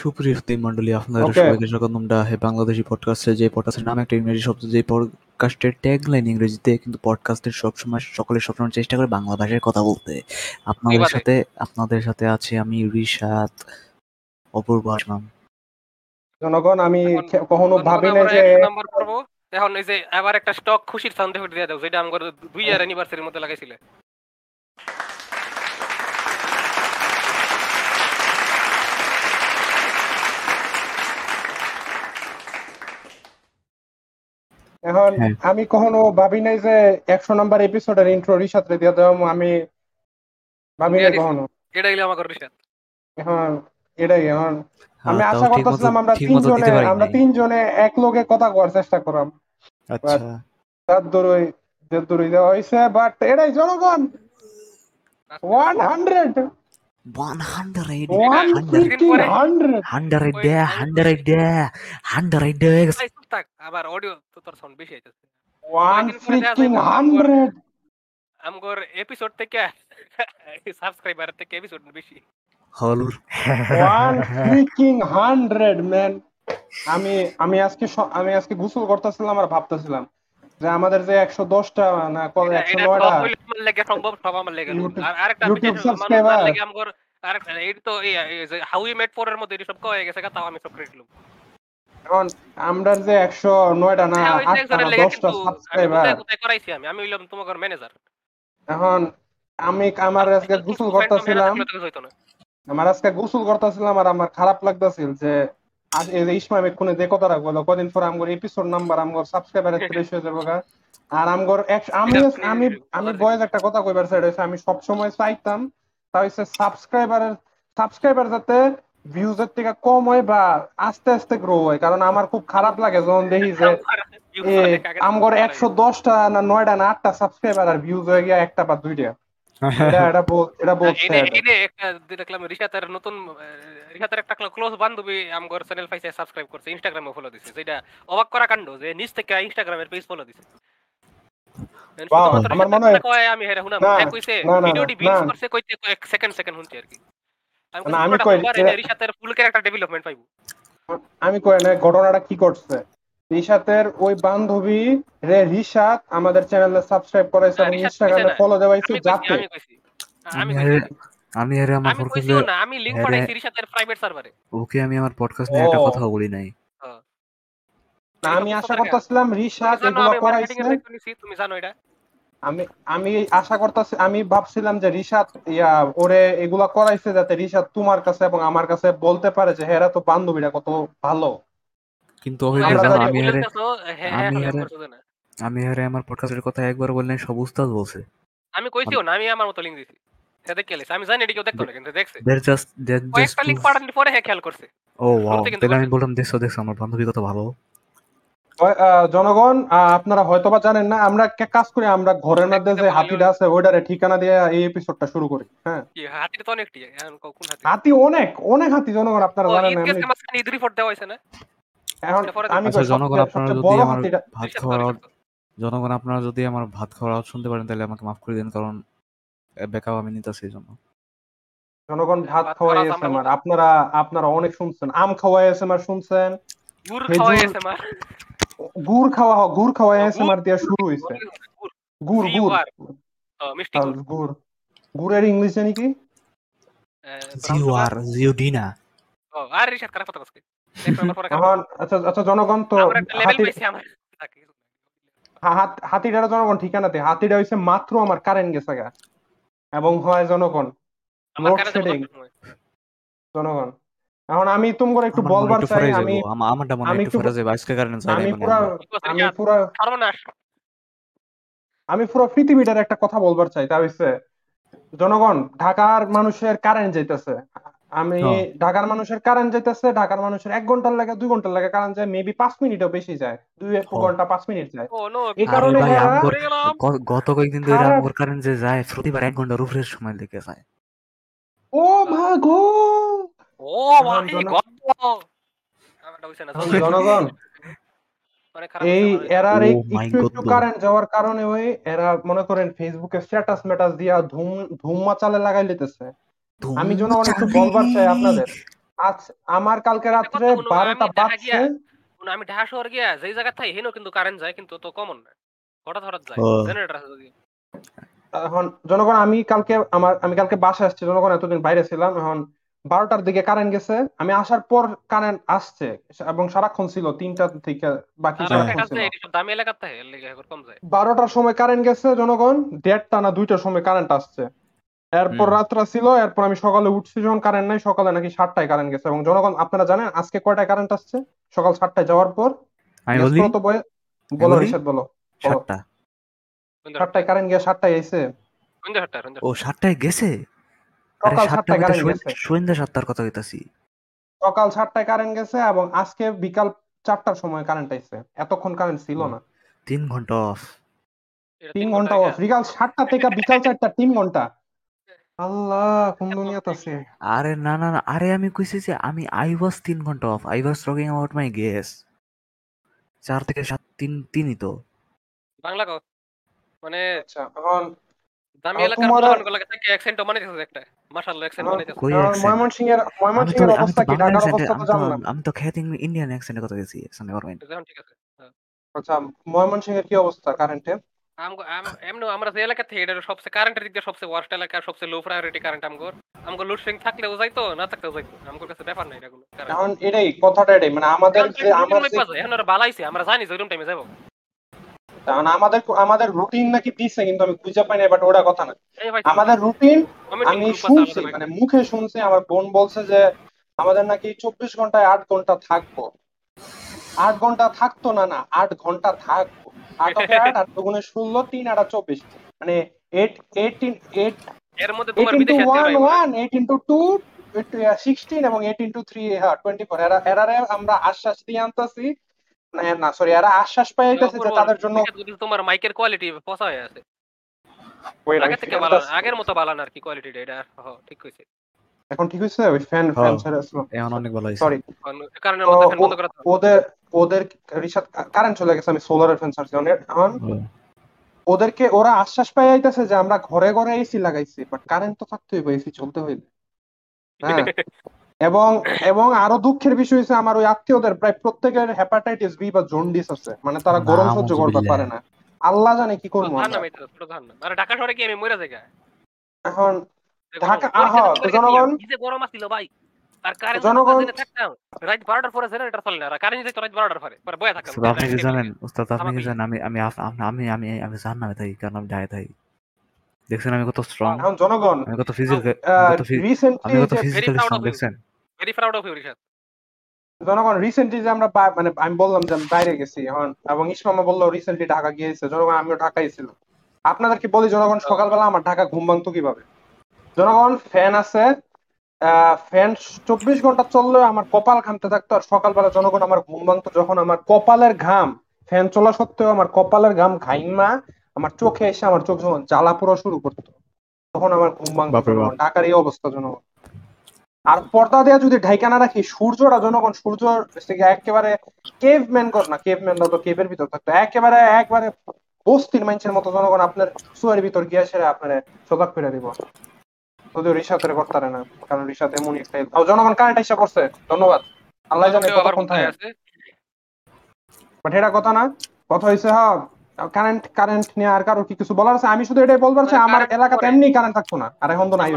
সুপ্রিয় মন্ডলী, আপনাদের সবাইকে স্বাগতম দা হে বাংলাদেশি পডকাস্টে। যে পডকাস্টের নাম একটা ইংরেজি শব্দ, যে পডকাস্টের ট্যাগলাইন ইংরেজিতে, কিন্তু পডকাস্টের সবসময় সকলে সবসময় চেষ্টা করে বাংলা ভাষায় কথা বলতে। আপনাদের সাথে আছি আমি ঋষাদ, অপূর্ব, আসলাম। জনগণ, আমি কখনো ভাবি না যে নাম্বার করব। এখন এই যে আবার একটা স্টক খুশির সাউন্ড এফেক্ট দিয়ে দাও, যেটা আমরা 2 ইয়ার অ্যানিভার্সারির মধ্যে লাগাইছিলে। এখন আমি কখনো ভাবি নাই যে 100 নাম্বার এপিসোডের ইন্ট্রো ঋষাদরে দিয়ে দাও। আমি ভাবি নাই কখনো এটাই হলো আমার ঋষাদ। এখন এটাই, এখন আমি আশা করতেছিলাম আমরা তিনজনে এক লগে কথা করার চেষ্টা করলাম। আচ্ছা, যতদূরই দেওয়া হইছে, বাট এটাই জনগণ 100 তাক। আবার অডিও তো তোর সাউন্ড বেশি আইতাছে 100। আমগোর এপিসোড থেকে সাবস্ক্রাইবার থেকে এপিসোড বেশি হল 100 ম্যান। আমি আজকে গোসল করতেছিলাম আর ভাবতেছিলাম যে আমাদের যে 110টা না কল 109টা লাগে সম্ভব সব আমার লাগে। আর আরেকটা সাবস্ক্রাইবার লাগে আমগোর। আর এটা তো এই হাউ উই মেড ফর এর মধ্যে সব কয় গেছে, তাও আমি সব ক্রেডিট লব। এখন আমরা যে 109টা না 10টা সাবস্ক্রাইবার কোথায় করাইছি আমি হইলাম তোমাদের ম্যানেজার। এখন আমার আজকে গোসল করতেছিলাম আর আমার খারাপ লাগতাছিল যে এই যে ইসমাইল কোনে যে কথাটা বললো, কদিন পর আমগোর এপিসোড নাম্বার আমগোর সাবস্ক্রাইবারের ত্রিশ হয়ে যাবে। আর আমগোর আমি বয়েজ একটা কথা কইবার সাইড হইছে, আমি সব সময় চাইতাম তা হইছে সাবস্ক্রাইবার যাতে ভিউজের থেকে কম হয় বা আস্তে আস্তে গ্রো হয়। কারণ আমার খুব খারাপ লাগে যখন দেখি যে আমগোর 110টা না 9টা না 8টা সাবস্ক্রাইবার আর ভিউজ হয়ে গিয়া একটা বা দুইটা। আমি কই না ঘটনাটা কি করছে ঋষাতের ওই বান্ধবী রে ঋষাত আমাদের চ্যানেলে সাবস্ক্রাইব করাইছে আর ইনস্টাগ্রামে ফলো দেওয়াইছে যাতে আমি লিংক পাঠাইছি ঋষাতের প্রাইভেট সার্ভারে। ওকে, আমি আমার পডকাস্ট নিয়ে একটা কথা বলি নাই। না, আমি আশা করতেছিলাম ঋষাত এগুলো করাইছে, তুমি জানো এটা। আমি আশা করতেছি, আমি ভাবছিলাম যে ঋষাত ওরে এগুলা করাইছে যাতে ঋষাত তোমার কাছে এবং আমার কাছে বলতে পারে যে হেরা তো বান্ধবীরা কত ভালো। কিন্তু আমি আমার পডকাস্টের কথা একবার বললে সব উস্তাদ বলছে। আমি কইছিও না, আমি আমার মত লিংক দিছি। সেটা কি লেখা আমি জানি এটা কেউ দেখতো না, কিন্তু দেখছে একটা লিংক পাঠানোর পরে হে খেয়াল করছে। ও ওয়াও, তাহলে আমি বললাম দেখছো আমার বান্ধবী কত ভালো। জনগণ, আপনারা হয়তোবা জানেন না, আমরা একটা কাজ করি, আমরা ঘরের মধ্যে যে হাতিটা আছে ওইটারে ঠিকানা দিয়ে এই এপিসোডটা শুরু করি। হ্যাঁ, হাতিটা তো অনেকটি, কোন হাতি অনেক হাতি জনগণ আপনারা জানেন না। আমি ইদুরি ফট দেওয়া হইছে না। এখন আমি জনগণ আপনারা যদি আমার ভাত খাওয়ার আওয়াজ শুনতে পারেন তাহলে আমাকে মাফ করে দেন, কারণ ব্যাকআপ আমি নিতেছি। এইজন্য জনগণ ভাত খাওয়াই আছে আমার, আপনারা অনেক শুনছেন, আম খাওয়াই আছে আমার শুনছেন, গুড় খাওয়া দিয়ে শুরু হইছে। গুড় গুড়ের ইংলিশ জানি কি জিওডিনা। ও আর ঋষাত খারাপ কথা বলছে। আচ্ছা জনগণ, তো হাতিটার জনগণ ঠিকানা দেয়। হাতিটা হইছে মাত্র আমার কারেন্ট গেছে গা, এবং হয় জনগণ এখন আমি তোমার একটু বলবার চাই। আমি পুরো পৃথিবীটার একটা কথা বলবার চাই, তা হইছে জনগণ ঢাকার মানুষের কারেন্ট যাইতেছে। আমি ঢাকার মানুষের কারেন্ট যাইতেছে, ঢাকার মানুষের 1 ঘন্টার লাগে 2 ঘন্টার লাগে কারেন্ট যায়, মেবি 5 মিনিটও বেশি যায়, 2 ঘন্টা 5 মিনিট যায়। এই কারণে গত কয়েকদিন ধরে আমার কারেন্ট যে যায় প্রতিবার 1 ঘন্টার উপরে সময় লেগে যায়। ও মা গো, ও ভাই জনগণ, এই এরার একটু কারেন্ট যাওয়ার কারণে ওই এরা মনে করেন ফেসবুকে স্ট্যাটাস মেটাস দিয়া ধুম ধুম মাচালে লাগাই লিতেছে। আমি জনগণ একটু বলবার চাই আপনাদের, আজ আমার কালকে রাত্রে 12টা বাজে আমি ঢাকা শহর গিয়া যেই জায়গা থাই হেনো কিন্তু কারেন্ট যায় কিন্তু তো কমন না হঠাৎ হঠাৎ যায় জেনারেটর আছে যদি এখন জনগণ আমি কালকে বাসা আসছি জনগণ এতদিন বাইরে ছিলাম এখন 12টার দিকে কারেন্ট গেছে আমি আসার পর কারেন্ট আসছে এবং সারাক্ষণ ছিল 3টা থেকে বাকি দামি এলাকা থাকে কম যায় 12টার সময় কারেন্ট গেছে জনগণ 1:30টা না 2টার সময় কারেন্ট আসছে এরপর রাত্রা ছিল এরপর আমি সকালে উঠছি যখন কারেন্ট নাই সকালে নাকি 7টায় কারেন্ট গেছে এবং জনগণ আপনারা জানেন আজকে কয়টায় কারেন্ট আসছে সকাল 7টায় যাওয়ার পর বলো রিশাদ বলো 7টা 7টায় কারেন্ট গিয়ে 7টায় আইছে ও 7টায় গেছে সকাল 7টায় কারেন্ট গেছে সন্ধ্যা 7টার কথা কইতাছি সকাল 7টায় কারেন্ট গেছে এবং আজকে বিকাল 4টার সময় কারেন্ট আইছে এতক্ষণ কারেন্ট ছিল না 3 ঘন্টা অফ 3 ঘন্টা অফ বিকাল 7টা থেকে বিকাল 4টা 3 ঘন্টা আল্লাহ কোন দুনিয়াতে আছে আরে না না আরে আমি কইছি যে আমি আই ওয়াজ 3 ঘন্টা of I was talking about my gas 4 থেকে 7 3ই তো বাংলা কও মানে আচ্ছা এখন দামি এলাকার লোকজন লাগে থাকে অ্যাকসেন্ট মানে দিতেছে একটা মাশাআল্লাহ অ্যাকসেন্ট মানে দিতেছে ময়মনসিংহের অবস্থা কি ঢাকার অবস্থা তো জানো না আমি তো খেতিং ইন্ডিয়ান অ্যাকসেন্টে কথা কইছি সামনে করবেন ঠিক আছে আচ্ছা ময়মনসিংহের কি অবস্থা কারেন্টে আমরা যে এলাকা থেকে সবচেয়ে কারেন্টের দিক দিয়ে সবচেয়ে ওয়ার্স্ট এলাকা সবচেয়ে লো প্রায়োরিটি কারেন্ট আমগো লোডশেডিং থাকলেও যাইতো না থাকলেও যাইতো আমগোর কাছে ব্যাপার নাই এগুলো এখন এটাই কথাটা এটাই মানে আমাদের যে আমরা বালাইছে আমরা জানি যে এরকম টাইমে যাব কারণ আমাদের রুটিন নাকি পিছে কিন্তু আমি খুঁজে পাই না বাট ওটা কথা না আমাদের রুটিন আমি শুনছি মানে মুখে শুনছি আমার বোন বলছে যে আমাদের নাকি 24 ঘন্টায় 8 ঘন্টা থাকবো 8 ঘন্টা থাকতো না না 8 ঘন্টা থাকবো 8 * 8 = 16 3 * 8 = 24 মানে 8 এর মধ্যে তোমার বিদেশে 8 * 1 8 * 2 16 এবং 8 * 3 হ্যাঁ 24 এরারে আমরা আশ্বাস দিয়ে আনতাছি না না সরি এরা আশ্বাস পাইতেছে যে তাদের জন্য তোমার মাইকের কোয়ালিটি পচা হয়ে আছে আগে থেকে ভালো আগের মতো ভালো না আর কি কোয়ালিটি এটা ঠিক হইছে এখন ঠিক হইছে ওই ফ্যান ছাড়া আসলো এখন অনেক ভালো হইছে সরি কারণ আমাদের ফ্যান বন্ধ করা ওদের রিসার্চ কারেন্ট চলে গেছে আমি সোলারের ফ্যান ছাড়ছি এখন ওদেরকে ওরা আশ্বাস পাই আইতাছে যে আমরা ঘরে ঘরে এসি লাগাইছি বাট কারেন্ট তো থাকতেই হবে এসি চলতে হইবে হ্যাঁ এবং আরো দুঃখের বিষয় হইছে আমার ওই আত্মীয়দের প্রায় প্রত্যেকের হেপাটাইটিস বি বা জন্ডিস আছে মানে তারা গরম সহ্য করতে পারে না আল্লাহ জানে কি করব আরে ঢাকা শহরে কি আমি মরে যাই এখন ঢাকা আহা জনগণ কি যে গরম আছিল ভাই আর কারেন্ট দিনে থাকতাম রাইট 12টার পরে জেনারেটর চলে না আর কারেন্ট যাইতো রাইট 12টার পরে পরে বয়া থাকতাম আপনি কি জানেন উস্তাদ আপনি কি জানেন আমি জান্নাতে থাকি কারণ আমি ঢাকায় থাকি দেখছেন আমি কত স্ট্রং এখন জনগণ আমি কত ফিজিক্যাল আমি কত ফিজিক্যাল স্ট্রং দেখছেন very proud of you Rishad জনগণ রিসেন্টলি যে আমরা মানে আমি বললাম যে আমি বাইরে গেছি এখন এবং ইসমামা বললো রিসেন্টলি ঢাকা গিয়েছে জনগণ আমিও ঢাকায় ছিলাম আপনাদের কি বলি জনগণ সকালবেলা আমার ঢাকা ঘুম ভাঙতো কিভাবে জনগণ ফ্যান আছে ফ্যান 24 ঘন্টা চললেও আমার কপাল ঘামতে থাকতো আর সকালবেলা জনগণ আমার ঘুম ভাঙতো যখন আমার কপালের ঘাম ফ্যান চলা সত্ত্বেও আমার কপালের ঘাম ঘাইমা আমার চোখে এসে আমার চোখ যখন জ্বালা পোড়া শুরু করতো তখন আমার ঘুম ভাঙতো ঢাকার এই অবস্থা জনগণ আর পর্দা দেয়া যদি ঢাইকা না রাখি সূর্যটা জনগণ সূর্য একেবারে কেভম্যান কর না কেভম্যানরা তো কেভের ভিতর থাকতো একেবারে বস্তির মানুষের মতো জনগণ আপনার সুয়ের ভিতর গিয়ে সেরা আপনার সজাগ ফেরা দিব যদিও রিশাদ করে করতে পারে না কারণ রিশাদ এমন একটা জনগণ কারেন্ট হিসাব করছে ধন্যবাদ আল্লাহ জানে কতক্ষণ থাকে বাট এটা কথা না কথা হয়েছে হ্যাঁ কারেন্ট নিয়ে আর কারো কি কিছু বলার আছে আমি শুধু এটাই বলবার আমার এলাকাতে এমনি কারেন্ট থাকতো না আর এখন তো নাই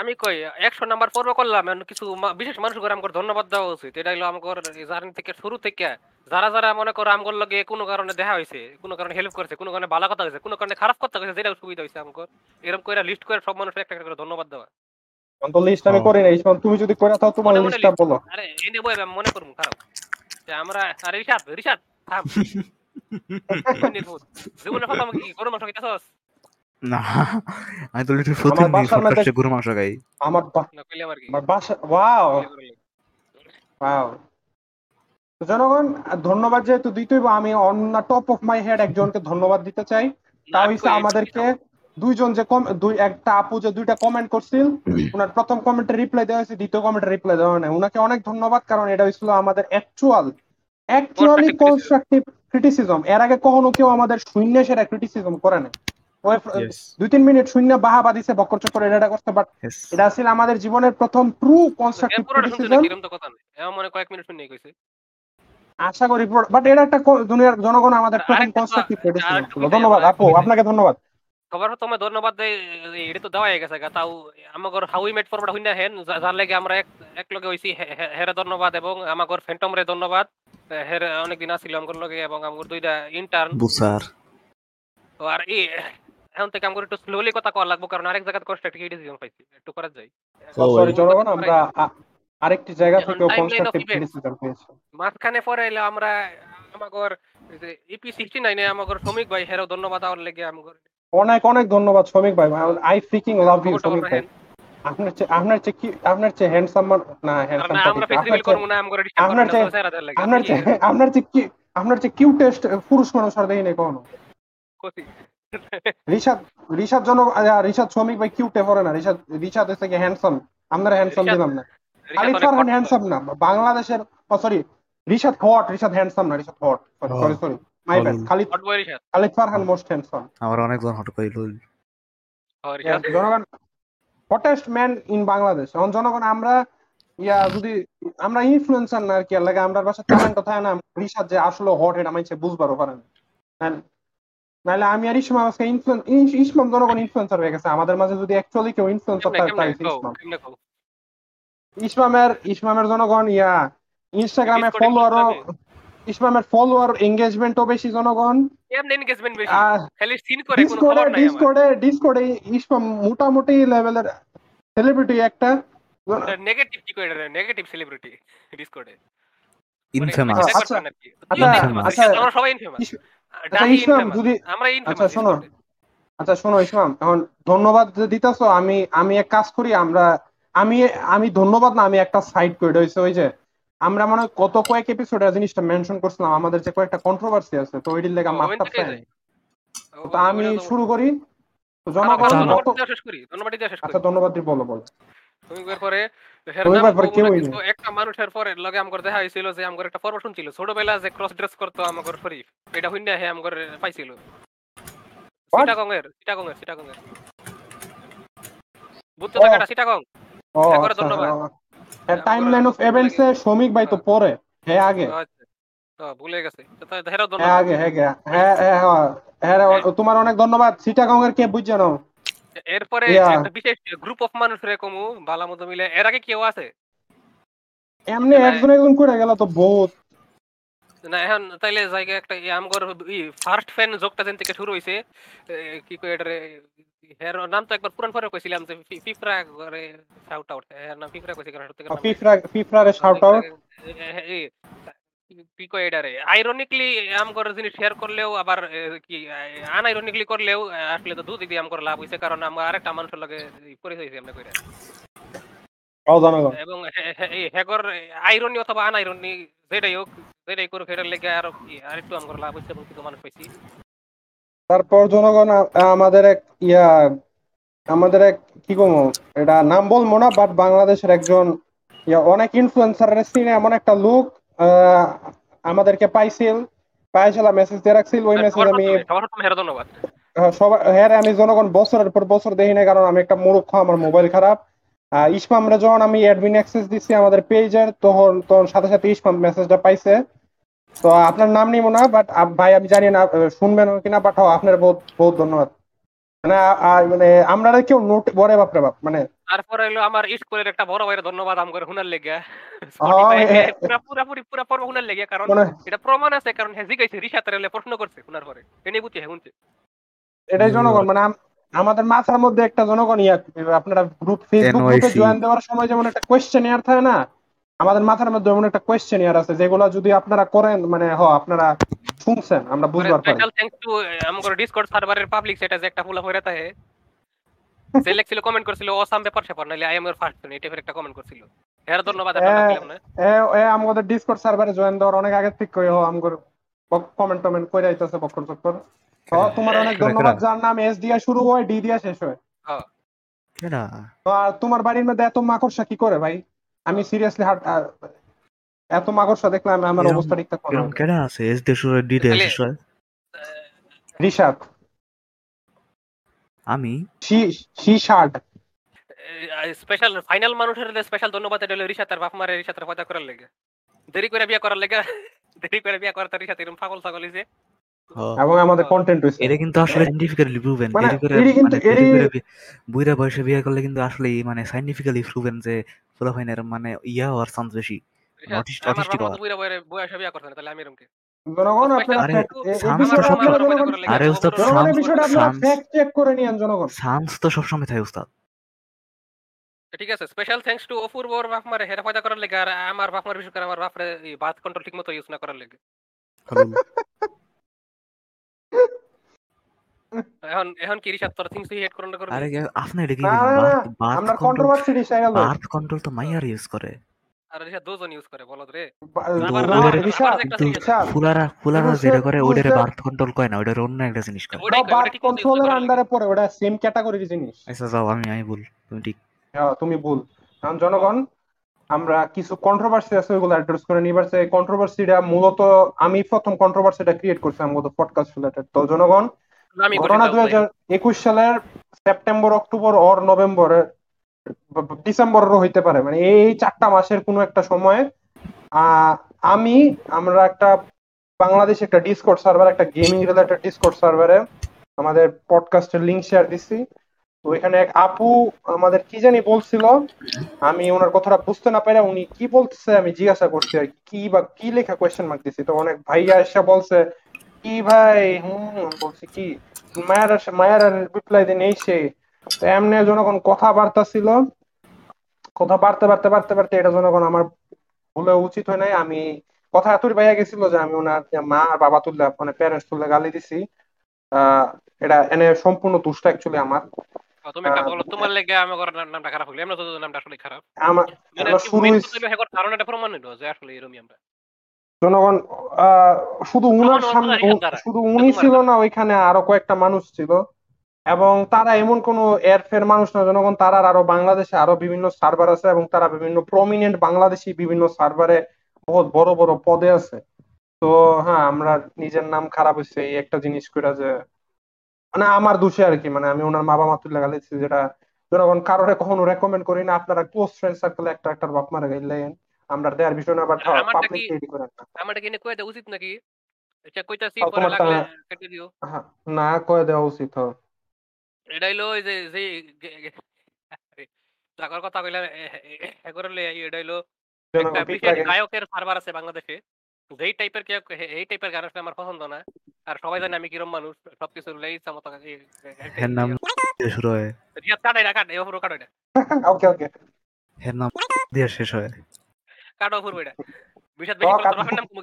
আমি কই 100 নাম্বার পর্ব করলাম এখন কিছু বিশেষ মানুষকে আমগো ধন্যবাদ দেওয়া উচিত এটা হলো আমগো জার্নি থেকে শুরু থেকে যারা যারা মনে করো আমগো লগে কোনো কারণে দেখা হইছে কোনো কারণে হেল্প করেছে কোনো কারণে ভালো কথা হইছে কোনো কারণে খারাপ কথা হইছে যেটা সুবিধা হইছে আমগো এরকম কইরা লিস্ট করে সব মানুষকে একটা করে ধন্যবাদ দেওয়া অন্ত লিস্ট আমি করি না ইসমান তুমি যদি কইরা দাও তোমার লিস্টটা বলো আরে এনে বই আমি মনে করব খারাপ যে আমরা আরে রিশাদ থাম এনে বল জীবনের কথা আমাকে কি গরম সঙ্গে দাও না আমি তো লিটার ফ্রুট নিয়ে সবচেয়ে গরম মাংস খাই আমার না কইলে আমার কি আমার বাসা ওয়াও ওয়াও তো জনগণ ধন্যবাদ যেহেতু দিতেইব আমি অন না টপ অফ মাই হেড একজনকে ধন্যবাদ দিতে চাই তা হইছে আমাদেরকে দুইজন যে কম দুই একটা আপু যে দুইটা কমেন্ট করছিল ওনার প্রথম কমেন্টে রিপ্লাই দেওয়া হয়েছে দ্বিতীয় কমেন্টে রিপ্লাই দেওয়া হয় না ওনাকে অনেক ধন্যবাদ কারণ এটা হইছিল আমাদের অ্যাকচুয়ালি কনস্ট্রাকটিভ ক্রিটিসিজম এর আগে কখনো কেউ আমাদের শূন্য সেরা ক্রিটিসিজম করে না আমাদের জীবনের প্রথম ট্রু কনস্ট্রাকটিভ ক্রিটিসিজম। আশা করি বাট এটা একটা দুনিয়ার জনগণ আমাদের প্রথম কনস্ট্রাকটিভ ক্রিটিসিজম। ধন্যবাদ আপু, আপনাকে ধন্যবাদ। খবর তো তোমায় ধন্যবাদ দেই, এটা তো দেওয়াই গেছে। তাও আমাগর হাউ উই মেড ফরওয়ার্ড হইনা হেন যার লাগে আমরা এক এক লগে হইছি, হেরে ধন্যবাদ এবং আমাগর ফ্যান্টম রে ধন্যবাদ। হেরে অনেক দিন আছিল আমগর লগে এবং আমগর দুইটা ইন্টার্ন বুসার। তো আর এই এখন থেকে আমগর একটু স্লোলি কথা কওয়া লাগবো, কারণ আরেক জায়গাতে কনস্ট্রাকটিভ ক্রিটিসিজম পাইছি, একটু করা যায়। সরি জনগণ, আমরা আরেকটি জায়গা থেকে কনস্ট্রাকটিভ ক্রিটিসিজম পেয়েছি মাঝখানে পরে এলো। আমরা আমাগর যে ইপি 69 এ আমাগর শ্রমিক ভাই হেরে ধন্যবাদ আর লাগে আমগর অনেক অনেক ধন্যবাদ শ্রমিক ভাই। আই ফ্রিকিং লাভ ইউ শ্রমিক ভাই। আপনার চেয়ে হ্যান্ডসাম না হ্যান্ডসাম আপনার চেয়ে কিউটেস্ট পুরুষ মানুষ আর দেই নাই কোনো। ঋষাদ শ্রমিক ভাই কিউটে পড়ে না, ঋষাদ এসে কি হ্যান্ডসাম? আমরা হ্যান্ডসাম দিলাম না, আলিফ ফারহান হ্যান্ডসাম না বাংলাদেশের, sorry Rishad hot, Rishad handsome না, ঋষাদ হট, সরি আমাদের মাঝে যদি ইসমামের জনগণ ইয়া ইনস্টাগ্রামে ফলোয়ার ইসমামের ফলোয়ার এনগেজমেন্টও বেশি জনগণ, এমন এনগেজমেন্ট বেশি খালি সিন করে কোনো খবর নাই। ডিসকর্ডে ইসমাম মোটামুটি লেভেলের সেলিব্রিটি একটা, নেগেটিভ কি কইরা রে, নেগেটিভ সেলিব্রিটি ডিসকর্ডে ইনফেমাস। আচ্ছা আচ্ছা আমরা সবাই ইনফেমাস। আচ্ছা ইসমাম যদি আমরা ইনফেমাস। আচ্ছা শোনো ইসমাম, এখন ধন্যবাদ দিতাছো। আমি এক কাজ করি, আমি ধন্যবাদ না, আমি একটা সাইড কইরা হইছে। ওই যে আমরা মনে হয় কত কয়েক এপিসোড এর জিনিসটা মেনশন করছিলাম, আমাদের যে কয়েকটা কন্ট্রোভার্সি আছে, তো ওইদিক লাগা মাপটা পাই। তো আমি শুরু করি, তো জনগণ শেষ করি, ধন্যবাদ দিয়ে শেষ করি। আচ্ছা ধন্যবাদ দি, বলো তুমি এর পরে একটা মানুষের পরে লগে আমগর দেখা হইছিল যে আমগর একটা ফরওয়ার্ড শুনছিল ছোটবেলা, যে ক্রস ড্রেস করতে আমগর শরীফ, এটা হইনা হে আমগর পাইছিল সিটাগংয়ের বুঝতে জায়গাটা সিটাগং। একবার ধন্যবাদ। টাইমলাইন অফ ইভেন্টস এ শ্রমিক ভাই তো পরে, হ্যাঁ আগে, তো ভুলে গেছে ধরো ধন্যবাদ, হ্যাঁ আগে, হ্যাঁ হ্যাঁ হ্যাঁ তোমার অনেক ধন্যবাদ। সিটাগং এর কে বুঝ জানো? এরপরে একটা বিশেষ গ্রুপ অফ মানুষ রে কমু ভালোমতো মিলে। এর আগে কেউ আছে এমনি একজন করে গেল তো বহুত না। এখন তাইলে জায়গা একটা আমগর ফার্স্ট ফ্যান জোকটা যেন থেকে শুরু হইছে, কি কই এটারে এর নাম তো একবার পুরান পরে কইছিলাম যে ফিফরা করে শাউট আউট, এর নাম ফিফরা কইছে কারণ হতে গেল ফিফরা রে শাউট আউট কি কই এটারে। আইরনিক্যালি আমগর জিনিস শেয়ার করলেও আবার কি আনআইরনিক্যালি করলেও আসলে তো দুদিক দিয়ে আমগর লাভ হইছে, কারণ আমরা আরেকটা মানুষের লগে পরিচয় হইছে আমরা কইরা আও জানা গেল। এবং এই হেগর আইরনি অথবা আনআইরনি যেটাই হোক, যেটাই করুক এটার লেগে আরো কি আরেকটু আমগর লাভ হইছে এবং কিছু মানুষ পাইছি। তারপর জনগণ আমাদের এক কি বলবো, এটা নাম বলবো না, বাট বাংলাদেশের একজন অনেক ইনফ্লুয়েন্সার সিনে এমন একটা লোক আমাদেরকে পাইছিল মেসেজ দিয়ে রাখছিল। ওই মেসেজ আমি সবাই হ্যাঁ আমি জনগণ বছরের পর বছর দেখি না, কারণ আমি একটা মূর্খ, আমার মোবাইল খারাপ। ইসমাম রে যখন আমি অ্যাডমিন অ্যাক্সেস দিচ্ছি আমাদের পেজের, তখন সাথে সাথে ইসমাম মেসেজটা পাইছে। তো আপনার নাম নিব না, বাট ভাই আমি জানি না শুনবেন কিনা, বাট আপনার বহুত বহুত ধন্যবাদ। মানে আমরা কেউ নোট বড় বাপরে বাপ মানে। তারপরে হলো আমার স্কুলের একটা বড় ভাইয়ের ধন্যবাদ আমগরে হুনার লাগা, পুরা পর্ব হুনার লাগা, কারণ এটা প্রমাণ আছে, কারণ হে জিগাইছে রিসাতরেলে প্রশ্ন করছে হুনার পরে এনে বুঝি হে হুনছে। এটাই জনগণ মানে আমাদের মাথার মধ্যে একটা জনগণ আপনারা গ্রুপ ফেসবুক গ্রুপে জয়েন দেওয়ার সময় যেমন একটা কোশ্চেনিয়ার থাকে না, আমাদের মাথার মধ্যে এমন একটা কোশ্চেনিয়ার আছে যেগুলো যদি আপনারা করেন মানে আপনারা শুনছেন আমরা বুঝবার পারি। থ্যাঙ্কস টু আমগো ডিসকর্ড সার্ভারের পাবলিক সেটা যে একটা ফুলা হইরা থাকে, যে লেখছিল কমেন্ট করছিল অসাম ব্যাপার সেপার নাইলে I am your first friend, এটা ফের একটা কমেন্ট করছিল। এর ধন্যবাদ আপনাকে দিলাম না। এ আমগো ডিসকর্ড সার্ভারে জয়েন দেওয়ার অনেক আগে থেকে কই আমগো কমেন্ট কইরা আইতাছে বকর চক্কর। তোমার অনেক ধন্যবাদ। যার নাম এস দিয়া শুরু হয় ডি দিয়া শেষ হয়, হ্যাঁ কেডা? আর তোমার বাড়ির মধ্যে এত মাকড়সা কি করে ভাই? আমি সিরিয়াসলি এত মাকড়সা দেখলাম আমার অবস্থা ঠিক থাকে না। কেডা আছে এস দিয়া শুরু ডি দিয়া শেষ হয়? ঋষাদ আমি শার্ট স্পেশাল ফাইনাল মানুষের স্পেশাল ধন্যবাদ দিলে ঋষা তার বাপ মারে ঋষা তার পয়দা করার লাগে দেরি করে বিয়ে করার লাগে দেরি করে বিয়ে করার তার ঋষা এরকম পাগল ছাগল হইছে এবং আমাদের কন্টেন্ট হইছে এটা কিন্তু আসলে সায়েন্টিফিক্যালি প্রুভেন দেরি করে মানে দেরি করে বুইরা বয়সে বিয়ে করলে কিন্তু আসলে মানে সায়েন্টিফিক্যালি প্রুভেন যে পুরো ফাইনাল মানে ইয়া আর চান্স বেশি অটিস্টিক অটিস্টিক বুইরা বয়সে বিয়ে করতে না তাহলে আমি এরকম জনগণ ঠিক আছে স্পেশাল থ্যাঙ্কস টু অপূর্বর বাপ মারে হেরা ফায়দা করার লাগে আর আমার বাপ মার বিষয় করে আমার বাপরে বাত কন্ট্রোল ঠিক মতো ইউজ না করার লাগে এখন এখন কি রিসার্চ তোর থিংস হেড করন করে আরে আপনি এটা কি আমরা কন্ট্রোভার্সি ডিসাইন হলো বাত কন্ট্রোল তো মাইয়ার ইউজ করে আর ঋষা দুজন ইউজ করে বলদ রে আবার ঋষা ফুলারা যেটা করে ওইটারে বার্থ কন্ট্রোল কয় না ওইটারে অন্য একটা জিনিস করে ওটা বার্থ কন্ট্রোলের আন্ডারে পড়ে ওটা সেম ক্যাটাগরির জিনিস আচ্ছা যাও আমি বল তুমি ঠিক তুমি বল কারণ জনগণ আমরা কিছু কন্ট্রোভার্সি আছে ওইগুলো অ্যাড্রেস করে নিবারছে কন্ট্রোভার্সিটা মূলত আমি প্রথম কন্ট্রোভার্সিটা ক্রিয়েট করছি আমার গত পডকাস্ট রিলেটেড তো জনগণ আমি ঘটনা 2021 সালের সেপ্টেম্বর অক্টোবর অর নভেম্বরের ডিসেম্বরেরও হইতে পারে মানে এই চারটা মাসের কোনো একটা সময়ে আমরা একটা বাংলাদেশে একটা ডিসকর্ড সার্ভার একটা গেমিং রিলেটেড ডিসকর্ড সার্ভারে আমাদের পডকাস্টের লিংক শেয়ার দিছি তো এখানে এক আপু আমাদের কি জানি বলছিল আমি ওনার কথাটা বুঝতে না পারি উনি কি বলতেছে আমি জিজ্ঞাসা করছি আর কি বা কি লেখা কোয়েশ্চেন মার্ক দিছি তো অনেক ভাইয়া এসে বলছে কি ভাই বলছি কি মায়ের রিপ্লাই দেন এই সে তো এমনি জনগণ কথাবার্তা ছিল কথা বাড়তে এটা জনগণ আমার ভুলে উচিত হয় নাই আমি কথা এতই বাইয়া গেছিল যে আমি ওনার মা আর বাবা তুললে মানে প্যারেন্টস তুললে গালি দিছি এটা এনে সম্পূর্ণ দুষ্ট অ্যাকচুয়ালি আমার জনগণ শুধু উনি ছিল না ওইখানে আরো কয়েকটা মানুষ ছিল এবং তারা এমন কোন এয়ারফের মানুষ না জনগণ তারা আরো বাংলাদেশে আরো বিভিন্ন সার্ভার আছে এবং তারা বিভিন্ন প্রমিনেন্ট বাংলাদেশি বিভিন্ন সার্ভারে বহুত বড় বড় পদে আছে তো হ্যাঁ আমরা নিজের নাম খারাপ হয়েছে এই একটা জিনিস কইরা যে মানে আমার দোষে আর কি মানে আমি ওনার মা বাবা তুলে গালিছি যেটা জনগণ কারোরে কখনো রেকমেন্ড করি না আপনারা ক্লোজ ফ্রেন্ড সার্কেল একটা একটা বাপ মারা গাইলেন আমরা দেয়ার বিষয় না বাট পাবলিক রেডি করেন না আমারটা কিনে কইতে উচিত নাকি এটা কইতাছি পরে লাগলে কেটে দিও হ্যাঁ না কই দেওয়া উচিত হয় এটাই হলো যে টাকার কথা কইলে এটাই হলো গায়কের সার্ভার আছে বাংলাদেশে যেই টাইপের কেউ এই টাইপের গান আসলে আমার পছন্দ না আর সবাই জানে আমি কিরম মানুষ সবকিছু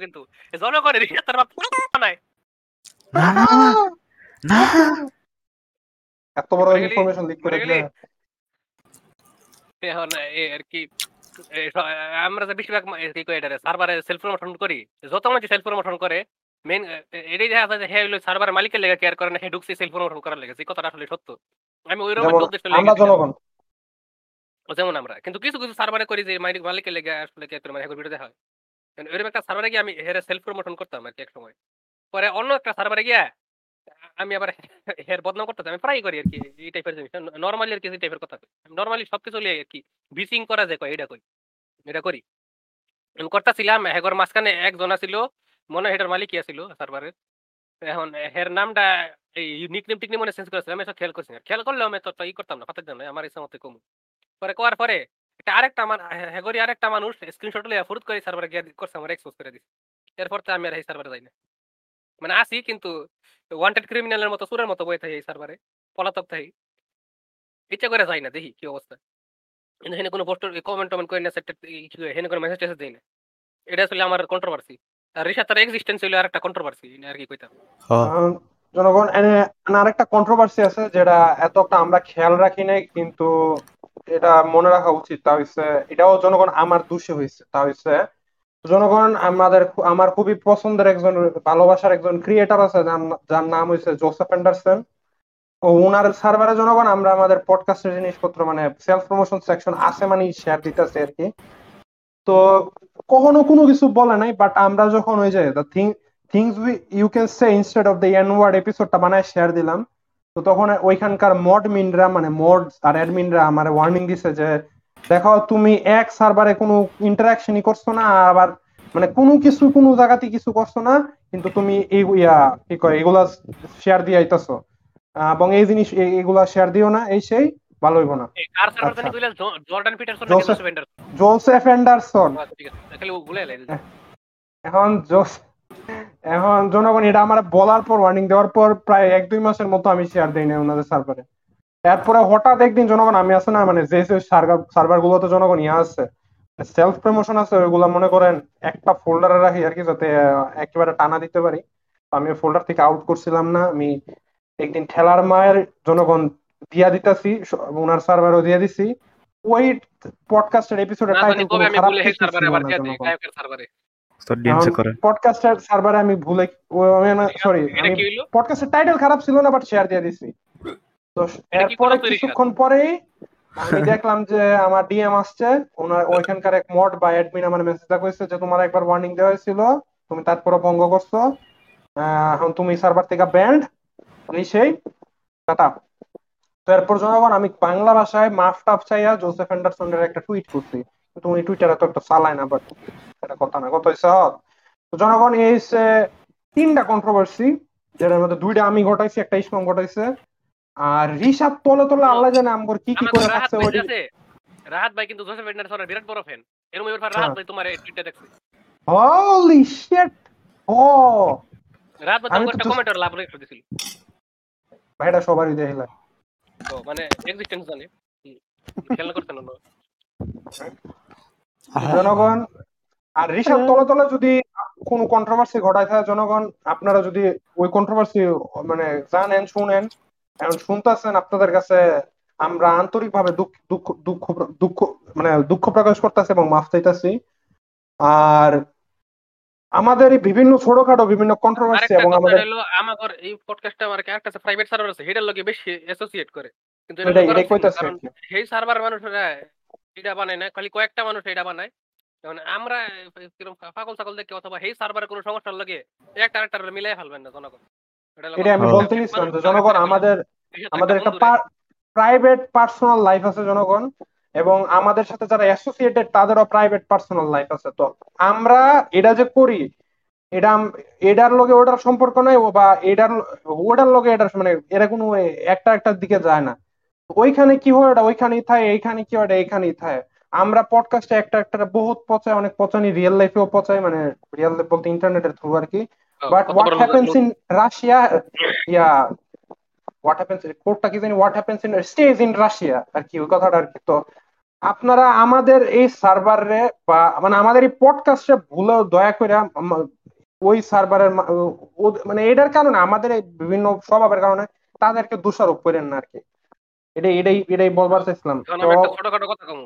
কিন্তু জনগণের এত বড় ইনফরমেশন লিক করে দিলে এখন আর কি আমরা যে বেশিরভাগ কি কই এটা সার্ভারে সেলফ প্রমোশন করি যত মানে সেলফ প্রমোশন করে মেইন এটাই দেখা যায় যে হ্যাঁ হলো সার্ভার মালিকের লাগা কেয়ার করে না হে ঢুকছে সেলফ প্রমোশন করার লাগা এই কথাটা আসলে সত্য আমি ওই রকম উদ্দেশ্য লাগি আমরা জনগণ যেমন আমরা কিন্তু কিছু কিছু সার্ভারে করি যে মালিকের লাগা আসলে কেয়ার করে মানে এখন ভিডিও দেখা হয় কারণ ওইরকম একটা সার্ভারে গিয়ে আমি হের সেলফ প্রমোশন করতাম আর কি এক সময় পরে অন্য একটা সার্ভারে গিয়া আমি আবার হেয়ার বদনাম করতেছি আমি প্রায় করি আর কি এই টাইপের জিনিস নর্মালি আর কি এই টাইপের কথা নর্মালি সবকিছু লিয়ে আর কি বিচিং করা যায় কয় এটা কই এটা করি আমি করতেছিলাম হেগর মাঝখানে একজন আছিল মনে হয় এটার মালিকই আছিল সার্ভারের এখন হের নামটা এই নিকনেম টিকনেম মনে চেঞ্জ করেছিলাম আমি সব খেয়াল করছি না খেয়াল করলেও আমি তো ই করতাম না পাতার জন্য আমার এই সময় কমু পরে করার পরে এটা আরেকটা আমার হেগরি আরেকটা মানুষ স্ক্রিনশট লিয়ে ফুরুত করে সার্ভারে গিয়ে করছে আমার এক্সপোজ করে দিচ্ছে এরপর তো আমি আর এই সার্ভারে যাই না মানে আসি কিন্তু ওয়ান্টেড ক্রিমিনালের মতো সুরের মতো বয়ে থাকি এই সার্ভারে পলাতক থাকি ইচ্ছা করে যাই না দেখি কি অবস্থা কিন্তু হেনে কোনো পোস্ট কমেন্ট টমেন্ট করে না হেনে কোনো মেসেজ টেসেজ দেয় না এটা আসলে আমার কন্ট্রোভার্সি আর ঋষা তার এক্সিস্টেন্স হইলো আর একটা কন্ট্রোভার্সি আর কি কইতাম জনগণ আরেকটা কন্ট্রোভার্সি আছে যেটা এতটা আমরা খেয়াল রাখি নাই কিন্তু এটা মনে রাখা উচিত তা হচ্ছে এটাও জনগণ আমার দোষে হয়েছে তা হচ্ছে জনগণ আমার খুবই পছন্দের একজন ভালোবাসার একজন ক্রিয়েটর আছে যার নাম হয়েছে জোসেফ অ্যান্ডারসন ও ওনার সার্ভারে জনগণ আমরা আমাদের পডকাস্টের জিনিসপত্র মানে সেলফ প্রমোশন সেকশন আছে মানে শেয়ার দিতেছে আর কি তো কখনো কোনো কিছু বলে নাই বাট আমরা যখন ওই যে things you can say instead of the N word এপিসোডটা বানায় শেয়ার দিলাম তো তখন ওইখানকার মডমিনরা মানে মড আর অ্যাডমিনরা আমার ওয়ার্নিং দিছে যে দেখো তুমি এক সার্ভারে কোনো ইন্টারাকশনই করছো না, আবার মানে কোনো কিছু কোনো জায়গাতে কিছু করছো না, কিন্তু তুমি এগুলা শেয়ার দিয়ে আইতাছো, এবং এই জিনিস এগুলা শেয়ার দিও না, এই সেই ভালো হইব না। আর সার্ভার জানি কইলা জর্ডান পিটারসন না জোসেফ অ্যান্ডারসন, জোসেফ অ্যান্ডারসন ঠিক আছে খালি ভুলে গেলেন। এখন জনগণ এটা আমার বলার পর ওয়ার্নিং দেওয়ার পর প্রায় 1-2 মাসের মতো আমি শেয়ার দেই না ওনাদের সার্ভারে। এরপরে হঠাৎ একদিন জনগণ আমি আছে না মানে যে সার্ভার গুলো তো জনগণ ইয়া আছে সেলফ প্রমোশন আছে ওইগুলা মনে করেন একটা ফোল্ডারে রাখি আর কি যাতে একেবারে টানা দিতে পারি, আমি ফোল্ডার থেকে আউট করছিলাম না। আমি একদিন ঠেলার মায়ের জনগণ দিয়া দিতাছি, ওনার সার্ভারও দিয়া দিছি ওই পডকাস্টের এপিসোডের টাইটেল পডকাস্টের সার্ভারে আমি ভুলে সরি পডকাস্টের টাইটেল খারাপ ছিল না বাট শেয়ার দিয়া দিছি। তো এরপরে কিছুক্ষণ পরেই আমি দেখলাম যে আমার ডিএম আসছে, ওনার ওইখানকার এক মড বা অ্যাডমিন আমার মেসেজটা কইছে যে তোমার একবার ওয়ার্নিং দেওয়া হয়েছিল, তুমি তারপর ভঙ্গ করছো, এখন তুমি সার্ভার থেকে ব্যান্ড এই সেই টাটা। তো এরপর জনগণ আমি বাংলা ভাষায় মাফ টাফ চাইয়া জোসেফ অ্যান্ডারসনের একটা টুইট করছি, কিন্তু উনি টুইটারে তো একটা চালায় না, বাট এটা কথা না কত হয়েছে। তো জনগণ এই তিনটা কন্ট্রোভার্সি, যেটার মধ্যে দুইটা আমি ঘটাইছি, একটা ইসমাম ঘটাইছে। আর ঋষাব তলে তলে আল্লাহ জানে আমগর কি কি করে রাখছে। ওই রাহাত ভাই কিন্তু জোসেফ অ্যান্ডারসনের বিরাট বড় ফ্যান, এর মধ্যে রাহাত ভাই তোমার টুইটটা দেখছি, হলি শিট, ও রাহাত ভাই তোমার একটা কমেন্ট আর লাভ রেখে দিছিল ভাইটা সবারই দেখলা, তো মানে এক্সিস্টেন্স জানে খেলা করতে না জনগণ। আর ঋষাব তলে তলে যদি কোনো কন্ট্রোভার্সি ঘটায় থাকে জনগণ, আপনারা যদি ওই কন্ট্রোভার্সি মানে জানেন শুনেন এখন শুনতেছেন, আপনাদের কাছে আমরা আন্তরিকভাবে দুঃখ প্রকাশ করতেছি এবং মাফ চাইতেছি। আর আমাদের বিভিন্ন ছোটখাটো বিভিন্ন কন্ট্রোভার্সি এবং আমাদের আমাদের এই পডকাস্টটা আমার একটা আছে প্রাইভেট সার্ভার আছে, হেডার লগে বেশি অ্যাসোসিয়েট করে, কিন্তু এটা কইতাছে এই সার্ভারের মানুষরা এটা বানায় না, খালি কয়েকটা মানুষ এটা বানায়। কারণ আমরা এরকম পাগল ছাগল দেখে অথবা এই সার্ভারের কোনো সমস্যা লাগে একটা আরেকটারে মিলাই ফেলবেন না জনগণ। এটা আমি বলতে নিছিলাম যে জনগণ আমাদের একটা প্রাইভেট পার্সোনাল লাইফ আছে জনগণ, এবং আমাদের সাথে যারা অ্যাসোসিয়েটেড তাদেরও প্রাইভেট পার্সোনাল লাইফ আছে। তো আমরা এটা যে করি এটা এটার লগে ওটার সম্পর্ক নাই, বা এটার ওটার লগে এটার মানে এটা কোনো একটা একটার দিকে যায় না, ওইখানে কি হয় এটা ওইখানেই থাকে, এইখানে কি হয় এটা এইখানেই থাকে। আমরা পডকাস্টে একটা একটা বহুত পচাই, অনেক পচানি রিয়েল লাইফেও পচাই, মানে রিয়েল লাইফ বলতে ইন্টারনেটের থ্রু আর কি। But what happens in Russia, yeah, what happens in কোটটা কি জানি, what happens in stays in Russia আর কি ওই কথাটা আর কি। তো আপনারা আমাদের এই সার্ভারে বা মানে আমাদের এই পডকাস্টে ভুলে দয়া করে ওই সার্ভারের মানে এটার কারণে আমাদের এই বিভিন্ন স্বভাবের কারণে তাদেরকে দোষারোপ করেন না আর কি, এটাই এটাই এটাই বলবার চাইছিলাম। ছোটখাটো কথা কম,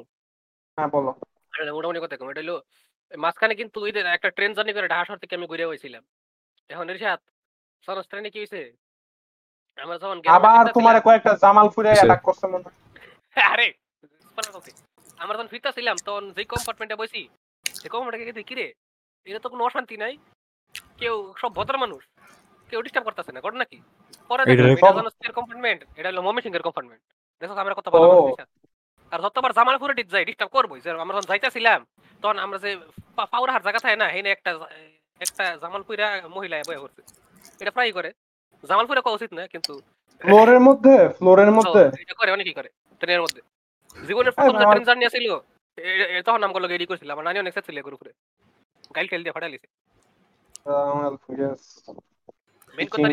হ্যাঁ বলো, মোটামুটি কথা কম। এটা হলো মাঝখানে কিন্তু একটা ট্রেন জার্নি করে ঢাকা শহর থেকে আমি ঘুরে হয়েছিলাম। এখন ঋষাদ সরস ট্রেনে কি হইছে আমরা যখন আবার তোমারে কয়েকটা জামালপুরে অ্যাটাক করছে মনে হয়, আরে আমরা যখন ফিরতাছিলাম তখন যে কম্পার্টমেন্টে বসি সে কম্পার্টমেন্টে কি রে এর তো কোনো অশান্তি নাই, কেউ সব ভদ্র মানুষ, কেউ ডিস্টার্ব করতেছে না, ঘটনা নাকি পরে জনস্টের কম্পার্টমেন্ট, এটা হলো ময়মনসিংহের কম্পার্টমেন্ট। দেখো আমরা কত ভালো ঋষাদ, আর যতবার জামালপুরে যাই ডিস্টার্ব করবই। আমরা যখন যাইতাছিলাম তখন আমরা যে পাউরাহার জায়গা থাকে না, এই না একটা একটা জামালপুরা মহিলা বয়ে ঘুরছে, এটা প্রায় করে জামালপুরে করা উচিত না কিন্তু ফ্লোরের মধ্যে এটা করে অনেকেই করে ট্রেনের মধ্যে। জীবনের প্রথম যে ট্রেন জার্নি ছিল তখন নাম করলো এডি করেছিল, আমার নানি অনেক সাথে ছিল এর উপরে গাইল টেল দিয়ে ফাটাইছে। মেন কথা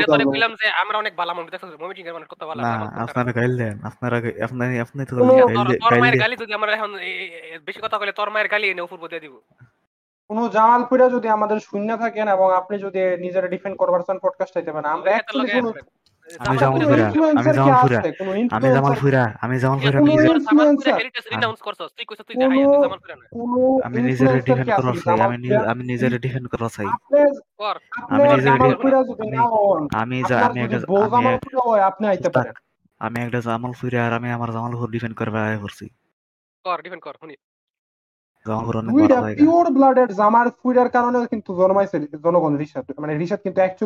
এটা তো বললাম যে আমরা অনেক ভালো মানুষ, দেখো মিটিং এর মানুষ কত ভালো, আপনারা গাইল দেন, আপনারা তো তোর মায়ের গালি যদি আমরা এখন বেশি কথা কইলে তোর মায়ের গালি এনে উপর দিয়ে দিব। কোনো জামালপুরা যদি আমাদের শূন্য থাকেন এবং আপনি যদি নিজেরা ডিফেন্ড করবার চান পডকাস্ট চাইতে পারেন, আমরা অ্যাকচুয়ালি কোনো আমি জামালপুরা রিনাউন্স করছস, তুই কইছস তুই জামালপুরা না, আমি নিজেরা ডিফেন্ড করব চাই, আমি নিজেরা ডিফেন্ড করব চাই, আমি জামালপুরা যদি না হন আমি একটা জামালপুরা হয় আপনি আইতে পারেন, আমি একটা জামালপুরা আর আমি আমার জামালপুর ডিফেন্ড করবার আয় করছি, কর ডিফেন্ড কর শুনি। জনগণ ঋষাদ মানে ঋষাদ কিন্তু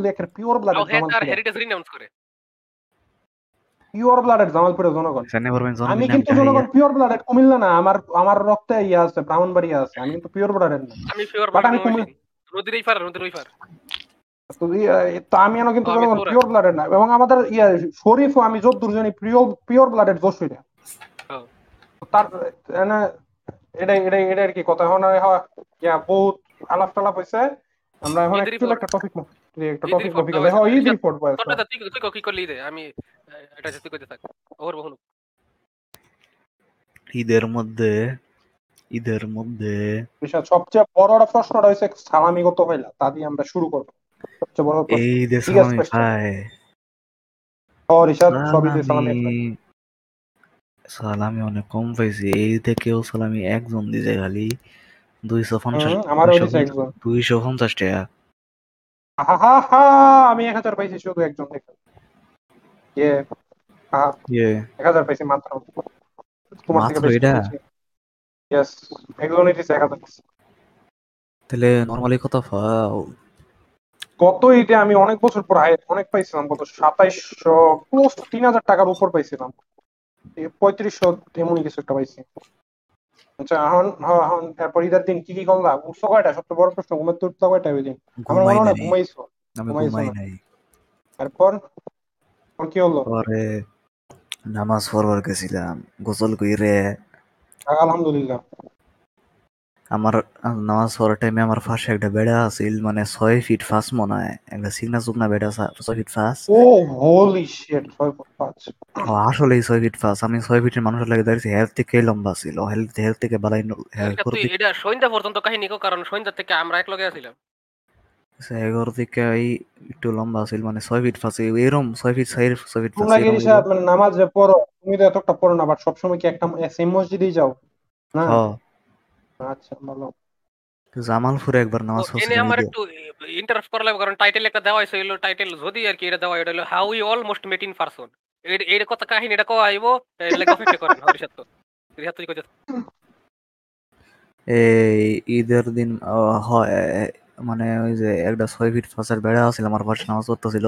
পিওর ব্লাডেড জামালপুরের জনগণ। আমি কিন্তু জনগণ পিওর ব্লাডেড কুমিল্লা না, আমার আমার রক্তে ইয়া আছে, ব্রাহ্মণবাড়িয়া আছে, আমি কিন্তু পিওর ব্লাডেড না। আমি পিওর ব্লাডেড নদীর এই পার, নদীর ওই পার। তো আমি এনো কিন্তু জনগণ পিওর ব্লাডেড না, এবং আমাদের ইয়া শরীফও আমি যদ্দূর জানি পিওর ব্লাডেড যশোরে। তার না এটাই এটাই এটাই আর কি কথা। এখন ইয়া বহুত আলাপ টালাপ হয়েছে, আমরা এখন একটা টপিক না ঈদের মধ্যে সবচেয়ে বড় একটা প্রশ্নটা হয়েছে সালামি কত হইলা, তা দিয়ে আমরা শুরু করবো। সবচেয়ে বড় সালামি অনেক কম পাইছি, এই থেকেও সালামি একজন দিছে খালি 250 টাকা। আমি 1000 পাইছি শুধু একজন থেকে, এ 1000 পাইছি মাত্র তোমার থেকে বেশি। यस একজন এটি 1000 পাইছি, তাহলে নরমালি কত পাও? কত এটা আমি অনেক বছর পর অনেক পাইছিলাম, কত 2700 ক্লোজ 3000 টাকার উপর পাইছিলাম, 3500 এমন কিছু একটা পাইছি। আচ্ছা এখন তারপর ঈদের দিন কি কি করলা? উঠছো কয়টা? সবচেয়ে বড় প্রশ্ন, ঘুমের তো উঠলা কয়টা ওই দিন? আমার মনে হয় ঘুমাইছো। আমি ঘুমাই নাই। তারপর আর কি হলো? আরে নামাজ পড়বার গেছিলাম, গোসল কইরে। আলহামদুলিল্লাহ আমার নামাজ পড়ার টাইমে আমার পাশে একটা বেড়া আছিল, মানে 6 ফিট ফাঁস মনে হয়, একটা সিগনা সুগনা বেড়া 6 ফিট ফাঁস। ও হোলি শিট 6 ফিট ফাঁস। আসলে 6 ফিট ফাঁস, আমি 6 ফিটের মানুষের লাগে দাঁড়িয়েছি, হেলথ থেকে লম্বা ছিল, হেলথ থেকে বালাই হেলথ করতে। তুই এটা সন্ধ্যা পর্যন্ত কাহিনী কো, কারণ সন্ধ্যা থেকে আমরা এক লগে ছিলাম। সেগর থেকে এই একটু লম্বা ছিল, মানে 6 ফিট ফাঁস, এরকম 6 ফিট 6 ফিট ফাঁস। তুমি কি মানে নামাজে পড়ো? তুমি তো এতটা পড়ো না, বাট সব সময় কি একটা সেম মসজিদেই যাও না? হ্যাঁ। আচ্ছা ভালো। জামালপুরে একবার নামাজ পড়ছি, এনে আমার একটু ইন্টারাপ্ট করা লাগবে, কারণ টাইটেল একটা দেওয়া হইছে, হলো টাইটেল যদি আর কি এটা দেওয়া, এটা হলো how we almost met in person. এর কথা কাহিনী এটা কো আইবো, লেগ অফিট করেন হরিশত তো রিহাতই কইতে। এই ঈদের দিন হয়, মানে ওই যে একটা 6 ফিট ফাঁসের বেড়া ছিল আমার পাশে, নামাজ পড়তেছিল।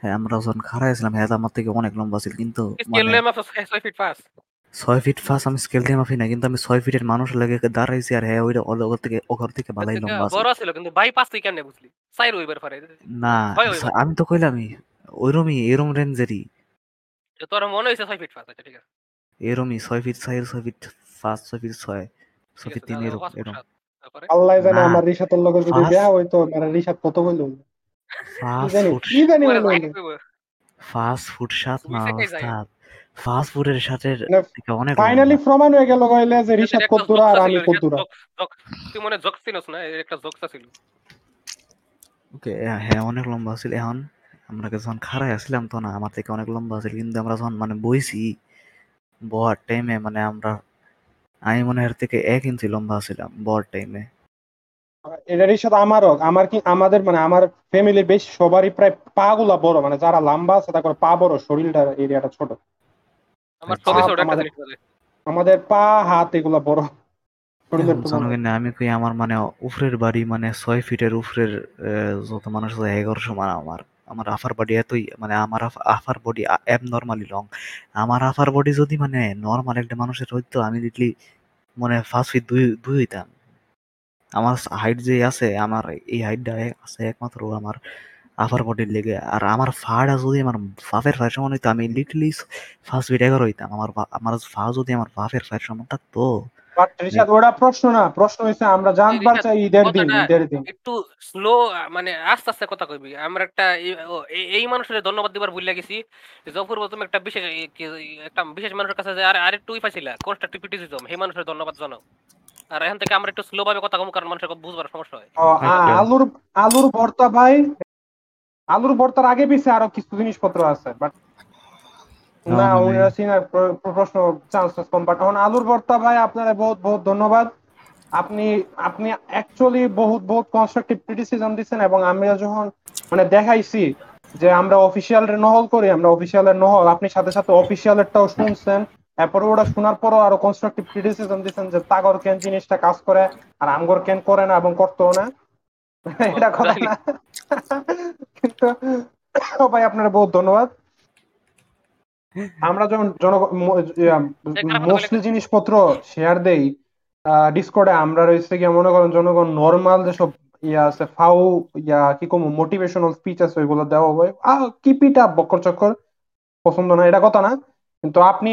হ্যাঁ আমরা যখন খাড়াইছিলাম, হ্যাঁ আমার থেকে অনেক লম্বা ছিল, কিন্তু মানে 6 ফিট ফাঁস 6 ফিট ফাঁস আমি স্কেল দিয়ে মাপি না, কিন্তু আমি 6 ফিটের মানুষ লাগে দাঁড়াইছি, আর হ্যাঁ ওইটা ওখান থেকে ভালাই লম্বা বড় ছিল, কিন্তু ভাই পাস তুই কেমনে বুঝলি? সাইর ওইবার পারে না, আমি তো কইলামই ওইরমই এরম রেঞ্জেরই, এটা তোর মনে হইছে 6 ফিট ফাঁস। আচ্ছা ঠিক আছে, এরমই 6 ফিট সাইর 6 ফিট ফাঁস 6 ফিট 6 6 ফিট 3 এরকম এরকম। আল্লাহ জানে আমার ঋষাতের লগে যদি বিয়া হইতো, আমার ঋষাত কত কইলো ফাঁস ফুট কি জানি হইলো, ফাঁস ফুট 7 না 7 ফাস্ট ফুডের সাথে থেকে অনেক। ফাইনালি প্রমাণ হয়ে গেল কইলে যে ঋষভ কদ্দুরা আর আমি কদ্দুরা। তুই মনে জক ছিলস না, একটা জকটা ছিল। ওকে হ্যাঁ অনেক লম্বা ছিল। এখন আমরা যখন খাড়ায় আসলাম তো না, আমার থেকে অনেক লম্বা ছিল, কিন্তু আমরা যখন মানে বইছি বর টাইমে, মানে আমরা আমি মনে এর থেকে 1 ইঞ্চি লম্বা ছিলাম বর টাইমে। এটারই সাথে আমারও আমার কি আমাদের মানে আমার ফ্যামিলির বেশি সবারই প্রায় পা গুলা বড়, মানে যারা লম্বা আছে তাদের পা বড়, শরীরটার এরিয়াটা ছোট। আমাদের পা হাত এগুলো বড়। আমি কই আমার মানে উপরের বাড়ি মানে 6 ফিটের উপরের যত মানুষ আছে 1100 মান। আমার আফার বডি এতই, মানে আমার আফার বডি এবনরমালি লং। আমার আফার বডি যদি মানে নরমাল একটা মানুষের হইতো, আমি লিটলি মানে 5 ফিট 2 হইতাম। আমার হাইট যে আছে, আমার এই হাইটটা আছে একমাত্র আমার আফার বডির লেগে। আর আমার ফাড়া যদি আমার ফাফের ফাড় সমান হইতো, আমি লিটলি 5 ফিট 11 হইতাম। আমার ফা যদি আমার ফাফের ফাড় সমান থাকতো। বাট ঋষাদ ওটা প্রশ্ন না, প্রশ্ন হইছে আমরা জানবার চাই ঈদের দিন একটু স্লো, মানে আস্তে আস্তে কথা কইবি। আমরা একটা এই মানুষের ধন্যবাদ দিবার ভুল লাগিছি, জফর তুমি একটা বিশেষ মানুষের কাছে যে আর একটু পাইছিলা কনস্ট্রাকটিভ ক্রিটিসিজম, সেই মানুষের ধন্যবাদ জানাও। আর এখান থেকে আমরা একটু স্লো ভাবে কথা কম, কারণ মানুষের বুঝবার সমস্যা হয়। আলুর ভর্তা ভাই, আলুর ভর্তার আগে পিছে আরো কিছু জিনিসপত্র আছে, বাট না সিনার প্রশ্ন চান্স কম। বাট এখন আলুর ভর্তা ভাই আপনারে বহুত বহুত ধন্যবাদ। আপনি অ্যাকচুয়ালি বহুত কনস্ট্রাকটিভ ক্রিটিসিজম দিচ্ছেন, এবং আমরা যখন মানে দেখাইছি যে আমরা অফিসিয়ালের নহল করি, আমরা অফিসিয়ালের নহল আপনি সাথে সাথে অফিসিয়ালেরটাও শুনছেন, এরপরে ওটা শোনার পরও আরো কনস্ট্রাকটিভ ক্রিটিসিজম দিচ্ছেন যে তাগর কেন জিনিসটা কাজ করে আর আমগর কেন করে না এবং করতেও না। এটা কথা না, কিন্তু ভাই আপনার বহুত ধন্যবাদ। আমরা যখন মোস্টলি জিনিসপত্র শেয়ার দেই ডিসকর্ডে, আমরা রয়েছে কি মনে করেন জনগণ নর্মাল যেসব ইয়া আছে ফাউ ইয়া কি কম মোটিভেশনাল স্পিচ আছে ওইগুলো দেওয়া হয়, কি পিটা বক্কর চক্কর পছন্দ না, এটা কথা না। কিন্তু আপনি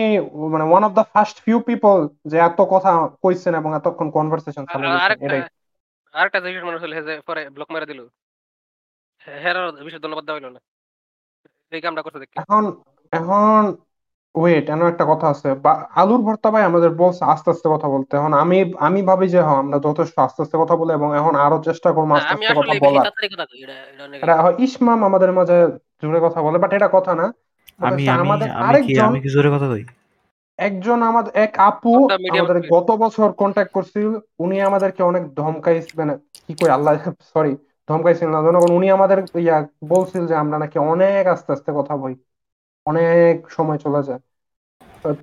মানে one of the first few people যে এত কথা কইছেন এবং এতক্ষণ কনভারসেশন চালাইছেন। এটাই আরেকটা জিনিস মনে হলো যে পরে ব্লক মেরে দিল, হের বিশেষ ধন্যবাদ দেওয়া হলো না এই কামটা করতে দেখি। এখন ওয়েট, এমন একটা কথা আছে আলুর ভর্তা ভাই আমাদের বলছে আস্তে আস্তে কথা বলতে। এখন আমি ভাবি যে হ্যাঁ আমরা যথেষ্ট আস্তে আস্তে কথা বলে এবং এখন আরো চেষ্টা করবো আস্তে আস্তে কথা বলার। ইসমাম আমাদের মাঝে জোরে কথা বলে, বাট এটা কথা না। আমাদের আরেকজন একজন আমাদের এক আপু আমাদের গত বছর কন্ট্যাক্ট করছিল, উনি আমাদেরকে অনেক ধমকাইছিলেন, কি কই আল্লাহ সরি ধমকাইছিলেন না জনগণ, উনি আমাদের ইয়া বলছিল যে আমরা নাকি অনেক আস্তে আস্তে কথা বলি, অনেক সময় চলে যায়।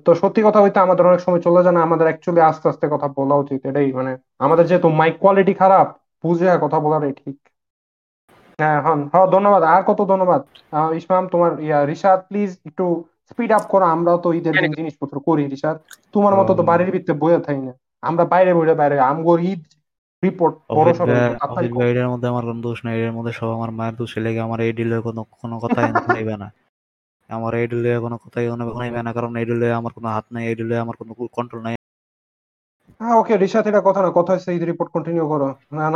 তো সত্যি কথা হইতে আমাদের অনেক সময় চলে যায় না, আমাদের অ্যাকচুয়ালি আস্তে আস্তে কথা বলা উচিত। এটাই মানে আমাদের যেহেতু মাইক কোয়ালিটি খারাপ, বুঝে কথা বলারই ঠিক। হ্যাঁ হ্যাঁ ধন্যবাদ, আর কত ধন্যবাদ ইসমাম তোমার ইয়া। রিশাদ প্লিজ একটু স্পিড আপ করো, আমরাও তো ঈদের দিন জিনিসপত্র করি। রিশাদ তোমার মতো তো বাড়ির ভিতরে বইয়া থাকি না আমরা, বাইরে বইরে বাইরে আমগোর ঈদ রিপোর্ট বড় সব আপনার গাইডের মধ্যে আমার কোনো দোষ নাই, এর মধ্যে সব আমার মায়ের দোষ। লেগে আমার এই ডিলে কোনো কথা নেবে না, আমার এই ডিলে কোনো কথাই নেবে না, কারণ এই ডিলে আমার কোনো হাত নাই, এই ডিলে আমার কোনো কন্ট্রোল নাই। হ্যাঁ ওকে রিশাদ, এটা কথা না, কথা হচ্ছে ঈদ রিপোর্ট কন্টিনিউ করো।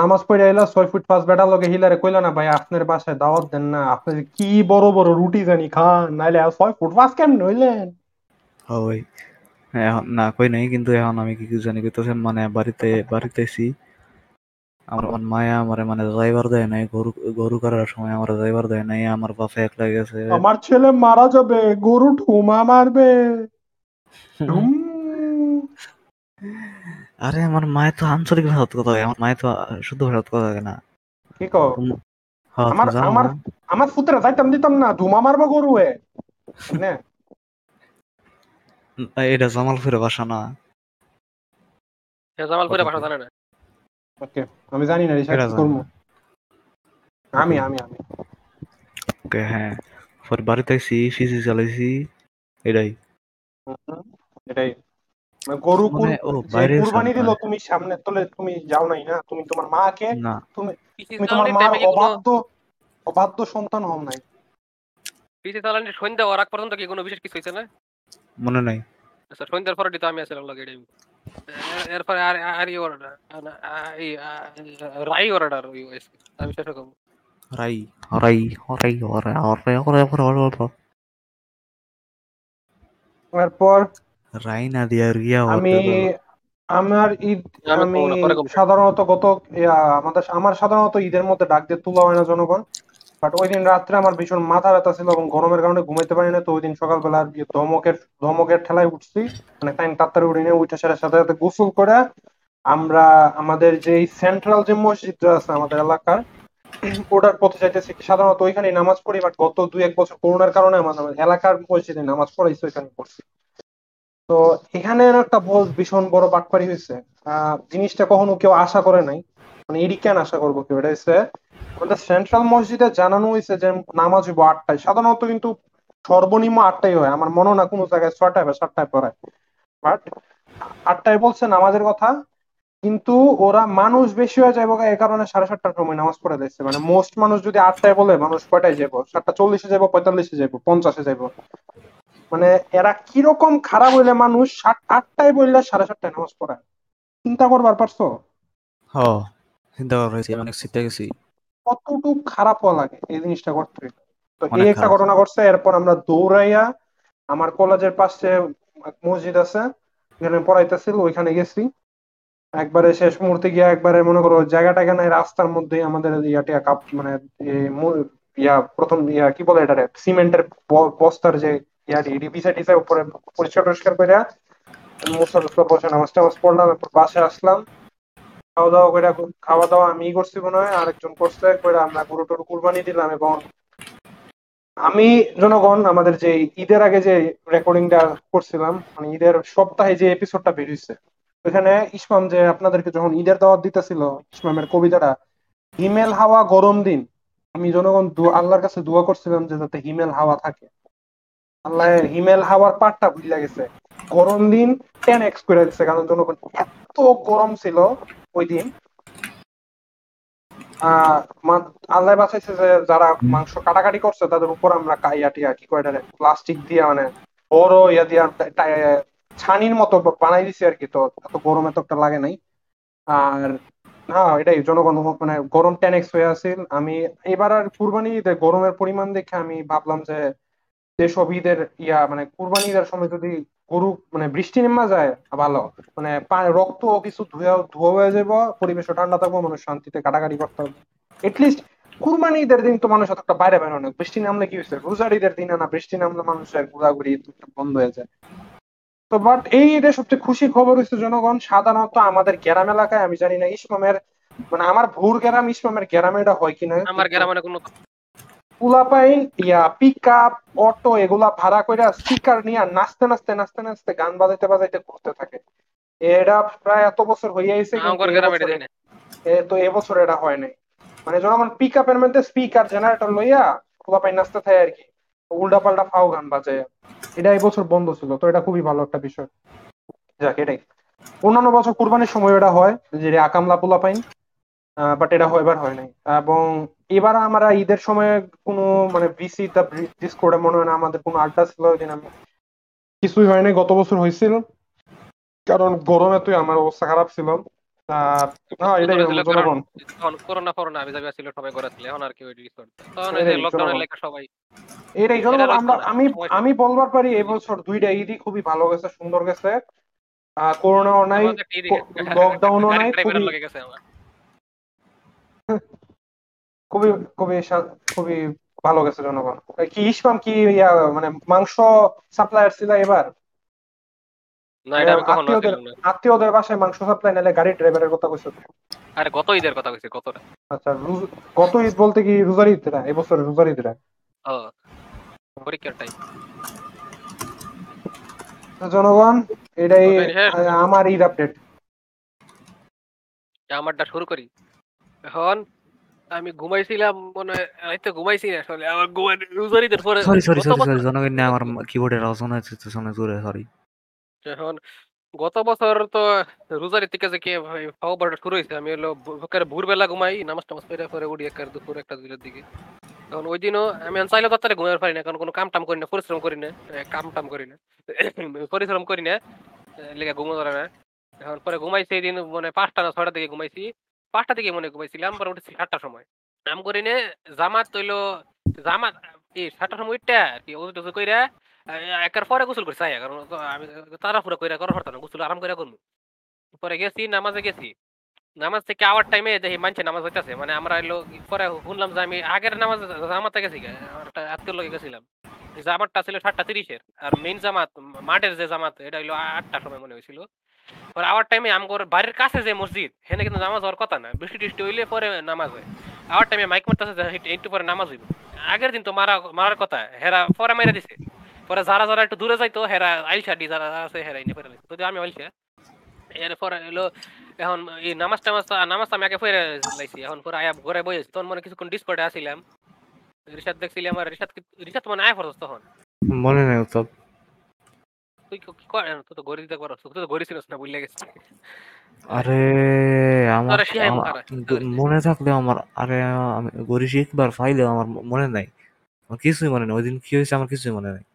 নামাজ পড়ে এলা 6 ফুট 5 বেটা লগে হিলারে কইলা না ভাই আপনার বাসায় দাওয়াত দেন না, আপনি কি বড় বড় রুটি জানি খান, নাইলে 6 ফুট 5 কেমন হইলেন। হ্যাঁ ভাই না কই নাই, কিন্তু এখন আমি কি কি জানি কইতেছেন, মানে বাড়িতেছি আমার মায়া আমার মানে ড্রাইভার দেয় নাই, গরু করার সময় আমার ড্রাইভার দেয় নাই, আমার বাপে একলা গেছে, আমার ছেলে মারা যাবে, গরু ঠুমা মারবে। আরে আমার মায়ের তো আঞ্চলিক ভাষাত কথা হয়, আমার মায়ের তো শুদ্ধ ভাষাত কথা হয় না। কি কও আমার পুত্রা যাইতাম দিতাম না, ধুমা মারবো গরু এ না, এটা জামালপুরের ভাষা না, এটা জামালপুরের ভাষা জানে না। ওকে আমি জানি না রিসার্চ করব আমি আমি আমি ওকে। হ্যাঁ ফর বাড়িতে সিসি চালাইছি, এটাই এটাই তারপর ঈদের মধ্যে ডাক দিয়ে তোলা হয় না জনগণ, বাট ওই দিন রাত্রে আমার ভীষণ মাথা ব্যথা ছিল এবং গরমের কারণে ঘুমাইতে পারি না। তো ওই দিন সকালবেলা ধমকের ঠেলায় উঠছি, মানে টাইম তাড়াতাড়ি উঠিনি, উঠে সাথে সাথে গোসল করে আমরা আমাদের যে সেন্ট্রাল যে মসজিদটা আছে আমাদের এলাকার, ওটার পথে যাইতেছি। সাধারণত ওইখানে নামাজ পড়ি, বাট গত 2-1 বছর করোনার কারণে আমার এলাকার মসজিদে নামাজ পড়াইছি, ওইখানে পড়ছি। তো এখানে একটা ভীষণ বড় বাটপারি হয়েছে, জিনিসটা কখনো কেউ আশা করে নাই, মানে এডি কেন আশা করবো কেউ। এটা হচ্ছে আমাদের সেন্ট্রাল মসজিদে জানানো হয়েছে যে নামাজ হইব 8টায়, সাধারণত কিন্তু সর্বনিম্ন 8টায় হয়, আমার মনে না কোনো জায়গায় 6টায় বা 7টায় পড়ায়, বাট 8টায় বলছে নামাজের কথা। কিন্তু ওরা মানুষ বেশি হয়ে যাবো এই কারণে 7:30টার সময় নামাজ পড়ে দিচ্ছে, মানে মোস্ট মানুষ যদি 8টায় বলে মানুষ কয়টায় যাবো, 7:40-এ যাবো, 45-এ যাবো, 50-এ যাবো, মানে এরা কিরকম খারাপ হইলে মানুষ 8টায় বললে 7:30টায় নামাজ পড়ায়, চিন্তা করবার পারছো? হ্যাঁ চিন্তা করেছি, অনেক চিন্তা করেছি, কতটুকু খারাপ লাগে এই জিনিসটা করতে। তো এই একটা ঘটনা ঘটছে, এরপর আমরা দৌড়াইয়া আমার কলেজের পাশে মসজিদ আছে যেখানে পড়াইতেছিল ওইখানে গেছি, একবারে শেষ মুহূর্তে গিয়ে একবারে মনে করো জায়গাটা কেন রাস্তার মধ্যে আমাদের ইয়াটা কাপ মানে ইয়া প্রথম ইয়া কি বলে এটা সিমেন্টের বস্তার যে আরেকজন করছে, আমরা গরু টরু কুরবানি দিলাম। এবং আমি জনগণ আমাদের যে ঈদের আগে যে রেকর্ডিংটা করছিলাম, মানে ঈদের সপ্তাহে যে এপিসোডটা বের হইছে, ওইখানে ইসমাম যে আপনাদেরকে যখন ঈদের দাওয়াত দিতেছিল, ইসমামের কবিতাটা হিমেল হাওয়া গরম দিন, আমি জনগণ আল্লাহর কাছে দোয়া করছিলাম যে যাতে হিমেল হাওয়া থাকে। আল্লাহের হিমেল হাওয়ার পাটটা ভুইলা গেছে। গরম দিন 10x করে দিচ্ছে, কারণ জনগণ এত গরম ছিল ওই দিন। আল্লাহ বাঁচাইছে যে যারা মাংস কাটাকাটি করছে তাদের উপর আমরা কাইয়াটিয়া কি কয়টা প্লাস্টিক দিয়ে মানে বড় ইয়া দিয়ে ছানির মতো বানাই দিছি আর কি, তো এত গরম এত একটা লাগে নাই। আর হ্যাঁ এটাই জনগণ মানে গরম 10x হয়ে আছে। আমি এবার আর কুরবানি ঈদে গরমের পরিমাণ দেখে আমি ভাবলাম যে যেসব ঈদের ইয়া মানে কুরবানি ঈদের সময় যদি গরু মানে বৃষ্টি নেমা যায় ভালো, মানে রক্ত কিছু ধোয়া হয়ে যাবো, পরিবেশও ঠান্ডা থাকবো, মানুষ শান্তিতে কাটাকাটি করতে হবে। এটলিস্ট কুরবানি ঈদের দিন তো মানুষ একটা বাইরে বেরোয় না, বৃষ্টি নামলে কি হয়েছে? রোজার ঈদের দিন না বৃষ্টি নামলে মানুষের ঘোরাঘুরি বন্ধ হয়ে যায়। তো বাট এই ঈদের সবচেয়ে খুশির খবর হচ্ছে জনগণ সাধারণত আমাদের গ্রাম এলাকায়, আমি জানি না ইসমামের মানে আমার ভোর গ্রাম ইসমামের গ্রামে এটা হয় কিনা, আমার গ্রামে কোনো পোলাপাইন ইয়া পিকআপ অটো এগুলা ভাড়া করে স্পিকার নিয়ে নাচতে নাচতে নাচতে নাচতে গান বাজাইতে বাজাইতে ঘুরতে থাকে। এটা প্রায় এত বছর হয়ে আইছে, তো এবছর এটা হয় নাই। মানে জনগণ পিকআপের মধ্যে স্পিকার জেনারেটর লইয়া পোলাপাইন নাচতে থাকে আর কি, উল্টা পাল্টা ফাও গান বাজায়। এটা এবছর বন্ধ ছিল, তো এটা খুবই ভালো একটা বিষয়। যাক এটাই, অন্যান্য বছর কুরবানির সময় এটা হয় যে আকামলা পোলাপাইন, বাট এটা এবার হয় নাই। এবং এবার আমরা ঈদের সময় কোনো মানে ভিসি ডিসকর্ডে মনে হয় না আমাদের কোনো আড্ডা ছিল ওই দিন, আমি কিছুই হয় নাই। গত বছর হয়েছিল, কারণ গরমে তুই আমার অবস্থা খারাপ ছিল। আমি বলবার পারি এবছর দুইটা ঈদই খুবই ভালো গেছে, সুন্দর গেছে, করোনাও নাই, লকডাউনও নাই, খুবই খুবই খুবই ভালো গেছে জনগণ। কি ইসমাম কি মানে মাংস সাপ্লায়ার ছিল এবার? আত্মীয়দের বাসায় মাংস সাপ্লাই নিলে গাড়ি ড্রাইভারের কথা কইছো? আরে গত ঈদের কথা কইছি, গতটা। আচ্ছা গত ঈদ বলতে কি রোজার ঈদ না এবছর? রোজার ঈদ না, ও পরীক্ষার টাইম। জনগণ এটাই আমার ঈদ আপডেট। আমারটা শুরু করি। এখন আমি ঘুমাইছিলাম মনে হয়, তো ঘুমাইছি আসলে আমার রোজার ঈদের পরে। সরি জনগণ, আমার কিবোর্ডের আওয়াজ শোনা যাচ্ছে, শোনা জোরে, সরি। এখন গত বছর তো রোজার ঈদ থেকে যে কি খাওয়া শুরু হয়েছে, আমি হলো ভোরবেলা ঘুমাই, নামাজ টামাজ পরে উঠি একের দুপুর 1-2 দিকে। তখন ওই দিনও আমি চাইলে তাড়াতাড়ি ঘুমাতে পারি না, কারণ কোনো কাম টাম করি না, পরিশ্রম করি না লেগে ঘুমো ধরে না। এখন পরে ঘুমাইছি এই দিন মানে 5টা না 6টার দিকে ঘুমাইছি, 5টা দিকে মনে ঘুমাইছিলাম, পরে উঠেছি 7টার সময়। কাম করি না, জামাত হইলো জামাত এই 7টার সময় উঠটা কি ওজু কইরা একের পরে গোসল করছি, কারণ আমি তারা পুরো কইরা করার পারতাম না, গোসল আরাম করে করবো। পরে গেছি নামাজে, নামাজ থেকে আওয়ার টাইমে দেখি মানছে নামাজ হইতেছে, মানে আমরা এলো পরে শুনলাম যে আমি আগের নামাজ জামাতে গেছি, আত্মীয় লোকে গেছিলাম। জামাতটা ছিল 7:30-এর, আর মেইন জামাত মাঠের যে জামাত এটা হইলো 8টার সময় মনে হয়েছিল। পরে আওয়ার টাইমে আমার বাড়ির কাছে যে মসজিদ, সেখানে কিন্তু নামাজ হওয়ার কথা না, বৃষ্টি টিষ্টি হইলে পরে নামাজ হয়। আওয়ার টাইমে মাইক মারতেছে একটু পরে নামাজ হইব, আগের দিন তো মারার কথা, হেরা পরে মেরে দিছে। পরে যারা যারা একটু দূরে যাইতো হেরা আইসা ডি, যারা আছে হেরা এনে ফেরা, যদি আমি আইসা এর পরে হলো। এখন এই নামাজ টামাজ নামাজ আমি আগে ফেরা লাইছি, এখন পরে আয়া ঘরে বইছি। তখন মানে কিছুক্ষণ ডিসপ্লেটে আসিলাম, রিসাদ দেখছিলাম, আর রিসাদ মানে আয়া ফরস তখন মনে নাই। সব তুই কি কর, তুই তো ঘরে দিতে পারছ, তুই তো ঘরে ছিলস না, বুঝলে গেছিস। আরে আমার মনে থাকলে আমার, আরে আমি ঘরে একবার ফাইলে আমার মনে নাই, আমার কিছুই মনে নাই ওই দিন কি হইছে, আমার কিছুই মনে নাই।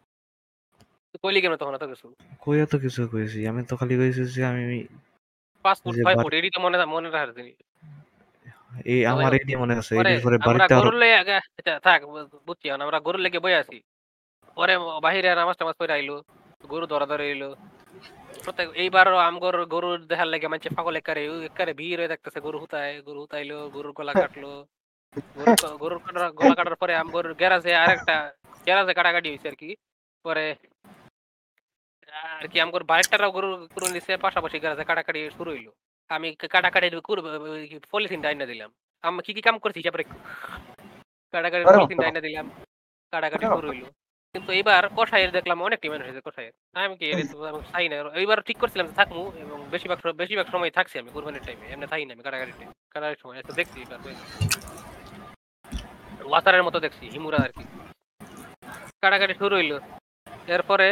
গরু ধরা ধরে এলো, এইবার আমার গরু দেখার লাগে মানুষ পাগল একারে ভিড় হয়ে থাকতেছে। গরু হুতাইলো, গরুর গলা কাটলো, গরুর গলা কাটার পরে আমার গ্যারাজে আর একটা গ্যারাজে কাটাকাটি হয়েছে আর কি। পরে আর কি আমার বাইকটারাও গরু করে নিচ্ছে, পাশাপাশি গ্যারাজে কাটাকাটি শুরু হইলো। আমি কাটাকাটি পলিথিন ডাইনা দিলাম, আমি কি কি কাম করছি তারপরে কাটাকাটি পলিথিন ডাইনা দিলাম, কাটাকাটি শুরু হইলো। কিন্তু এইবার কষাইয়ের দেখলাম অনেকটি মানুষ হয়েছে কষাইয়ের, আমি কি চাই না। এইবার ঠিক করছিলাম যে থাকবো, এবং বেশিরভাগ সময় থাকছি আমি কুরবানির টাইমে, এমনি থাকি না আমি কাটাকাটি টাইম, কাটাকাটির সময় দেখছি। এবার ওয়াসারের মতো দেখছি হিমুরা আর কি, কাটাকাটি শুরু হইলো। এরপরে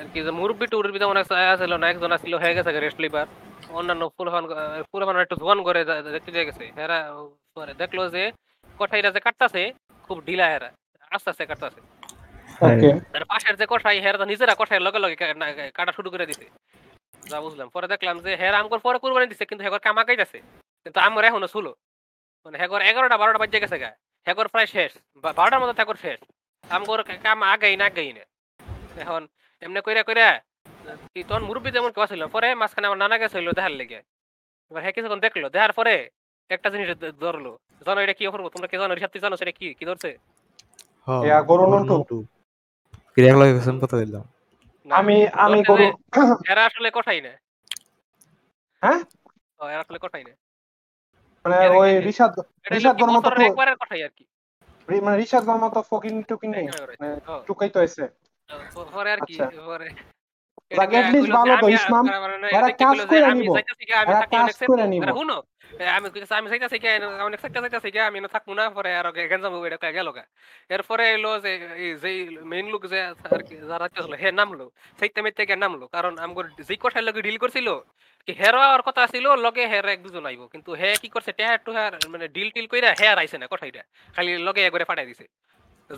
আর কি যে মুরব্বি টুরব্বি তেমন একটা আসছিল না, একজন আসছিল হয়ে গেছে রেস্ট লিভার, অন্যান্য ফুলহান একটু ধোয়ান করে দেখতে দিয়ে গেছে। হেরা পরে দেখলো যে কঠাইরা যে কাটতাছে খুব ঢিলা, হেরা আস্তে আস্তে কাটতাছে। ওকে, আর পাশের যে কঠাই হেরা নিজেরা কঠাই লগে লগে কাটা শুরু করে দিছে, যা বুঝলাম। পরে দেখলাম যে হেরা আমগর পরে কুরবানি দিছে, কিন্তু হেগর কামা কাইতাছে, কিন্তু আমগর এখনো ছিল মানে হেগর 11টা 12টা বাজে গেছে গা, হেগর প্রায় শেষ 12টার মতো হেগর শেষ, আমগর কাম আগেই না গেই না। এখন এমনি কইরা কইরা তখন মুরব্বী যেমন কেউ ছিল, পরে মাঝখানে আমার নানা গেছিল দেখার লেগে। এবার হ্যাঁ কিছুক্ষণ দেখলো, দেখার পরে একটা জিনিস ধরলো, জানো এটা কি অপূর্ব? তোমরা কি জানো হিসাব তুই জানো সেটা কি কি ধরছে? এরা আসলে কোথায় না, হ্যাঁ এরা আসলে কোথায় না মানে ওই ঋষাদ ঋষাদ ধর্ম তো একবারের কোথায় আর কি, মানে ঋষাদ ধর্ম তো ফকিং টুকিং নেই টুকাই তো আছে পরে আর কি। পরে নামলো, কারণ আমার যে কোঠার লগে ডিল করছিল হেরার কথা ছিল লগে হেরা এক দুজন আইব, কিন্তু হে কি করছে মানে ডিল টিল কইরা হে আর আইছে না কোঠাইটা, খালি লগে একবারে ফাটাই দিছে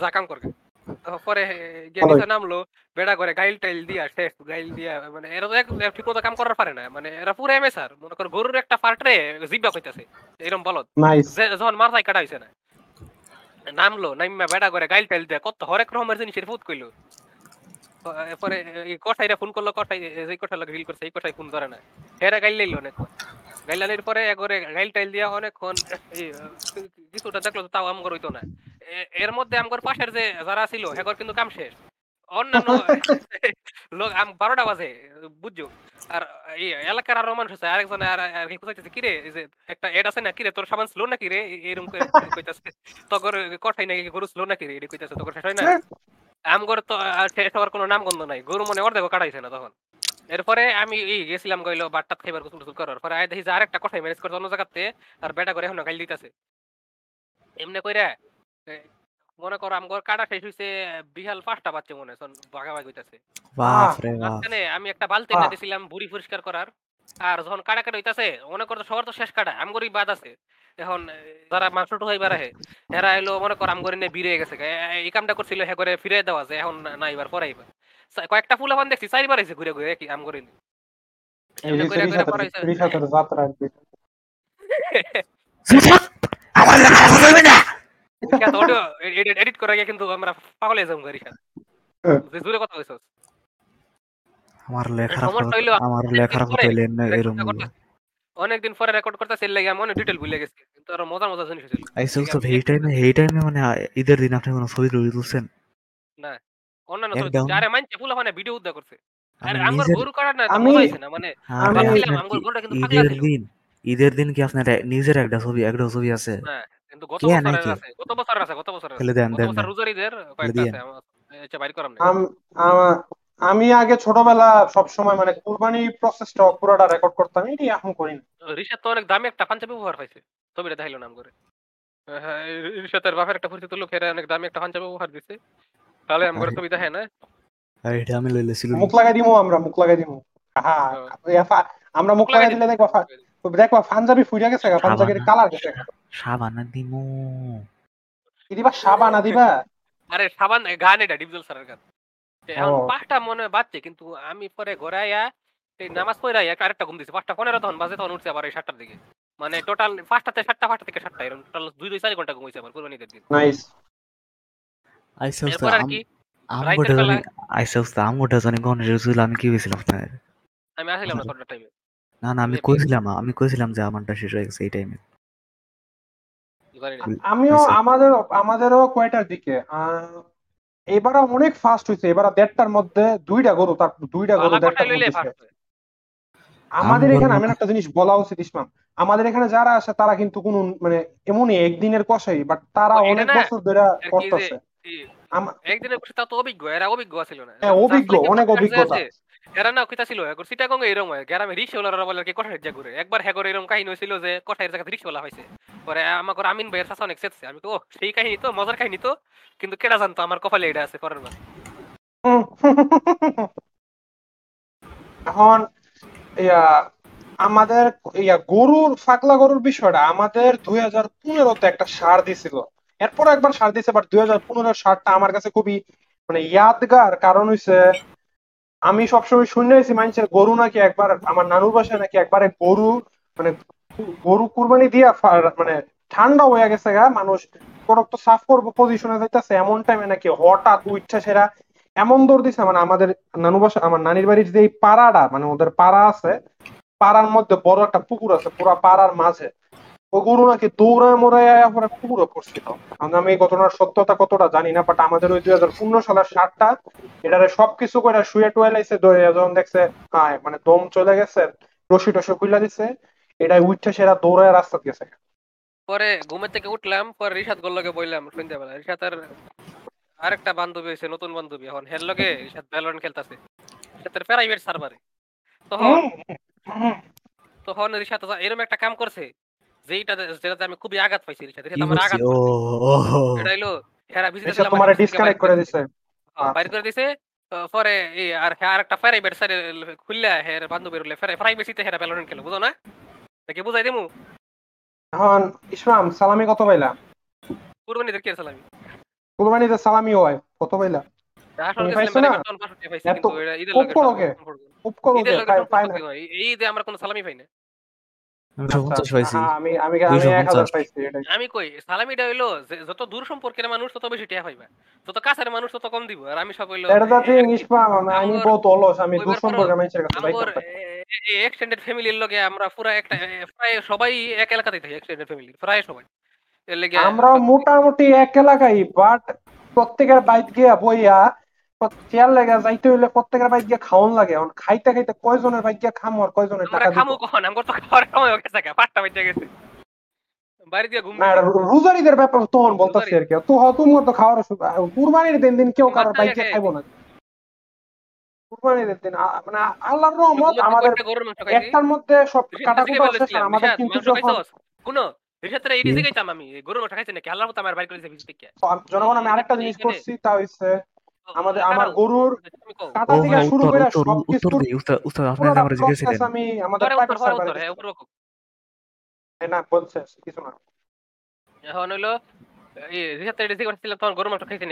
যা কাম করবে। পরে গেনিসা নামলো, বেড়া করে গাইল টাইল দিয়া শেষ, গাইল দিয়া মানে এরা ঠিক মতো কাম করার পারে না, মানে এরা পুরো এমেসার মনে কর গরুর একটা ফাটরে জিব্বা কইতাছে এরকম বলত, যখন মাথায় কাটা হইছে না। নামলো নাইমা বেড়া করে গাইল টাইল দিয়া কত হরেক রকমের জিনিসের ফুত কইলো। পরে কোঠাইরা ফোন করলো, কোঠাই যে কোঠার লগে ডিল করছে এই কোঠাই ফোন ধরে না, হেরা গাইল লাইলো অনেক, গাইলানির পরে একবারে গাইল টাইল দিয়া অনেকক্ষণ কিছুটা দেখলো তাও আমগর হইতো না। এর মধ্যে আমগর পাশের যে যারা ছিল হেগর কিন্তু কাম শেষ, অন্যান্য লোক আম 12টা বাজে বুঝছো, আর এই এলাকার আরো মানুষ আছে। আরেকজন আর কি কইতেছে, কিরে এই যে একটা এড আছে না, কিরে তোর সামান ছিল না কিরে এরকম কইতাছে, তখন কোঠাই নাকি গরু ছিল না কিরে এটা কইতাছে, তখন শেষ হয় না আমগর তো শেষ হওয়ার কোনো নাম গন্ধ নাই, গরু মনে অর্ধেক কাটাইছে না তখন। এরপরে আমি গেছিলাম কইলো বাটটা খাইবার গোসল টোসল করার পরে আয় দেখি যে আরেকটা কোঠাই ম্যানেজ করছে অন্য জায়গাতে, আর বেটা করে এখন গাইল দিতেছে এমনি কইরা। মনে করো আমগর কাটা শেষ হইছে বিহাল 5টা বাচ্চা মনে সন ভাগাভাগি হইতাছে। বাপ রে বাপ, মানে আমি একটা বালতি না দিছিলাম বুড়ি পরিষ্কার করার, আর যখন কাটা কাটা হইতাছে মনে করো সবার তো শেষ কাটা আমগরই বাদ আছে। এখন যারা মাংস টোহাইবার আহে হেরা এলো মনে করো আমগর নিয়ে বেরিয়ে গেছে, এই কামটা করছিল হে করে ফিরে দেওয়া যায় এখন না এবার পরে আইবার। কয়েকটা ফুলাপান দেখছি 4বার আইছে ঘুরে ঘুরে, কি আম করে নি এডিট করে গিয়ে, কিন্তু আমরা পাগলে যাম গাড়ি খান যে জোরে কথা কইছস। আমার লেখা আমার লেখার কথা কইলেন না এরকম, অনেকদিন পরে রেকর্ড করতেছে এর লাগি আমি অনেক ডিটেইল ভুলে গেছি, কিন্তু আর মজার মজার জিনিস হইছিল আইছস তো হেই টাইমে মানে ঈদের দিন আপনি কোন ছবি তুলি তুলছেন না? ঈদের দিন কি আপনার নিজের একটা ছবি আছে? আমি আগে ছোটবেলা সবসময় মানে কুরবানি প্রসেসটা পুরোটা রেকর্ড করতাম, এটি এখন করি না। ঋষাদ তো অনেক দামি একটা পাঞ্জাবি উপহার পাইছে, ছবিটা দেখাইলো নাম করে। ঋষাদের বাপের একটা পরিচিত লোক এরা অনেক দামি একটা পাঞ্জাবি উপহার দিছে, তাহলে আমগর তো বিদায় না। আর এটা আমি লইলেছিল মুখ লাগাই দিমু হ্যাঁ, আমরা মুখ লাগাই দিলে দেখবা পাঞ্জাবি ফুইরা গেছে, পাঞ্জাবির কালার গেছে। সাবানা দিমু কি দিবা? সাবানা দিবা? আরে সাবান গান, এটা ডিপজল স্যারের গান। এখন 5টা মনে বাজছে, কিন্তু আমি পরে ঘরে আয়া এই নামাজ পড়ে আয়া আরেকটা ঘুম দিছি 5:15 তখন বাজে, তখন উঠছি আবার এই 7টার দিকে, মানে টোটাল 5টা থেকে 7টা এরকম টোটাল 2-4 ঘন্টা ঘুমাইছি আমার কোরবানির দিন। নাইস। এবারও অনেক ফাস্ট হয়েছে, এবার 1:30টার মধ্যে 2টা গরু আমাদের এখানে। আমি একটা জিনিস বলা উচিত ইসমাম, আমাদের এখানে যারা আসে তারা কিন্তু কোন মানে এমনই একদিনের কসাই, বাট তারা অনেক বছর ধরে করতেছে। আমিন ভাইয়ের কাছে অনেক চেয়েছে আমি, সেই কাহিনী তো মজার কাহিনী তো, কিন্তু কেডা জানতো আমার কপালে এটা আছে পরের মাস। এখন ইয়া আমাদের গরুর ফাগলা গরুর বিষয়টা আমাদের 2015-তে একটা সার দিছিল, এরপর একবার সার দিছে, বাট 2015-র সারটা আমার কাছে খুবই মানে ইয়াদগার। কারণ হইছে আমি সবসময় শুনেছি মানুষের গরু নাকি একবার আমার নানুর বাসায় নাকি একবারে গরু মানে গরু কুরবানি দিয়া মানে ঠান্ডা হয়ে গেছে গা, মানুষ প্রোডাক্ট সাফ করবো পজিশনে যাইতেছে, এমন টাইমে নাকি হঠাৎ ইচ্ছা সেরা এমন দৌড় দিছে। মানে আমাদের নানু বাসা আমার নানির বাড়ির যে পাড়াটা মানে ওদের পাড়া আছে, পাড়ার মধ্যে বড় একটা পুকুর আছে, পুরা পাড়ার মাঝে ও গরু নাকি দৌড়ায় মোড়ায় পুকুরে পড়ছিল। আমি এই ঘটনার সত্যতা কতটা জানি না, বাট আমাদের ওই 2015 সালের সারটা এটারে সবকিছু করে শুয়ে টুয়ে লাইছে, যখন দেখছে হ্যাঁ মানে দম চলে গেছে, রশি টসি খুইলা দিছে, এটা উঠছে সেরা দৌড়ায় রাস্তা গেছে। পরে ঘুমের থেকে উঠলাম, পরে রিশাদ গোল্লাকে বললাম সন্ধ্যাবেলা, রিশাদ আরেকটা বান্ধবী হয়েছে নতুন বান্ধবী, এখন হের লগে রিশাদ ব্যালন খেলতেছে রিশাদের প্রাইভেট সার্ভারে। তখন রিশাদ এরকম একটা কাম করছে যেটাতে আমি খুবই আঘাত পাইছি, বাইরে করে দিছে। পরে আর একটা প্রাইভেট খুললে হের বান্ধবীর প্রাইভেট সিটে হেরা ব্যালন খেলো, বুঝো না তাকে বুঝাই দেবো। এখন ইসলাম সালামি কত পাইলা? কুরবানিদের কি সালামি? কুরবানিদের সালামি হয় কত পাইলা? আসলে ঈদে আমরা কোনো সালামি পাই না। আমি কই সালামিটা হইলো যত দূর সম্পর্কের মানুষ তত বেশি টিয়া পাইবা, যত কাছের মানুষ তত কম দিব। আর আমি সব হইলো এক্সটেন্ডেড ফ্যামিলির লগে আমরা পুরা একটা প্রায় সবাই এক এলাকাতেই থাকি, এক্সটেন্ডেড ফ্যামিলি প্রায় সবাই আমরা মোটামুটি এক এলাকায়, বাট প্রত্যেকের বাইরে গিয়া বইয়া চেয়ার লাগে যাইতে হইলে প্রত্যেকের বাইরে গিয়ে খাওয়ান লাগে। এখন খাইতে খাইতে কয়জনের বাইরে গিয়ে খামো আর কয়জনের টাকা খামো, কখন আমার তো খাওয়ার সময় হয়ে গেছে, পাঁচটা বাইরে গেছে বাইরে গিয়ে ঘুম। না রোজারিদের ব্যাপার তখন বলতাছি আর কি, তো তোমার তো খাওয়ার কুরবানির দিন দিন কেউ কারোর বাইরে গিয়ে খাইবো না। কুরবানির দিন মানে আল্লাহর রহমত আমাদের একটার মধ্যে সব কাটাকুটা আছে আমাদের, কিন্তু যখন কোন জনগণ আমি আরেকটা জিনিস করছি তা হইছে আমাদের আমার গরুর কাটা থেকে শুরু করে সব কিছু আমি আমাদের না বলছে কিছু না। এখন হইলো খারাপ দেখি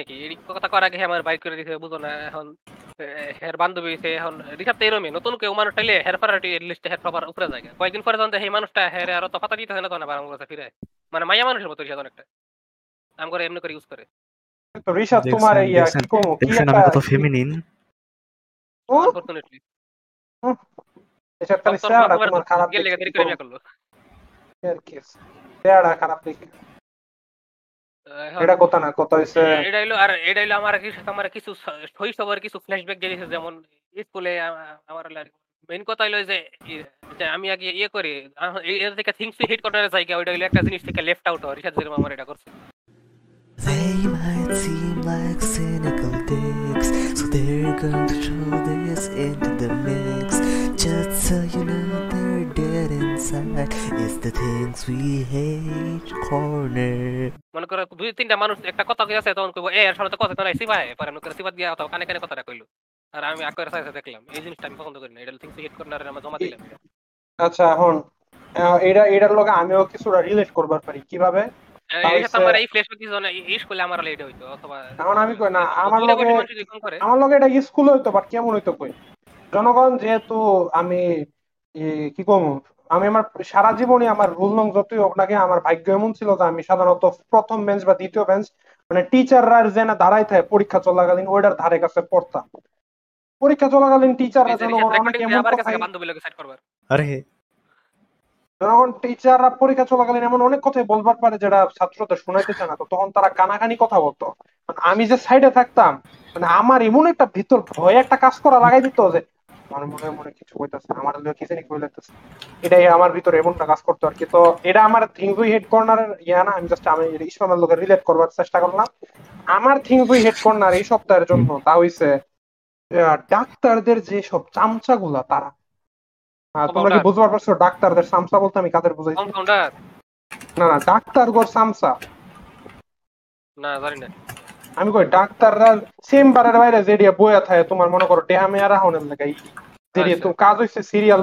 আমি আগে ইয়ে করি একটা জিনিস থেকে লেফট আউট হয় আমার এটা করছে। মনে করো দুই তিনটা মানুষ একটা কথা আছে, তখন কইবো এর সামনে তো কথা নাই সিবাই, পরে মনে করো সিবাত গিয়া তো কানে কানে কথাটা কইলো। আর আমি আকর সাথে দেখলাম এই জিনিসটা আমি পছন্দ করি না, এটা থিংস হিট করনারে আমরা জমা দিলাম। আচ্ছা এখন এটার লগে আমিও কিছুটা রিলেট করবার পারি কিভাবে? জনগণ যেহেতু আমি কি কম আমি আমার সারা জীবনই আমার রুল নং যতই হোক নাকি আমার ভাগ্য এমন ছিল যে আমি সাধারণত প্রথম বেঞ্চ বা দ্বিতীয় বেঞ্চ মানে টিচাররা যেন দাঁড়ায় থাকে পরীক্ষা চলাকালীন ওইটার ধারে কাছে পড়তাম। পরীক্ষা চলাকালীন টিচাররা জনগণ টিচাররা পরীক্ষা চলাকালীন এমন অনেক কথাই বলবার পারে যেটা ছাত্রদের শোনাইতে চায় না, তো তখন তারা কানাকানি কথা বলতো। মানে আমি যে সাইডে থাকতাম মানে আমার এমন একটা ভিতর ভয় একটা কাজ করা লাগাই দিত যে ডাক্তারদের যে সব চামচা গুলা তারা তোমরা কি বুঝবার পারছো? ডাক্তারদের চামচা বলতে আমি কাদের বুঝাই? না না ডাক্তার গড় চামচা না জানি না আমি কই ডাক্তাররা চেম্বারের বাইরে যেটা বইয়া থাকে তোমার মনে করো ডেহা মেয়া রাহনের লাগাই যেটা তো কাজ হইছে সিরিয়াল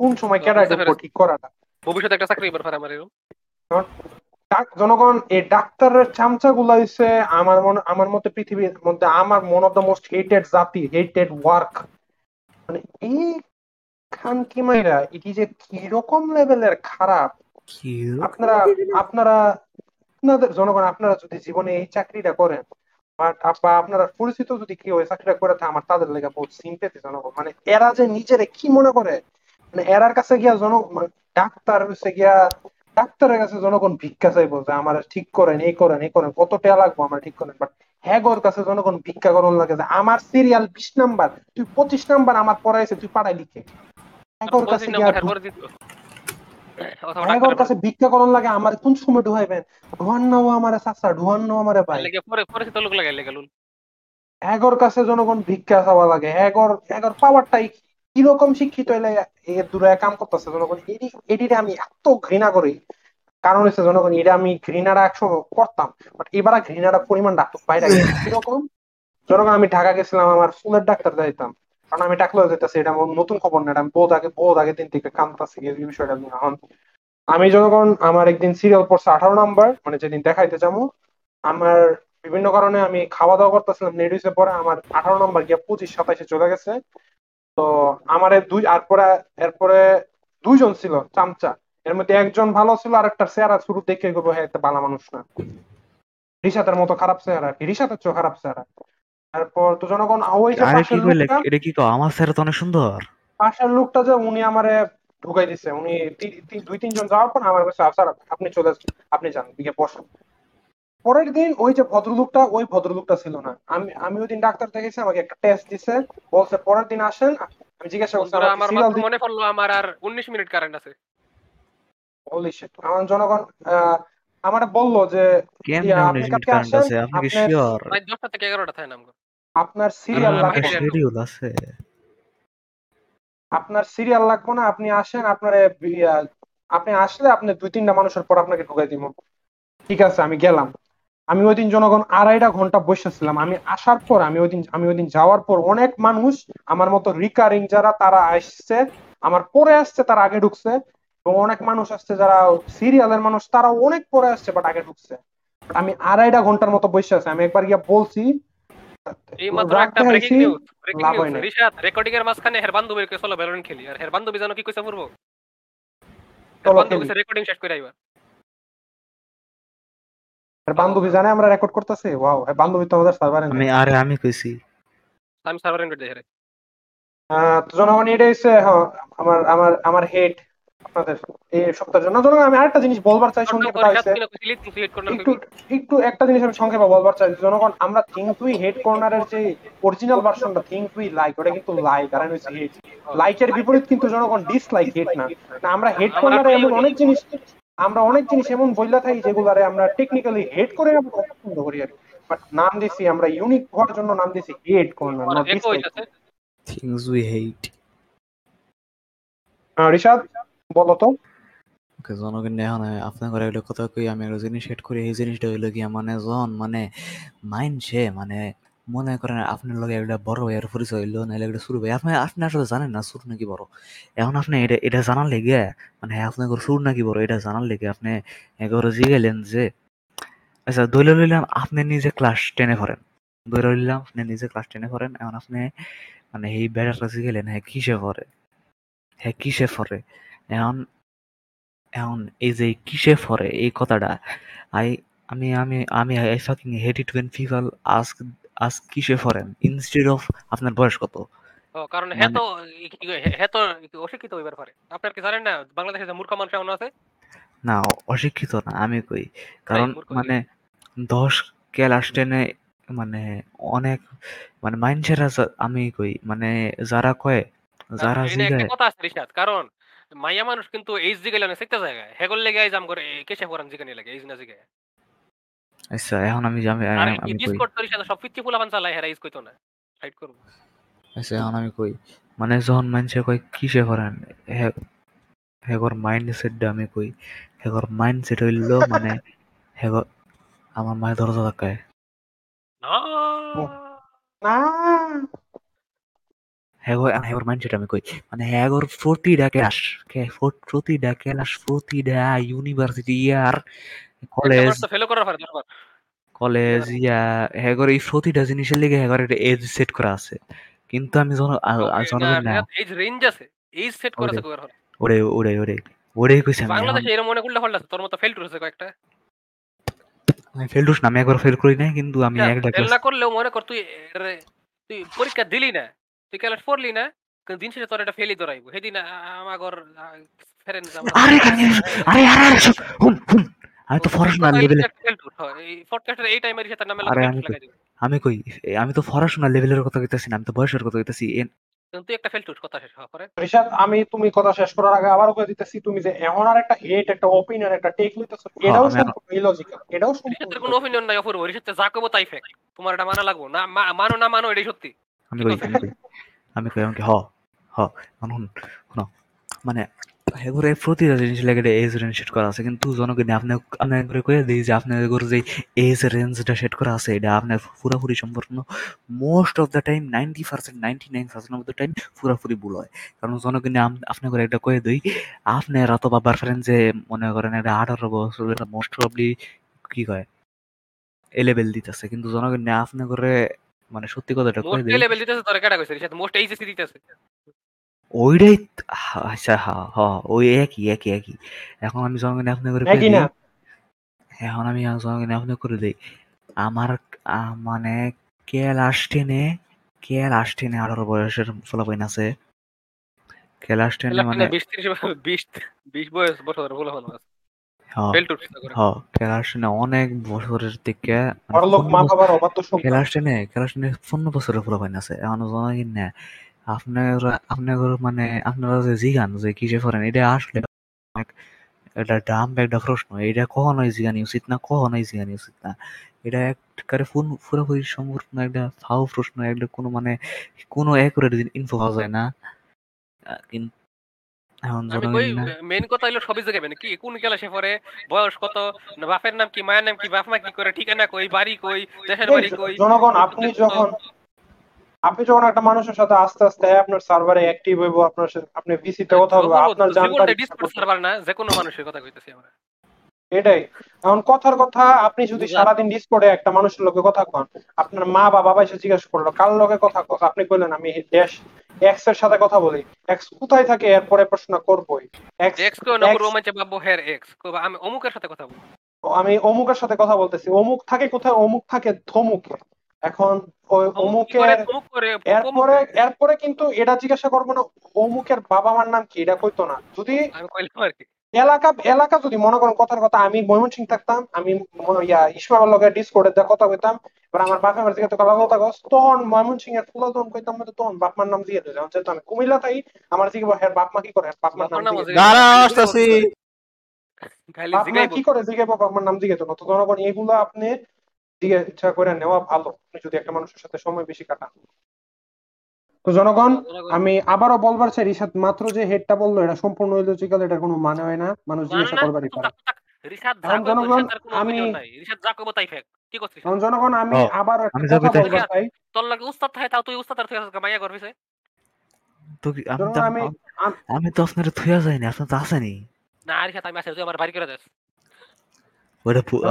কোন সময় ক্যাডাইটা ঠিক করাটা ভবিষ্যতে একটা চাকরি ব্যাপার আমার এরকম জনগণ। এই ডাক্তারের চামচা গুলা হইছে আমার মতে পৃথিবীর মধ্যে আমার মন অফ দ্য মোস্ট হেটেড জাতি, হেটেড ওয়ার্ক। মানে এই খান কি মাইরা এটি যে কিরকম লেভেলের খারাপ। আপনারা আপনারা আপনাদের জনগণ আপনারা যদি জীবনে এই চাকরিটা করেন বা আপনারা পরিচিত যদি কেউ এই চাকরিটা করে থাকে আমার তাদের লেগে বহুত সিম্পেথি জনগণ। মানে এরা যে নিজেরা কি মনে করে, মানে এরার কাছে গিয়া ডাক্তার হচ্ছে গিয়া ডাক্তারের কাছে জনগণ ভিক্ষা চাইবো যে আমার ঠিক করেন এই করেন এই করেন কত টাকা লাগবো আমার ঠিক করেন। বাট হ্যাগর কাছে জনগণ ভিক্ষা করুন লাগে যে আমার সিরিয়াল 20 নাম্বার তুই 25 নাম্বার আমার পড়াইছে তুই পাড়াই লিখে হ্যাগর কাছে ভিক্ষা করুন লাগে আমার কোন সময় ঢুকাইবেন ঢুয়ান্নও আমার চাচা ঢুয়ান্নও আমার ভাই হ্যাগর কাছে জনগণ ভিক্ষা চাওয়া লাগে। হ্যাগর হ্যাগর পাওয়ারটাই কিরকম শিক্ষিত হইলে এর দূরে কাম করতেছে জনগণ। এটিটা আমি এত ঘৃণা করি, কারণ হচ্ছে জনগণ এটা আমি ঘৃণাটা একসময় করতাম বাট এবার ঘৃণাটা পরিমাণ ডাক্তার বাইরে কিরকম। জনগণ আমি ঢাকা গেছিলাম আমার ফুলের ডাক্তার যাইতাম, কারণ আমি ডাকলেও যেতেছি এটা আমার নতুন খবর না, এটা আমি বহুত আগে দিন থেকে কামতাছি এই বিষয়টা নিয়ে। এখন আমি জনগণ আমার একদিন সিরিয়াল পড়ছে 18 নাম্বার, মানে যেদিন দেখাইতে যাবো আমার বিভিন্ন কারণে আমি খাওয়া দাওয়া করতেছিলাম নেট হয়েছে পরে আমার 18 নাম্বার গিয়ে 25-27 চলে গেছে। তো আমার এরপরে 2জন ছিল চামচা, এর মধ্যে একজন ভালো ছিল আর একটা চেহারা শুরু দেখে গেল হ্যাঁ একটা ভালো মানুষ না, রিশাতের মতো খারাপ চেহারা আর কি, রিশাতের চেয়ে খারাপ চেহারা। তারপর তো জনগণ ওই যে পাশের লোকটা এটা কি তো আমার চেহারা তো অনেক সুন্দর পাশের লোকটা যে উনি আমারে ঢুকাই দিয়েছে, উনি 2-3 জন যাওয়ার পর আমার কাছে স্যার আপনি চলে আসুন আপনি যান দিকে বসুন। পরের দিন ওই যে ভদ্রলোকটা ওই ভদ্রলোকটা ছিল না। আমি ওই দিন ডাক্তার দেখেছি আমাকে একটা টেস্ট দিছে বলছে পরের দিন আসেন। আমি জিজ্ঞাসা করছি আমার মনে পড়লো আমার আর 19 মিনিট কারেন্ট আছে হলি শিট। আমার জনগণ আমারে বললো যে আপনি কালকে আসেন আপনি শিওর ভাই 10টা থেকে 11টা থাকে না আপনার সিরিয়াল লাগবে শিডিউল আছে আপনার সিরিয়াল লাগবে না আপনি আসেন আপনি আসলে আপনি 2-3টা মানুষের পর আপনাকে ঢুকাই দিব। ঠিক আছে আমি গেলাম। আমি ওই দিন জনগণ 2.5 ঘন্টা বসেছিলাম। আমি আসার পর আমি ওই দিন যাওয়ার পর অনেক মানুষ আমার মতো রিকারিং যারা তারা আসছে আমার পরে আসছে তারা আগে ঢুকছে, এবং অনেক মানুষ আসছে যারা সিরিয়ালের মানুষ তারা অনেক পরে আসছে বাট আগে ঢুকছে। আমি 2.5 ঘন্টার মতো বসে আছি। আমি একবার গিয়ে বলছি বান্ধবী জানে আমরা রেকর্ড করতেছি ওয়াও বান্ধবী তো আমাদের সার্ভারে আমি আরে আমি কইছি আমি সার্ভারে করে দেই রে তো জনগণ এটা হইছে আমার আমার আমার হেড আপনাদের এই সপ্তাহের জন্য। জনগণ আমি আরেকটা জিনিস বলবার চাই সংক্ষেপে হইছে একটু একটা জিনিস আমি সংক্ষেপে বলবার চাই জনগণ আমরা থিংক উই হেড কর্নারের যে অরিজিনাল ভার্সনটা থিংক উই লাইক ওটা কিন্তু লাইক আর আমি হেড লাইকের বিপরীত কিন্তু জনগণ ডিসলাইক হেড না। আমরা হেড কর্নারে এমন অনেক জিনিস এমন বইলা থাকি যেগুলারে আমরা টেকনিক্যালি হেড করে পছন্দ করি আর বাট নাম দিছি আমরা ইউনিক হওয়ার জন্য নাম দিছি হেড কর্নার না থিংস উই হেট। ঋষাদ বলো তো ওকে জনগণ নেহ না আপনার ঘরে এগুলো কথা কই আমি একটা জিনিস হেড করি এই জিনিসটা হইলো কি মানে জন মানে মাইন্ড সে মানে মনে করেন আপনার লগে একটা বড় ভাইয়ের পরিচয় হইলো নাহলে একটা সুর ভাই আপনি আপনি আসলে জানেন না সুর নাকি বড়। এখন আপনি এটা জানার লেগে মানে আপনার সুর নাকি বড় এটা জানার লেগে আপনি একবার জিগাইলেন যে আচ্ছা দৈলে লইলাম আপনি নিজে ক্লাস 10-এ পড়েন এখন আপনি মানে এই বেড়ার কাছে গেলেন হ্যাঁ কিসে পড়ে এখন এই যে কিসে পড়ে এই কথাটা আমি আমি আমি I fucking hate it when people ask কিসে পড়েন instead of আপনার বয়স কত। কারণ হে তো অশিক্ষিত হইবার পারে আপনার কি জানেন না বাংলাদেশে যে মূর্খ মানুষ এমন আছে না অশিক্ষিত না আমি কই কারণ মানে 10 ক্লাস 10-এ মানে অনেক মানে মাইন্ডসেরা আমি কই মানে যারা কয় যারা জিগায় কথা আছে রিশাদ কারণ মাইয়া মানুষ কিন্তু এইজ জিগাইলে না শিখতে জায়গা হেগল লাগে আই জাম করে কিসে পড়েন জিগানি লাগে এইজ না জিগায়। আচ্ছা এখন আমি ডিসকর্ড করি সাথে সব পিচ্চি ফুলাবান চালাই হেরাইজ কইতো না ফাইট করব। আচ্ছা এখন আমি কই মানে যখন মানছে কই কিসে করেন হেগর মাইন্ডসেট আমি কই হেগর মাইন্ডসেট হইলো মানে হেগর আমার মায়ের দরজা ধাক্কায় না না কিন্তু আমি একবার ফেল করি নাই, কিন্তু আমি পরীক্ষা দিলি না, তুই ক্যালাস পড়লি না, কিন্তু দিন শেষে তোর এটা ফেলই ধরাইবো। সেদিন আমার ফ্রেন্ড আমি তো ফরশনাল লেভেলে এই পডকাস্টের এই টাইমের সাথে নামে লাগাই দিব। আমি কই আমি তো ফরশনাল লেভেলের কথা কইতাছি না, আমি তো বয়সের কথা কইতাছি। কিন্তু তুই একটা ফেল টুট কথা শেষ করে ঋষাদ, আমি তুমি কথা শেষ করার আগে আবারও কই দিতেছি, তুমি যে এখন আর একটা হেট, একটা ওপিনিয়ন, একটা টেক লইতেছো, এটাও সম্পূর্ণ ইলজিক্যাল, এটাও সম্পূর্ণ কোনো ওপিনিয়ন নাই। অপূর্ব ঋষাদতে যা কইবো তাই ফেক, তোমার এটা মানা লাগবো না, মানো না মানো এটাই সত্যি। আমি কই আমাকে হ হ মানুন না মানে হেগুরে প্রতিটা জিনিস লাগে এজ রেঞ্জ সেট করা আছে, কিন্তু জনকে আপনি আপনার করে কয়ে দিই যে আপনার করে যে এজ রেঞ্জটা সেট করা আছে এটা আপনার পুরাপুরি সম্পূর্ণ most of the time 90% 99% of the time পুরাপুরি ভুল হয়। কারণ জনকে আপনার করে একটা কয়ে দিই আপনার এত বাবার ফ্রেন্ড যে মনে করেন এটা 18 বছর এটা মোস্ট প্রবলি কি কয় এ লেভেল দিতেছে, কিন্তু জনকে আপনার করে মানে সত্যি কথাটা কয়ে দিই এ লেভেল দিতেছে। তোর কেডা কইছিস সাথে মোস্ট এইচএসসি দিতেছে ওইটাই। আচ্ছা হ্যাঁ হ্যাঁ ওই একই একই একই। এখন আমি জনগণে আপনি করে এখন আমি জনগণে আপনি করে দিই আমার মানে কে লাস্টেনে 18 বয়সের ফলাফল আছে, কে লাস্টেনে মানে 20-30 বছরের ফলাফল আছে। হ্যাঁ কে লাস্টেনে অনেক বছরের থেকে বড়লোক মা বাবার অবাধ্য সব কে লাস্টেনে 15 বছরের ফলাফল আছে। এখন জনগণ না আপনারা মানে আপনারা যে জিগান যে কিসে করেন এটা আসলে একটা ডাম্প একটা প্রশ্ন। এটা কখনোই জিগানি উচিত না, কখনোই জিগানি উচিত না। এটা একবারে পুরোপুরি সম্পূর্ণ একটা ফাও প্রশ্ন, একটা কোনো মানে কোনো অ্যাকুরেট ইনফো পাওয়া যায় না। কিন্তু মেন কথা হলো সবই জায়গায় মানে কি কোন ক্লাসে পড়ে, বয়স কত, বাপের নাম কি, মায়ের নাম কি, বাপ মা কি করে, ঠিকানা কই, বাড়ি কই, দেশের বাড়ি কই। জনগণ আপনি যখন একটা মানুষের সাথে আস্তে আস্তে আপনার সার্ভারে অ্যাক্টিভ হইব, আপনার সাথে আপনি ভিসিতে কথা বলবো, আপনার জানকারি ডিসকর্ড সার্ভার না যে কোনো মানুষের কথা কইতেছি আমরা। এটাই এখন কথার কথা, আপনি যদি সারা দিন ডিসকর্ডে একটা মানুষের লগে কথা কন, আপনার মা বা বাবা এসে জিজ্ঞাসা করলো কার লগে কথা কস, আপনি কইলেন আমি ড্যাশ এক্স এর সাথে কথা বলি, এক্স কোথায় থাকে এরপরে প্রশ্ন করবই, এক্স কো না করব মানে বাবু হের এক্স কো আমি অমুকের সাথে কথা বলি, আমি অমুকের সাথে কথা বলতেছি, অমুক থাকে কোথায়, অমুক থাকে ধমুকে। এখন এরপরে কিন্তু এটা জিজ্ঞাসা করবো না অমুকের বাবা মার নাম কি, এটা কইতো না। যদি এলাকা যদি মনে করেন কথার কথা আমি ময়মনসিংহ থাকতাম, আমি ইসমাইল লগে ডিসকর্ডে কথা কইতাম, এবার আমার বাপের বাড়ি থেকে কথা কস, তখন ময়মনসিংহ এর ফুলা তখন কইতাম না, তখন বাপ মার নাম দিয়ে দিতাম। যেহেতু আমি কুমিল্লা থাকি, আমার জিজ্ঞেস হ্যাঁ বাপ মা কি করে, বাপ মার নাম কি করে জিজ্ঞেস, বাপ মার নাম জিজ্ঞেস না। তো তখন এগুলো আপনি ইচ্ছা করে নেওয়া ভালো যদি একটা মানুষের সাথে সময় বেশি কাটান। তো জনগণ আমি আবারও বলবার চাই, ঋষাদ মাত্র যে হেডটা বললো এটা সম্পূর্ণ ইলজিক্যাল, এটা কোনো মানে হয় না, মানুষ জিজ্ঞাসা করবারই পারে। জনগণ আমি আবার আমি তো আপনার থুয়া যাইনি, আপনার তো আসেনি না ঋষাদ, আমি আসে তুই আমার বাড়ি করে যাস।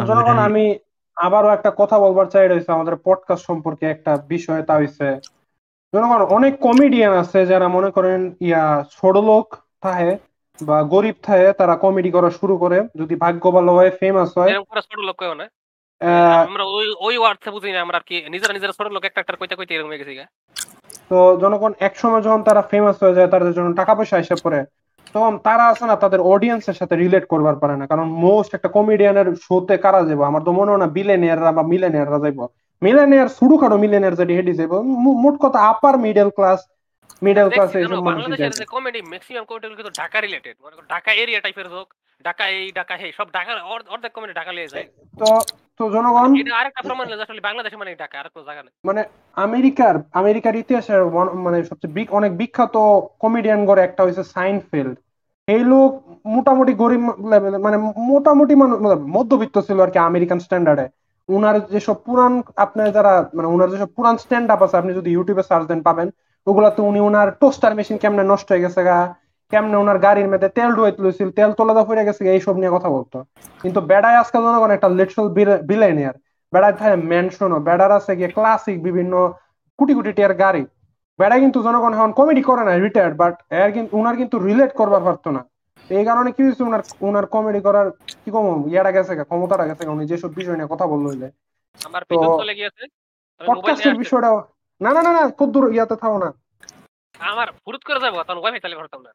জনগণ আমি আবারও একটা কথা বলবার চাই, এটা হচ্ছে আমাদের পডকাস্ট সম্পর্কে একটা বিষয়। তা হচ্ছে জনগণ অনেক কমেডিয়ান আছে যারা মনে করেন ছোটলোক থাকে বা গরিব থাকে, তারা কমেডি করা শুরু করে, যদি ভাগ্য ভালো হয় ফেমাস হয়। ছোট লোক কেউ না আমরা ওই ওয়ার্ডে বুঝি না, আমরা কি নিজেরা নিজেরা ছোট লোক একটা কইতে এরকম হয়ে গেছি। তো জনগণ এক সময় যখন তারা ফেমাস হয়ে যায়, তাদের জন্য টাকা পয়সা হিসাব করে, তখন তারা আছে না তাদের অডিয়েন্সের সাথে রিলেট করবার পারে না। কারণ মোস্ট একটা কমেডিয়ানের শোতে কারা যাবো, আমার তো মনে হয় না বিলিয়নিয়াররা বা মিলিয়নিয়াররা যাইবো, মিলিয়নিয়ার শুরুখাটো মিলিয়নিয়ার যদি হেডি যাইবো, মোট কথা আপার মিডল ক্লাস এর মানুষ যাইবো। কমেডি ম্যাক্সিমাম কমেডি কিন্তু ঢাকা রিলেটেড, মানে ঢাকা এরিয়া টাইপের হোক, ঢাকা এই ঢাকা হে সব ঢাকা অর্ধেক কমেডি ঢাকা লিয়ে যায়। তো জনগণ এটা আরেকটা প্রমাণ হলো আসলে বাংলাদেশে মানে ঢাকা আর কোনো জায়গা নেই, মানে আমেরিকার ইতিহাসে মানে সবচেয়ে বিগ অনেক বিখ্যাত কমেডিয়ান গড়ে একটা হইছে সাইনফেল্ড। এই লোক মোটামুটি গরিব লেভেলে মানে মোটামুটি মধ্যবিত্ত ছিল আর কি আমেরিকান স্ট্যান্ডার্ডে। ওনার যেসব পুরান আপনার যারা মানে ওনার যেসব পুরান স্ট্যান্ড আপ আছে আপনি যদি ইউটিউবে সার্চ দেন পাবেন, ওগুলা তো উনি ওনার টোস্টার মেশিন কেমনে নষ্ট হয়ে গেছে গা, কেমনে ওনার গাড়ির মধ্যে তেল ঢুয়ে তুলেছিল, তেল তোলা দা পড়ে গেছে, এইসব নিয়ে কথা বলতো। কিন্তু বেড়ায় আজকাল জনগণ একটা লিটারাল বিলিয়নিয়ার, বেড়ায় থাকে ম্যানশনও, বেড়ার আছে গিয়ে ক্লাসিক বিভিন্ন কোটি কোটি টাকার গাড়ি। বেড়া কিন্তু জনগণ এখন কমেডি করে না রিটায়ার্ড, বাট এর কিন্তু ওনার কিন্তু রিলেট করবার পারতো না। এই কারণে কি হয়েছে ওনার ওনার কমেডি করার কি কম ইয়াটা গেছে, ক্ষমতাটা গেছে, উনি যেসব বিষয় নিয়ে কথা বললো পডকাস্টের বিষয়টা। না না না না খুব দূর ইয়াতে থাকো না, আমার ফুরুত করে যাবো তখন ওয়াইফাই চালু করতাম না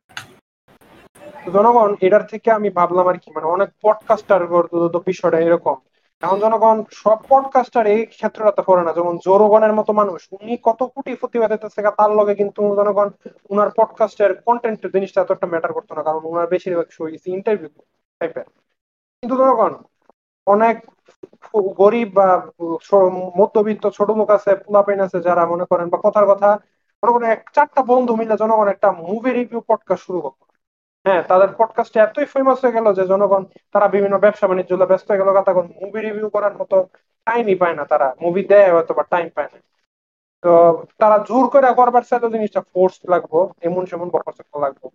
জনগণ। এটার থেকে আমি ভাবলাম আর কি মানে অনেক পডকাস্টার করতো বিষয়টা এরকম। এখন জনগণ সব পডকাস্টার এই ক্ষেত্রটাতে পড়ে না, যেমন জোরগণের মতো মানুষ উনি কত কোটি প্রতিভা দিতেছে তার লগে কিন্তু জনগণ উনার পডকাস্টের কন্টেন্ট জিনিসটা এতটা ম্যাটার করতো না, কারণ উনার বেশিরভাগ শো হয়েছে ইন্টারভিউ টাইপের। কিন্তু জনগণ অনেক গরিব বা মধ্যবিত্ত ছোট লোক আছে, পোলাপাইন আছে যারা মনে করেন বা কথার কথা মনে করেন এক চারটা বন্ধু মিলে জনগণ একটা মুভি রিভিউ পডকাস্ট শুরু করতো। হ্যাঁ, তাদের পডকাস্টে এতই ফেমাস হয়ে গেল যে জনগণ তারা বিভিন্ন ব্যবসা বাণিজ্য ব্যস্ত হয়ে গেল, তখন মুভি রিভিউ করার মতো টাইমই পায় না, তারা মুভি দেয় হয়তো বা টাইম পায় না। তো তারা জোর করে করবার চাইতো জিনিসটা ফোর্স লাগবো, এমন সেমন বরখাস্ত লাগবো।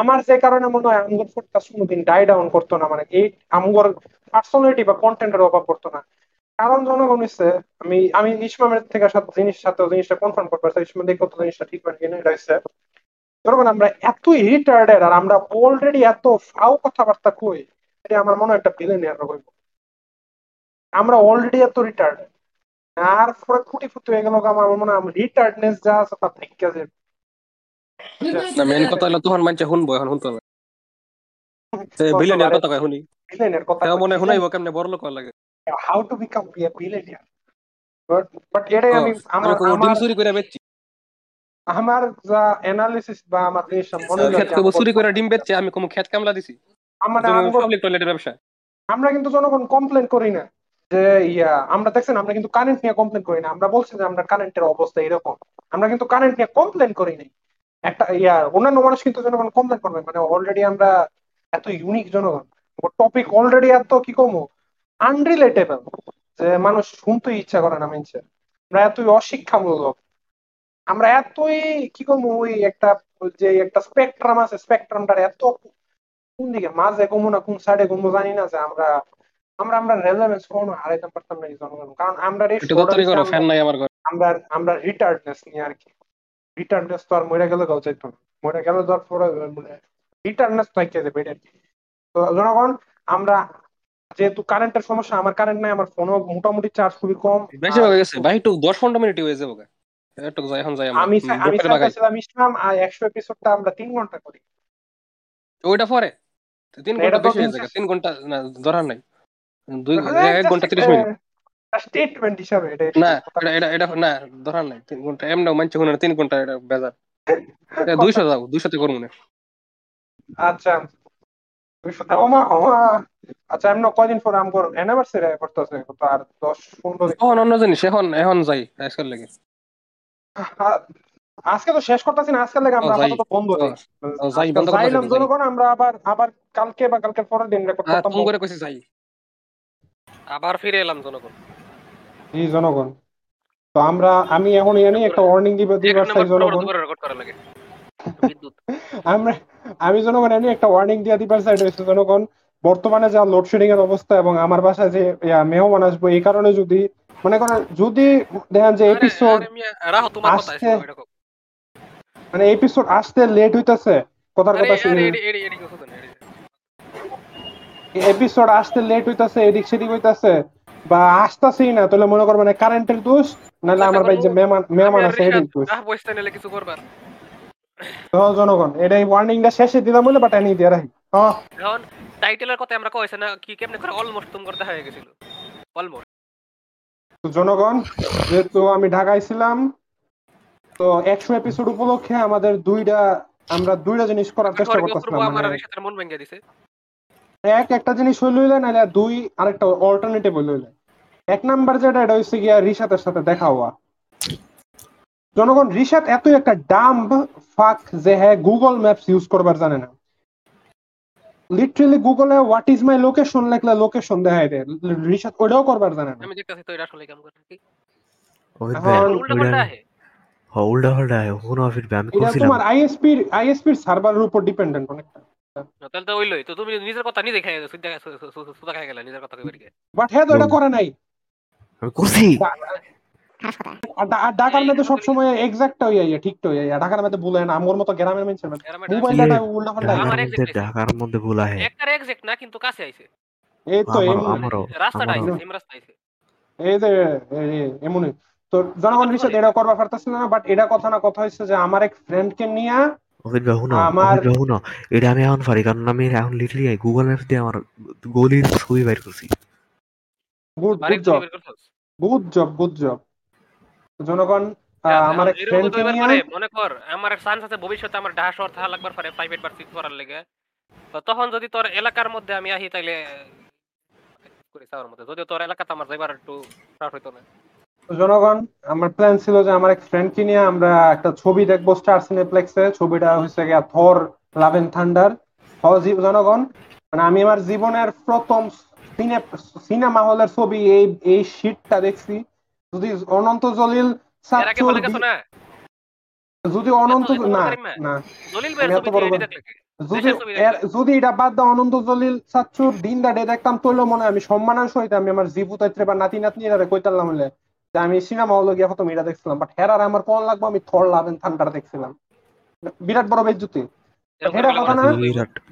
আমার যে কারণে মনে হয় আমগর পডকাস্ট কোনোদিন ডাই ডাউন করতো না, মানে এই আমগর পার্সোনালিটি বা কন্টেন্টের অভাব পড়তো না, কারণ জনগণ হচ্ছে আমি আমি ইসমামের থেকে সাথে জিনিসটা কনফার্ম করতে পারছি, ইসমাম দেখে কত জিনিসটা ঠিক মানে কিনা এটা হচ্ছে জনগণ আমরা এতই রিটার্ডেড আর আমরা অলরেডি এত ফাও কথাবার্তা কই, এটা আমার মনে হয় একটা বিলিয়নিয়ার হইব। আমরা অলরেডি এত রিটার্ডেড আর পরে কুটি ফুটি হয়ে গেল, আমার মনে হয় রিটার্ডনেস যা আছে তা ঠিক আছে না, মেন কথা হলো তখন মানুষ শুনবো, এখন শুনতো না বিলিয়নিয়ার কথা কই, শুনি বিলিয়নিয়ার কথা তাও মনে শুনাইবো কেমনে বড় লোক লাগে, how to become a billionaire. But এটাই আমি আমরা ডিম চুরি করে বেচছি, আমার যা অ্যানালিসিস বা আমার দেশে মনে হয় ক্ষেত চুরি করে ডিম বেচছে, আমি কোন ক্ষেত কামলা দিছি, আমরা পাবলিক টয়লেটের ব্যবসা। আমরা কিন্তু জনগণ কমপ্লেন করি না যে ইয়া আমরা দেখছেন আমরা কিন্তু কারেন্ট নিয়ে কমপ্লেন করি না, আমরা বলছি যে আমরা কারেন্টের অবস্থা এরকম, আমরা কিন্তু কারেন্ট নিয়ে কমপ্লেন করি নাই। একটা ইয়া অন্যান্য মানুষ কিন্তু জনগণ কমপ্লেন করবে, মানে অলরেডি আমরা এত ইউনিক জনগণ, টপিক অলরেডি এত কি কমো আনরিলেটেবল যে মানুষ শুনতেই ইচ্ছা করে না, মানুষে আমরা এতই অশিক্ষামূলক, আমরা এতই কি কমো ওই একটা যে একটা স্পেকট্রাম আছে, স্পেকট্রামটার এত কোন দিকে মাঝে কমো না কোন সাইডে কমো জানি না, যে আমরা আমরা আমরা রেলেভেন্স কোনো হারাইতে পারতাম না জনগণ, কারণ আমরা আমরা রিটার্ডনেস নিয়ে আর কি। রিটার্ডনেস তো আর মরে গেলে গাও চাইতো না, মরে গেলে ধর পরে রিটার্ডনেস তো আইকে দেবে আর কি। তো জনগণ আমরা যেহেতু কারেন্টের সমস্যা, আমার কারেন্ট নাই, আমার ফোনও মোটামুটি চার্জ খুবই কম, বেশি হয়ে গেছে ভাই একটু 10-15 মিনিট হয়ে যাবে গা। আচ্ছা আজকে তো শেষ করতেছি না, আজকাল থেকে আমরা আপাতত বন্ধ হই, যাই বন্ধ করলাম জনগণ, আমরা আবার আবার কালকে বা কালকের পরের দিন রেকর্ড করতাম, ফোন করে কইছি যাই আবার ফিরে এলাম জনগণ। জি জনগণ, তো আমরা আমি এখন এখানে একটা ওয়ার্নিং দিব চাই জনগণ, রেকর্ড করা লাগে বিদ্যুৎ, আমরা আমি জনগণ এখানে একটা ওয়ার্নিং দিয়া দিবার চাই জনগণ। বর্তমানে যা লোডশেডিং এর অবস্থা এবং আমার বাসায় যে মেহমান আসবো, এই কারণে যদি মনে করেন যদি দেখেন যে এপিসোড মানে এপিসোড আসতে লেট হইতাছে, কথার কথা এপিসোড আসতে লেট হইতাছে, এদিক সেদিক হইতাছে বা আসতেছেই না, তাহলে মনে করবেন কারেন্টের দোষ, নাহলে আমার ভাই যে মেহমান আছে এদিক দোষ। তো জনগণ এটাই ওয়ার্নিংটা শেষে দিলাম বলে, বাট এনে দিয়ে রাখি। এখন টাইটেলের কথা আমরা কইছে না কি কেমনে করে অলমোস্ট তুম করতে হয়ে গেছিল অলমোস্ট। তো জনগণ যেহেতু আমি ঢাকায় ছিলাম, তো 100 এপিসোড উপলক্ষে আমাদের আমরা দুইটা জিনিস করার চেষ্টা করতেছিলাম, আমার এর সাথে মন ভেঙে দিয়েছে। একটা জিনিস হইলো নালে দুই আরেকটা অল্টারনেটিভ হইলো। এক নাম্বার যেটা এটা হইছে গিয়া রিশাতের সাথে দেখা হওয়া। জনগণ রিশাত এতই একটা ডাম্ব ফাক যে হ্যাঁ গুগল ম্যাপস ইউজ করবার জানে না, লিটারালি গুগলে হোয়াট ইজ মাই লোকেশন লিখলে লোকেশন দেখায় দেয়। রিসার্চ ওটাও করবার জানা না। আমি দেখতাছি তো এটা আসলে কাম করে কি ওটা আছে হোল্ড হোল্ড আছে কোন অফ ইট ব্যাম করছিলাম। এটা তোমার আইএসপি সার্ভারের উপর ডিপেন্ডেন্ট অনেকটা। তাহলে তো হইলোই তো তুমি নিজের কথা নি দেখাই সুদা খাই গেলা নিজের কথা কই বেরিয়ে। বাট হে ওটা করে নাই। আমি করছি। ঢাকার মধ্যে সব সময় এক্সাক্ট হই যায় ঠিকটা হই যায়। ঢাকার মধ্যে ভুল হয় না আমগোর মতো গ্রামের মেনশন মানে মোবাইলটা উল্টা পাল্টা আমার ঢাকার মধ্যে ভুল হয় একটার এক্সাক্ট না কিন্তু কাছে আইছে এই তো রাস্তাটা আইছে এম রাস্তা আইছে এই যে এমনি তো জনগণ বিষয় এটা করবা পারতাছিল না। বাট এটা কথা না কথা হইছে যে আমার এক ফ্রেন্ড কে নিয়া ওদের গহনা আমার গহনা এটা আমি এখন ফারি কারণ আমি এখন লিটলি গুগল ম্যাপ দিয়ে আমার গলির ছবি বের করছি। Good job good job good job. জনগণ আমার এক ফ্রেন্ড কে নিয়ে মনে কর আমার সান্স আছে ভবিষ্যতে আমার ঢাকা শহর থাকা লাগবার পারে প্রাইভেট ভার্সিটি করার লাগে তো তখন যদি তোর এলাকার মধ্যে আমি আহি তাইলে করে সাওয়ার মধ্যে যদি তোর এলাকাতে আমার যাইবার একটু স্টার্ট হইতো না। জনগণ আমার প্ল্যান ছিল যে আমার এক ফ্রেন্ড কে নিয়ে আমরা একটা ছবি দেখবো স্টার সিনেপ্লেক্সে। ছবিটা হইছে গিয়া থর লাভ এন্ড থান্ডার। জনগণ মানে আমি আমার জীবনের প্রথম সিনেমা হলের ছবি এই শীটটা দেখছি। যদি অনন্ত জলিল যদি অনন্ত না না যদি এটা বাদ দাও অনন্ত জলিল সাচ্চুর দিন দা ডে দেখতাম তৈল মনে হয় আমি সম্মানের সহিত আমি আমার জীবু তাইত্রে বা নাতি নাতনি এরা কইতারলাম হলে যে আমি সিনেমা হলে গিয়ে প্রথম এটা দেখছিলাম। বাট হেরার আমার কোন লাগবো আমি থর লাভ এন্ড থান্ডার দেখছিলাম। বিরাট বড় বেজ্জতি এটা কথা না।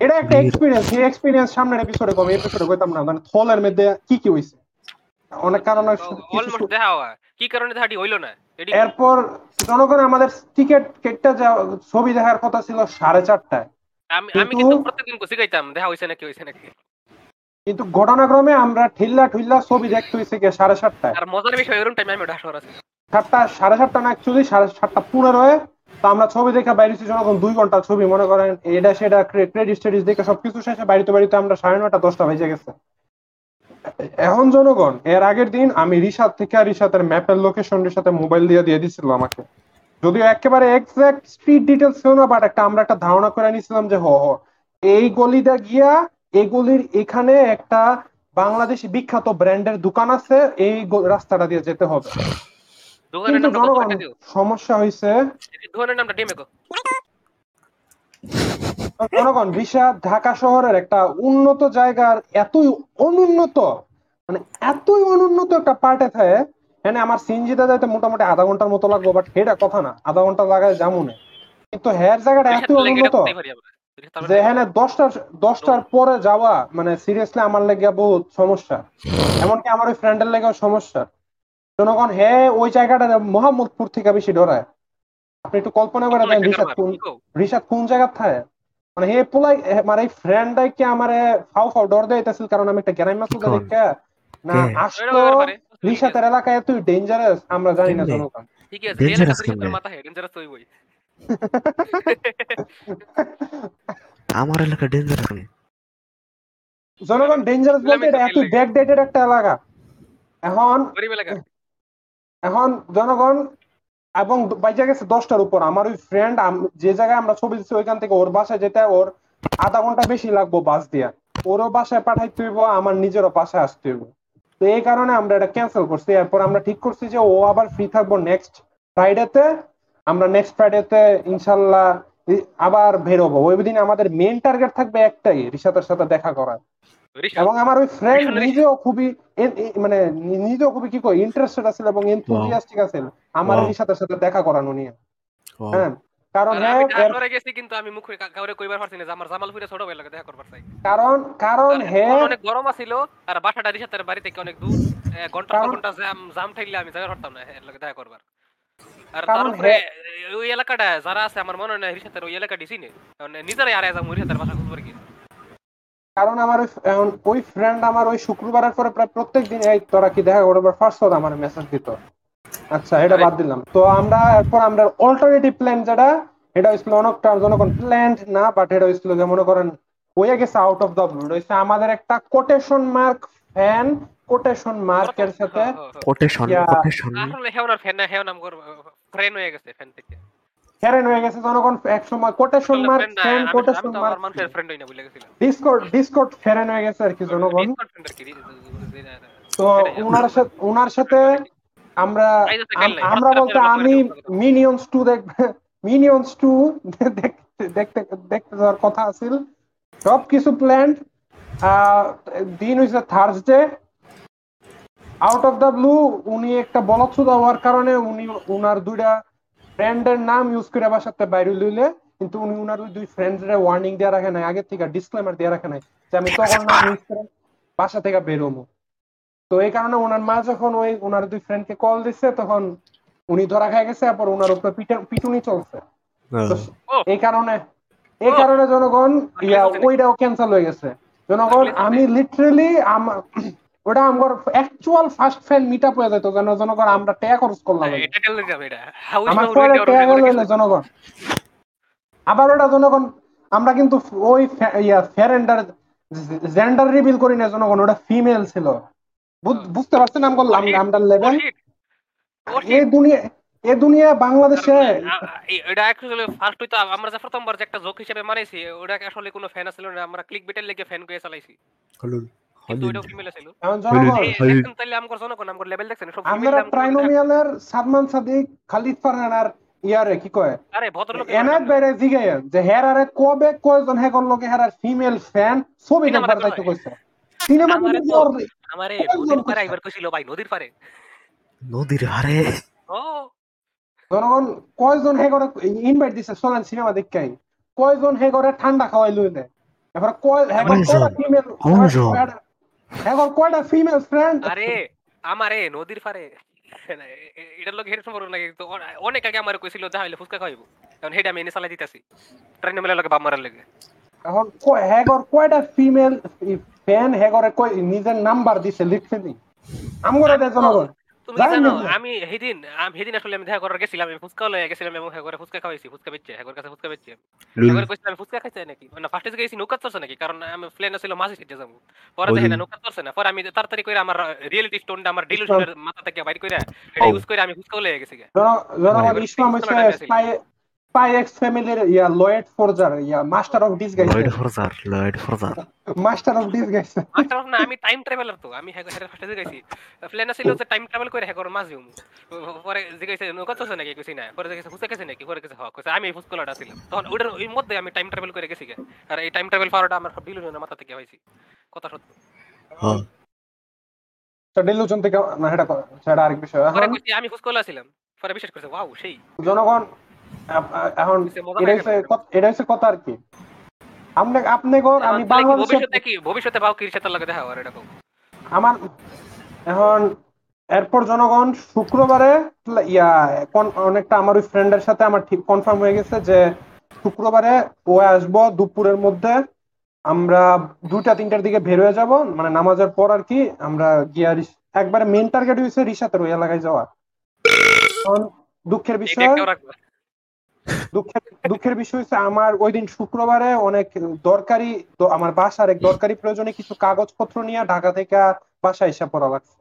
এটা একটা এক্সপিরিয়েন্স। এই এক্সপিরিয়েন্স সামনের এপিসোডে কম এপিসোডে কইতাম না মানে থলের মধ্যে কি কি হইছে অনেক কারণে অলমোস্ট দেখা হয় কি কারণে থাকি হইল না। এরপর জনগণ আমাদের টিকেট কেটটা ছবি দেখার কথা ছিল 4:30টায়। আমি কিন্তু প্রত্যেকদিন কইছি গাইতাম দেখা হইছে নাকি হইছে নাকি কিন্তু ঘটনাক্রমে আমরা ঠিল্লা ঠিল্লা ছবি দেখতে হইছে কি 7:30টায়। আর মজার বিষয় এরকম টাইমে আমি ঢাকা শহর আছি 7:30 না एक्चुअली 7:30 তো আমরা ছবি দেখা বাইরে ছিল যখন 2 ঘন্টা ছবি মনে করেন এটা সেটা ক্রেডিট স্টেডিস দেখে সবকিছু শেষে বাড়িতে আমরা 9:30 10টা বেজে গেছে। এখন জনগণ এর আগের দিন আমি রিশাদ থেকে রিশাদের ম্যাপের লোকেশনের সাথে মোবাইল দিয়ে দিছিল আমাকে। যদিও একেবারে এক্সাক্ট স্ট্রিট ডিটেইলস ছিল না বাট একটা আমরা একটা ধারণা করে নিছিলাম যে এই গলিটা গিয়া এই গলির এখানে একটা বাংলাদেশি বিখ্যাত ব্র্যান্ডের দোকান আছে এই রাস্তাটা দিয়ে যেতে হবে। সমস্যা হয়েছে জনগণ রিশাদ ঢাকা শহরের একটা উন্নত জায়গার এতই অনুন্নত একটা পার্টে থাকে মানে আমার সিনজিদা যাইতে মোটামুটি আধা ঘন্টার মতো লাগবে। বাট এটা কথা না আধা ঘন্টা লাগায় জামুনে কিন্তু হের জায়গাটা এত অনুন্নত যে হ্যাঁ 10টার পরে যাওয়া মানে সিরিয়াসলি আমার লেগে বহুত সমস্যা এমনকি আমার ওই ফ্রেন্ডের লেগেও সমস্যা। জনগণ হ্যাঁ ওই জায়গাটা মোহাম্মদপুর থেকে বেশি ডরায়। আপনি একটু কল্পনা করে দেন রিশাদ কোন জায়গা থাকে মানে হে পোলাই মানে ফ্রেন্ডাই কি আমারে ফাও ডর দেইতাছিল কারণ আমি একটা গ্রামে আছি দেখা না আসলে রিশাদের এলাকা এত ডেঞ্জারাস আমরা জানি না জনগণ ঠিক আছে এর মাথা হে ডেঞ্জারাস হই বই আমার এলাকা ডেঞ্জারাস না জনগণ ডেঞ্জারাস বলতে এটা এত ব্যাকডেটেড একটা এলাকা। এখন জনগণ এবং বাইজা গেছে 10টার উপর আমার ওই ফ্রেন্ড যে জায়গায় আমরা ছবি দিচ্ছি ওইখান থেকে ওর বাসায় যেতে ওর আধা ঘন্টা বেশি লাগবো বাস দিয়া ওরও বাসায় পাঠাইতে হইব আমার নিজেরও বাসায় আসতে হইব। তো এই কারণে আমরা এটা ক্যান্সেল করছি। এরপর আমরা ঠিক করছি যে ও আবার ফ্রি থাকবো নেক্সট ফ্রাইডেতে। আমরা নেক্সট ফ্রাইডেতে ইনশাল্লাহ আবার বেরোবো। ওই দিন আমাদের মেইন টার্গেট থাকবে একটাই রিশাদের সাথে দেখা করার। এবং আমার ওই ফ্রেন্ড নিজেও খুবই কি কই ইন্টারেস্টেড আছিল এবং এনথুজিয়াস্টিক আছিল আমার রিশাদের সাথে দেখা করানো নিয়ে। হ্যাঁ কারণ আমি ধরে গেছি কিন্তু আমি মুখে কাউরে কইবার পারছি না যে আমার জামালপুরে ছোট ভাই লাগে দেখা করবার চাই কারণ হে অনেক গরম আছিল আর বাসাটা রিশাদের বাড়ি থেকে অনেক দূর ঘন্টা জাম ঠাইলে আমি জায়গা করতাম না এর লাগে দেখা করবার। আর তারপরে ওই এলাকাটা যারা আছে আমার মনে হয় রিশাদের ওই এলাকা দিছি না মানে নিজেরাই আর যাম রিশাদের বাসা খুঁজবার কি কারণ আমার ওই ফ্রেন্ড আমার ওই শুক্রবারের পরে প্রায় প্রত্যেক দিন এই তোরা কি দেখা করবার ফার্স্ট শট আমার মেসেজ দিত। আচ্ছা এটা বাদ দিলাম। তো আমরা এরপর আমরা অল্টারনেটিভ প্ল্যান যেটা এটা হইছিল অনেকটা জনগণ প্ল্যান্ড না বাট এটা হইছিল যে মনে করেন হয়ে গেছে আউট অফ দ্য ব্লু হইছে আমাদের একটা কোটেশন মার্ক ফ্যান কোটেশন মার্কের সাথে কোটেশন আসলে হেওনার ফ্যান না হেওনাম ফ্রেন্ড হয়ে গেছে ফ্যান থেকে হ্যারেন হয়ে গেছে জনগণ এক সময়, quotation mark friend, quotation mark আমার ফের ফ্রেন্ড হইনা ভুলে গেছিলাম, ডিসকর্ড হ্যারেন হয়ে গেছে আর কি জনগণ। তো ওনার সাথে আমরা বলতে আমি মিনিয়ন্স 2 দেখতে যাওয়ার কথা আছিল, সব কিছু প্ল্যান। দিন হইছে Thursday, out of the blue উনি একটা বলচ্ছুদা হওয়ার কারণে উনি ওনার দুইটা ফ্রেন্ডের নাম ইউজ করে আবার সাথে বাইরে লইলে, কিন্তু উনি ওনার ওই দুই ফ্রেন্ডের ওয়ার্নিং দেওয়া রাখে নাই আগে থেকে, ডিসক্লেমার দেওয়া রাখে নাই যে আমি তখন নাম ইউজ করে বাসা থেকে বেরোবো। তো এই কারণে ওনার মা যখন ওই ওনার দুই ফ্রেন্ডকে কল দিচ্ছে তখন উনি ধরা খাই গেছে, তারপর ওনার উপর পিটুনি চলছে। এই কারণে জনগণ ওইটাও ক্যান্সেল হয়ে গেছে। জনগণ আমি লিটারেলি ওটা আমার অ্যাকচুয়াল ফার্স্ট ফ্রেন্ড মিটআপ হয়ে যেত, কেন জনগণ আমরা ট্যাগ খরচ করলাম আমার পরে ট্যাগ হলো জনগণ আবার ওটা। জনগণ আমরা কিন্তু ওই ফ্যারেন্ডার জেন্ডার রিভিল করি না জনগণ, ওটা ফিমেল ছিল, বুঝতে পারছেন? আমি বললাম আমরা লেভেল এই দুনিয়া বাংলাদেশে এটা অ্যাকচুয়ালি ফার্স্ট হইতো আমরা যে প্রথমবার যে একটা জোক হিসেবে মানেছি ওটা আসলে কোনো ফ্যান ছিল না, আমরা ক্লিকবেটের লেগে ফ্যান কইয়া চালাইছি। হলুল জনগণ কয়জন হে করে ইনভাইট দিছে চলেন সিনেমা দেখাই, কয়জন হে করে ঠান্ডা খাওয়াই লইলে, এবার কয় আমি সেদিন দেখা করার গেছিলাম, আমি ফুচকা লয়ে গেছিলাম এবং ফুচকা খাওয়াইছি, ফুচকা বেচছে হেগর কাছে, ফুচকা বেচছে হেগর কইছে আমি ফুচকা খাইতে নাকি না ফার্স্টে গেছি নৌকা চড়ছে নাকি, কারণ আমি প্ল্যান ছিল মাঝে সেটা যাবো, পরে দেখে না নৌকা চড়ছে না, পরে আমি তাড়াতাড়ি করে আমার রিয়েলিটি স্টোনটা আমার ডিলুশনের মাথা থেকে বাইর করে এটা ইউজ করে আমি ফুচকা লয়ে গেছি। জনাব ইসলাম হচ্ছে স্পাইএক্স ফ্যামিলির Loid Forger, master of disguise, Lloyd Forger master of disguise, master of না আমি টাইম ট্রাভেলার। তো আমি হেগর ফার্স্টে গেছি প্ল্যান ছিল যে টাইম ট্রাভেল করে হেগর মাঝে যাবো, পরে জিজ্ঞাসা নৌকা চড়ছে নাকি কইছি না, পরে জিজ্ঞাসা ফুচকা খাইছে নাকি, পরে কইছে হ্যাঁ কইছে আমি ফুচকা লয়েড ছিলাম, তখন ওটার ওই মধ্যে আমি টাইম ট্রাভেল করে গেছি। আর এই টাইম ট্রাভেল পাওয়ারটা আমার সব ডিলুশনের মাথা থেকে হইছে, কথা সত্য। হ্যাঁ তো ডিলুশন থেকে না হেটা সেটা আরেক বিষয়, পরে কইছি আমি ফুচকা লয়েড ছিলাম, পরে বিশ্বাস করছে ওয়াও সেই জনগণ। এখন এটা হচ্ছে কথা আর কি, আপনি আমি ভবিষ্যতে আমার এখন এরপর জনগণ শুক্রবারে অনেকটা আমার ওই ফ্রেন্ডের সাথে আমার ঠিক কনফার্ম হয়ে গেছে যে শুক্রবারে ও আসবো দুপুরের মধ্যে, আমরা 2-3টার দিকে বের হয়ে যাবো, মানে নামাজের পর আর কি। আমরা গিয়া একবারে মেন টার্গেট হয়েছে রিসাতের ওই এলাকায় যাওয়া। দুঃখের বিষয় হচ্ছে আমার ওই দিন শুক্রবারে অনেক দরকারি, আমার বাসার এক দরকারি প্রয়োজনে কিছু কাগজপত্র নিয়ে ঢাকা থেকে বাসায় এসে পড়া লাগছে,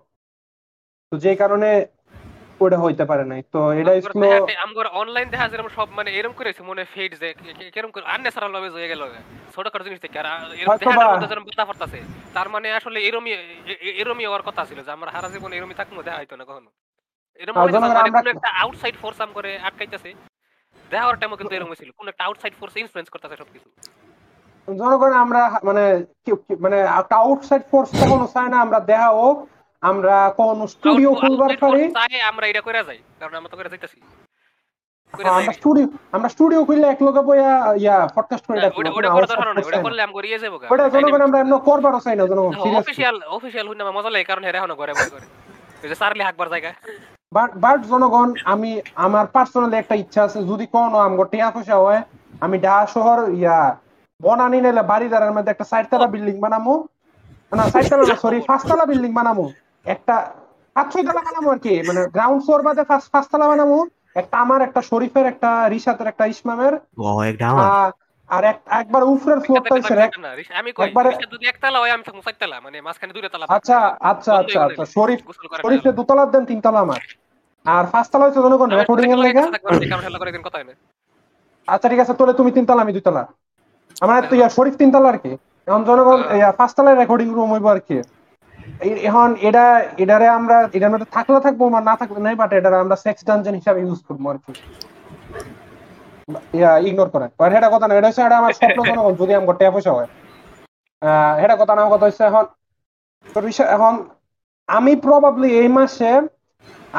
তো যে কারণে ওটা হইতে পারে নাই। তো এটা ছিল আমগর অনলাইন দেখা যেরকম সব মানে এরকম করেছে মনে ফেড যে এরকম করে আননেসারাল ভাবে হয়ে গেল ছোটখাটো জিনিস থেকে, আর এরকম দেখা মধ্যে যেরকম কথা পড়তাছে তার মানে আসলে এরমই ওর কথা ছিল যে আমরা সারা জীবন এরমই থাকমু, দেখা হইতো না কখনো এরকম একটা আউটসাইড ফোর্স আম করে আটকাইতাছে। জনগণ আমরা মানে আউটসাইড ফোর্স কখনো চাই না, আমরা দেখা হোক আমরা কখনো স্টুডিও খুলবার পারি, আমরা এটা কইরা যাই, কারণ আমরা তো কইরা যাইতাছি, জনগণ আমি আমার পার্সোনালি একটা ইচ্ছা আছে, যদি কোনো আমগো টিয়া পয়সা হয় আমি ঢাকা শহর বনানী নাইলে বাড়িদারের মধ্যে একটা 4-তলা বিল্ডিং বানামো, না 4-তলা না সরি 5-তলা বিল্ডিং বানামো, একটা 5-6-তলা বানামো আর কি, মানে গ্রাউন্ড ফ্লোর বাদে 5-তলা বানামো, একটা আমার একটা শরীফের একটা রিশাতের একটা ইসমামের আর একবার উপরের ফ্লোরটা হইছে আমি কই এটা যদি 1-তলা হয় আমি থাকবো 4-তলা, মানে মাঝখানে 2-তলা। আচ্ছা আচ্ছা আচ্ছা শরীফে 2-তলা দেন 3-তলা আমার, আর 5-তলা হইছে জনগণ রেকর্ডিং এর লাগা, কারণ খেলা করে দিন কথা হইলো আচ্ছা ঠিক আছে, তোলে তুমি তিনতলা আমি দুইতলা, আমার তো শরীফ তিনতলা আর কি, এখন জনগণ পাঁচতলায় রেকর্ডিং রুম হইব আর কি। এখন এটা এটারে আমরা এটার মধ্যে থাকলে থাকবো না থাকলে নাই, বাট এটা আমরা সেক্স ডানজন হিসাবে ইউজ করবো আর কি, ইগনোর করেন। এটা কথা না, এটা হচ্ছে এটা আমার স্বপ্ন জনগণ যদি আমার ট্যাপ পয়সা হয়, এটা কথা না, কথা হচ্ছে এখন তোর বিষয়। এখন আমি প্রবাবলি এই মাসে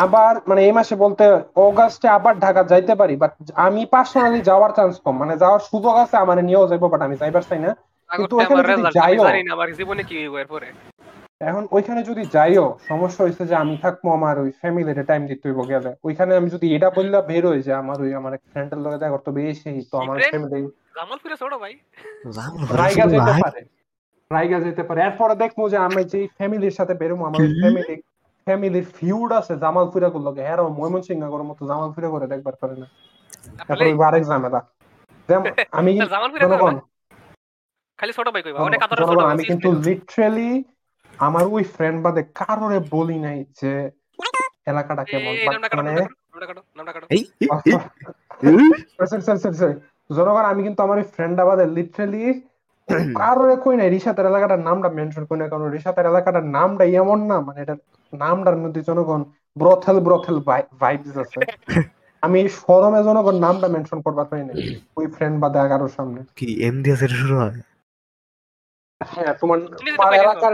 আবার মানে এই মাসে বলতে অগাস্টে আবার ঢাকা যাইতে পারি, বাট আমি পার্সোনালি যাওয়ার চান্স কম, মানে যাওয়ার সুযোগ আছে আমার নিয়েও যাইবো, বাট আমি যাইবার চাই না। কিন্তু এখন ওইখানে যদি যাইও সমস্যা হয়েছে যে আমি থাকবো আমার ওই ফ্যামিলিতে টাইম দিতে হইব গেলে ওইখানে। আমি যদি এটা বললে বের হয়ে যায় আমার ওই আমার ফ্রেন্ডের লগে দেখা করতে হবে, সেই তো আমার ফ্যামিলি জামাল ফিরে ছোট ভাই রাইগা যেতে পারে, রাইগা যেতে পারে। এরপর দেখবো যে আমি যে ফ্যামিলির সাথে বেরোবো আমার ফ্যামিলি ফ্যামিলির ফিউড আছে জামাল ফিরা করলে, হ্যাঁ ময়মনসিংহ করার মতো জামাল ফিরা করে দেখবার পারে না, আরেক ঝামেলা। আমি কিন্তু লিটারালি আমার ওই ফ্রেন্ড বাদে কারোরে বলি নাই যে এলাকাটা কেমন, জনগণ আমি কিন্তু আমার ওই ফ্রেন্ড বাদে লিটারালি কারোরে কই নাই। রিশাতের এলাকাটার নামটা মেনশন করি না, কারণ রিশাতের এলাকাটার নামটা এমন না, মানে এটার নামটার মধ্যে জনগণ ব্রথেল ব্রথেল ভাইবস আছে, আমি শরমে জনগণ নামটা মেনশন করবার পারি না ওই ফ্রেন্ড বাদে কারোর সামনে। কি এম দিয়ে শুরু হয়? হ্যাঁ তোমার এলাকার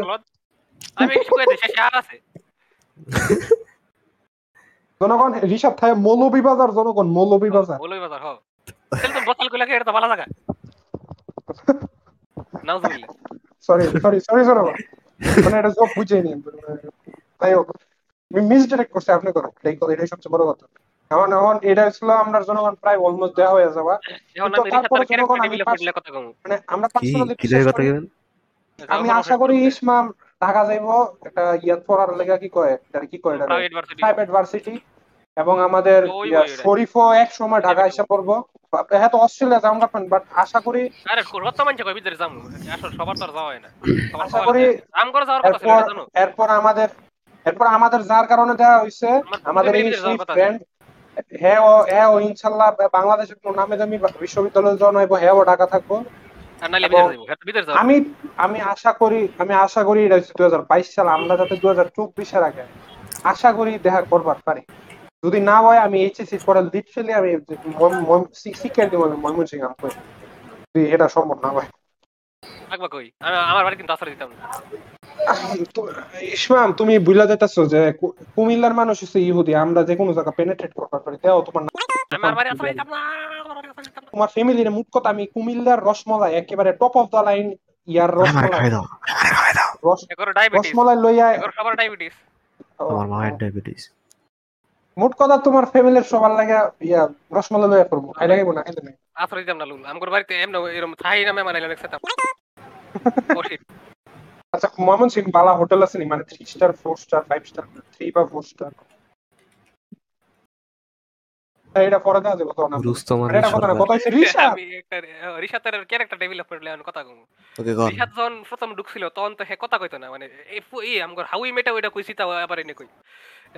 জনগণ রিশাদ থাকে মৌলভী বাজার, জনগণ মৌলভী বাজার সবচেয়ে বড় কথা। এখন এখন এটা ছিল আমরা জনগণ প্রায় অলমোস্ট দেওয়া হয়ে যাওয়া, আমি আশা করি ইসমাম ঢাকা যাইব একটা ইয়াত পড়ার লেখা কি কয় এবং আমাদের শরীফও এক সময় ঢাকা এসে পড়বো, হ্যাঁ তো অস্ট্রেলিয়া যাওয়া বাট আশা করি এরপর আমাদের যার কারণে দেওয়া হয়েছে আমাদের হ্যাঁ ইনশাল্লাহ বাংলাদেশের নামে দামি বিশ্ববিদ্যালয়ে জয়েন হইব, হ্যাঁ ঢাকা থাকবো। আমি আশা করি 2022 সাল আমরা যাতে 2024 এর আগে আশা করি দেখা করবার পারি, যদি না হয় আমি এইচএসসি পড়া লিটারালি আমি শিক্ষার দিব ময়মনসিংহ করে, যদি এটা সম্ভব না হয় একবার কই আমার বাড়ি কিন্তু আশ্রয় দিতাম না। ইসমাম তুমি বুঝলা যেতেছো যে কুমিল্লার মানুষ হচ্ছে ইহুদি, আমরা যে কোনো জায়গা পেনিট্রেট করবার পারি, তাও তোমার আমার বাড়ি আশ্রয় দিতাম না। তোমার ফ্যামিলির মুখ কথা, আমি কুমিল্লার রসমলাই একেবারে টপ অফ দা লাইন ইয়ার রসমলাই লইয়া মুঠ কথা তোমার ফ্যামিলির সবার লাগে ইয়া রসমলাই লইয়া করবো, খাই লাগাইবো না খাইতে নাই আশ্রয় দিতাম না লুল আমগোর বাড়িতে এমন এরকম থাই নামে মানে অনেক সেটা। আচ্ছা ময়মনসিংহ বালা হোটেল আছে নি, মানে 3 স্টার 4 স্টার 5 স্টার 3 বা 4 স্টার এটা পড়া দাও কথা না রুস্তমান এটা কথা না কথা হইছে রিশা আমি একটা রিশাতের ক্যারেক্টার ডেভেলপমেন্ট লেন কথা কমু। ওকে গো রিশাত যখন প্রথম ঢুকছিল তখন তো হে কথা কইতো না, মানে এই আমগর হাউই মেটা ওইটা কইছি তা আবার এনে কই।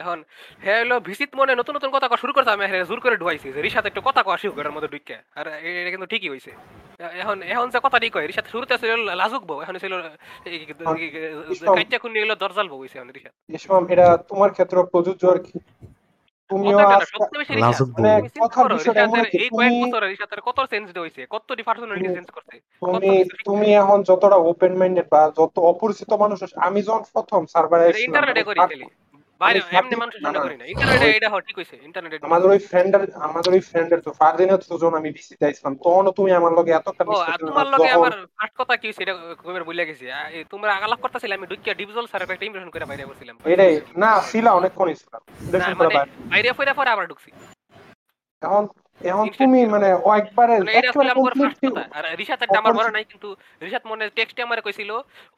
এখন হে হলো ভিজিট মনে নতুন নতুন কথা কওয়া শুরু করতে আমি হে জোর করে ঢুয়াইছি যে রিশাত একটু কথা কওয়া শুরু করার মধ্যে ঢুককে, আর এটা কিন্তু ঠিকই হইছে। এখন যে কথা ঠিক কয় রিশাত শুরুতে ছিল লাজুক বউ, এখন ছিল কাইটা খুন নিয়ে হলো দরজাল বউ হইছে। এখন রিশাত ইসমাম এটা তোমার ক্ষেত্র প্রযোজ্য আর কি, আমি যখন প্রথম সার্ভারে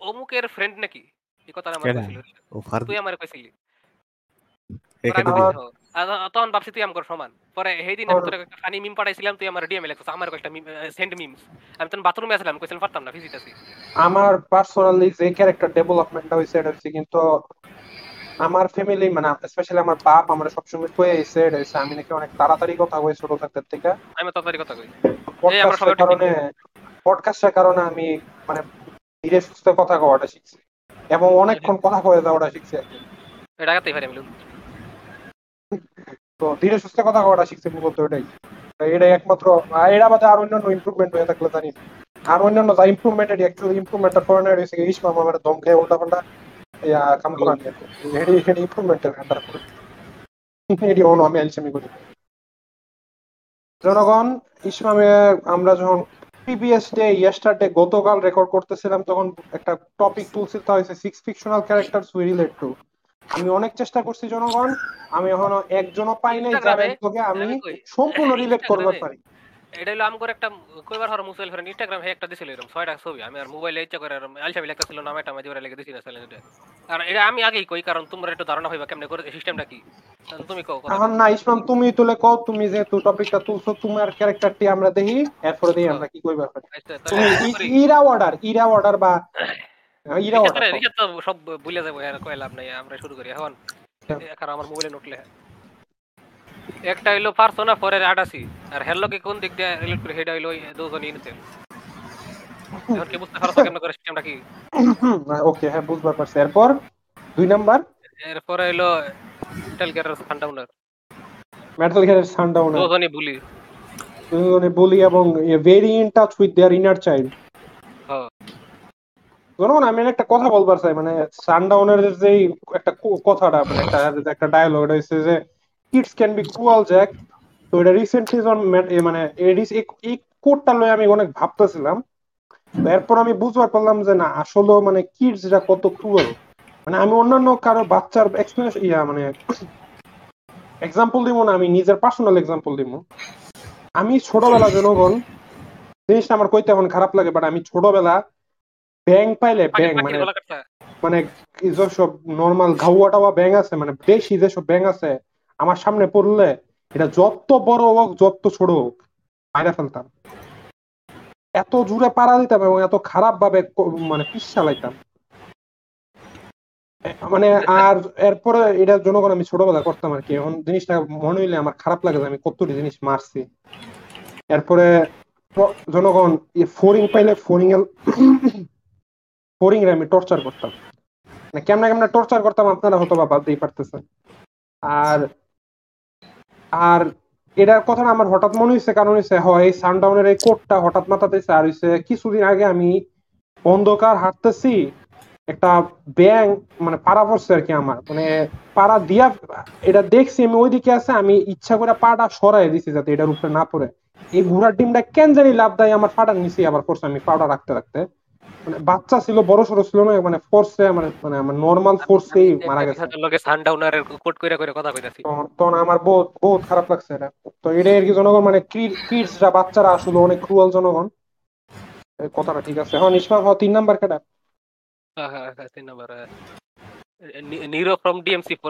অমুকের ফ্রেন্ড নাকি এই কথা তুই আমার কইছিলি তখন ভাবছি তুই আমার সমান। পরে সেই দিন আমি তোর একটা ফানি মিম পাঠাইছিলাম, তুই আমার ডিএম লেখছিস আমার একটা সেন্ড মিমস, আমি তখন বাথরুমে আসলাম কইছিলাম পারতাম না ভিজিট আছি। আমার পার্সোনালি যে ক্যারেক্টার ডেভেলপমেন্টটা হইছে এটা হচ্ছে কিন্তু আমার ফ্যামিলি মানে স্পেশালি আমার বাপ আমার সবসময় কয়ে এসে এটা হচ্ছে আমি নাকি অনেক তাড়াতাড়ি কথা কই ছোট থাকতে থেকে। আমি তাড়াতাড়ি কথা কই এই আমার সবার কারণে পডকাস্টের কারণে আমি মানে ধীরে সুস্থ কথা কওয়াটা শিখছি এবং অনেকক্ষণ কথা কয়ে যাওয়াটা শিখছি। এটা কাটাই পারি মিলু তো ধীরে সুস্থ কথা কওয়াটা শিখছি বলতো এটাই এটাই একমাত্র। এরা বাদে আর অন্যান্য ইমপ্রুভমেন্ট হয়ে থাকলে জানি আর অন্যান্য যা ইমপ্রুভমেন্টের অ্যাকচুয়ালি ইমপ্রুভমেন্টটা ফরেন এর হয়েছে ইসমা আমার দম খেয়ে উল্টা পাল্টা জনগণ। ইসলামে আমরা যখন প্রিভিয়াস ডে ইয়েস্টারডে গতকাল রেকর্ড করতেছিলাম তখন একটা টপিক তুলছি, তা হয়েছে six fictional characters we relate to. আমি অনেক চেষ্টা করছি জনগণ, আমি এখনো একজনও পাই নাই যার থেকে আমি সম্পূর্ণ রিলেট করতে পারি। এটা হলো আমগোর একটা কয়বার হর মোবাইল ফ্রেন্ড ইনস্টাগ্রাম হে একটা দিছিল এরকম 6টা ছবি আমি আর মোবাইলে ইচ্ছা করে আর আলশাবি লেখা ছিল নামটা আমি দিওরা লেখা দিছিল আসলে এটা। আর এটা আমি আগেই কই কারণ তোমরা একটু ধারণা হইবা কেমনে করে সিস্টেমটা কি তুমি কও এখন না ইসলাম তুমি তুলে কও তুমি যে তো টপিকটা তুলছো তোমার ক্যারেক্টারটি আমরা দেখি এরপর দেই আমরা কি কইবা তুমি ইরা অর্ডার বা ইরা অর্ডার এটা তো সব ভুলে যাবো আর কই লাভ নাই। আমরা শুরু করি এখন কারণ আমার মোবাইলে নোট লেখা একটা হইলো পার্সোনা 4 এর 88 আর হেলো কে কোন দিক দিয়ে রিলেট করে হেড হইলো দুজন ইনসেল আর কি বুঝতে পারছ কেমন করে সিস্টেমটা কি। ওকে হ্যাঁ বুঝবার পারছি। এরপর 2 নাম্বার এরপর হইলো মেটাল গিয়ার সানডাউনার দুজনই বুলি এবং very in touch with their inner child. হ্যাঁ শুনুন আমি একটা কথা বলবার চাই মানে সানডাউনার যে একটা কথাটা মানে একটা ডায়ালগ হইছে যে kids can be cruel Jack, so এটা recently on মানে এই কোডটা লয়ে আমি অনেক ভাবতেছিলাম এরপর আমি বুঝবার পারলাম যে না আসলে মানে kids রা কত cruel মানে আমি অন্যান্য কারো বাচ্চার এক্সপ্লেনেশন মানে এক্সাম্পল দিব না আমি নিজের পার্সোনাল এক্সাম্পল দিব। আমি ছোটবেলা জনগণ জিনিসটা আমার কইতে এখন খারাপ লাগে বাট আমি ছোটবেলা ব্যাঙ পাইলে ব্যাঙ মানে মানে যেসব নর্মাল ঘাওয়া টাওয়া ব্যাঙ আছে মানে দেশি যেসব ব্যাঙ আছে আমার সামনে পড়লে এটা যত বড় হোক যত ছোট হোক মাইরা ফেলতাম এত জোরে পাড়া দিতাম এবং এত খারাপ ভাবে মানে পিছালাইতাম মানে আর এরপরে এটা জনগণ আমি ছোটবেলা করতাম আর কি। এখন জিনিসটা মনে হইলে আমার খারাপ লাগে যে আমি কতটি জিনিস মারছি। এরপরে জনগণ ফোরিং পাইলে ফোরিং এর আমি টর্চার করতাম মানে কেমন টর্চার করতাম আপনারা হয়তো বা ভাবতেই পারতেছেন। আর আর এটার কথা আমার হঠাৎ মনে হয়েছে কারণ হচ্ছে হয় সানডাউনের এই কোটটা হঠাৎ মাথাতে আর হচ্ছে কিছুদিন আগে আমি অন্ধকার হাঁটতেছি একটা ব্যাঙ মানে পাড়া পড়ছে আর কি আমার মানে পাড়া দিয়া এটা দেখছি আমি ওইদিকে আছে আমি ইচ্ছা করে পাটা সরাই দিছি যাতে এটার উপরে না পড়ে এই ঘোড়ার ডিমটা কেন জানি লাভ দেয় আমার পাটা নিচে আবার পড়ছে আমি পাটা রাখতে রাখতে মানে বাচ্চা ছিল বড় সরো ছিল না মানে ফোর্সে মানে মানে আমার নরমাল ফোর্সেই মারা গেছে লোকে সানডাউনারের কোট কইরা কইরা কথা কইতাছি তখন আমার বহুত বহুত খারাপ লাগছে এটা। তো এটা এর কি জনগণ মানে কিডসরা বাচ্চারা আসলে অনেক ক্রুয়েল জনগণ এই কথাটা ঠিক আছে। এখন ইসমার হ 3 নাম্বার কাটা হ্যাঁ হ্যাঁ 3 নাম্বার নিরো ফ্রম ডিএমসি 45।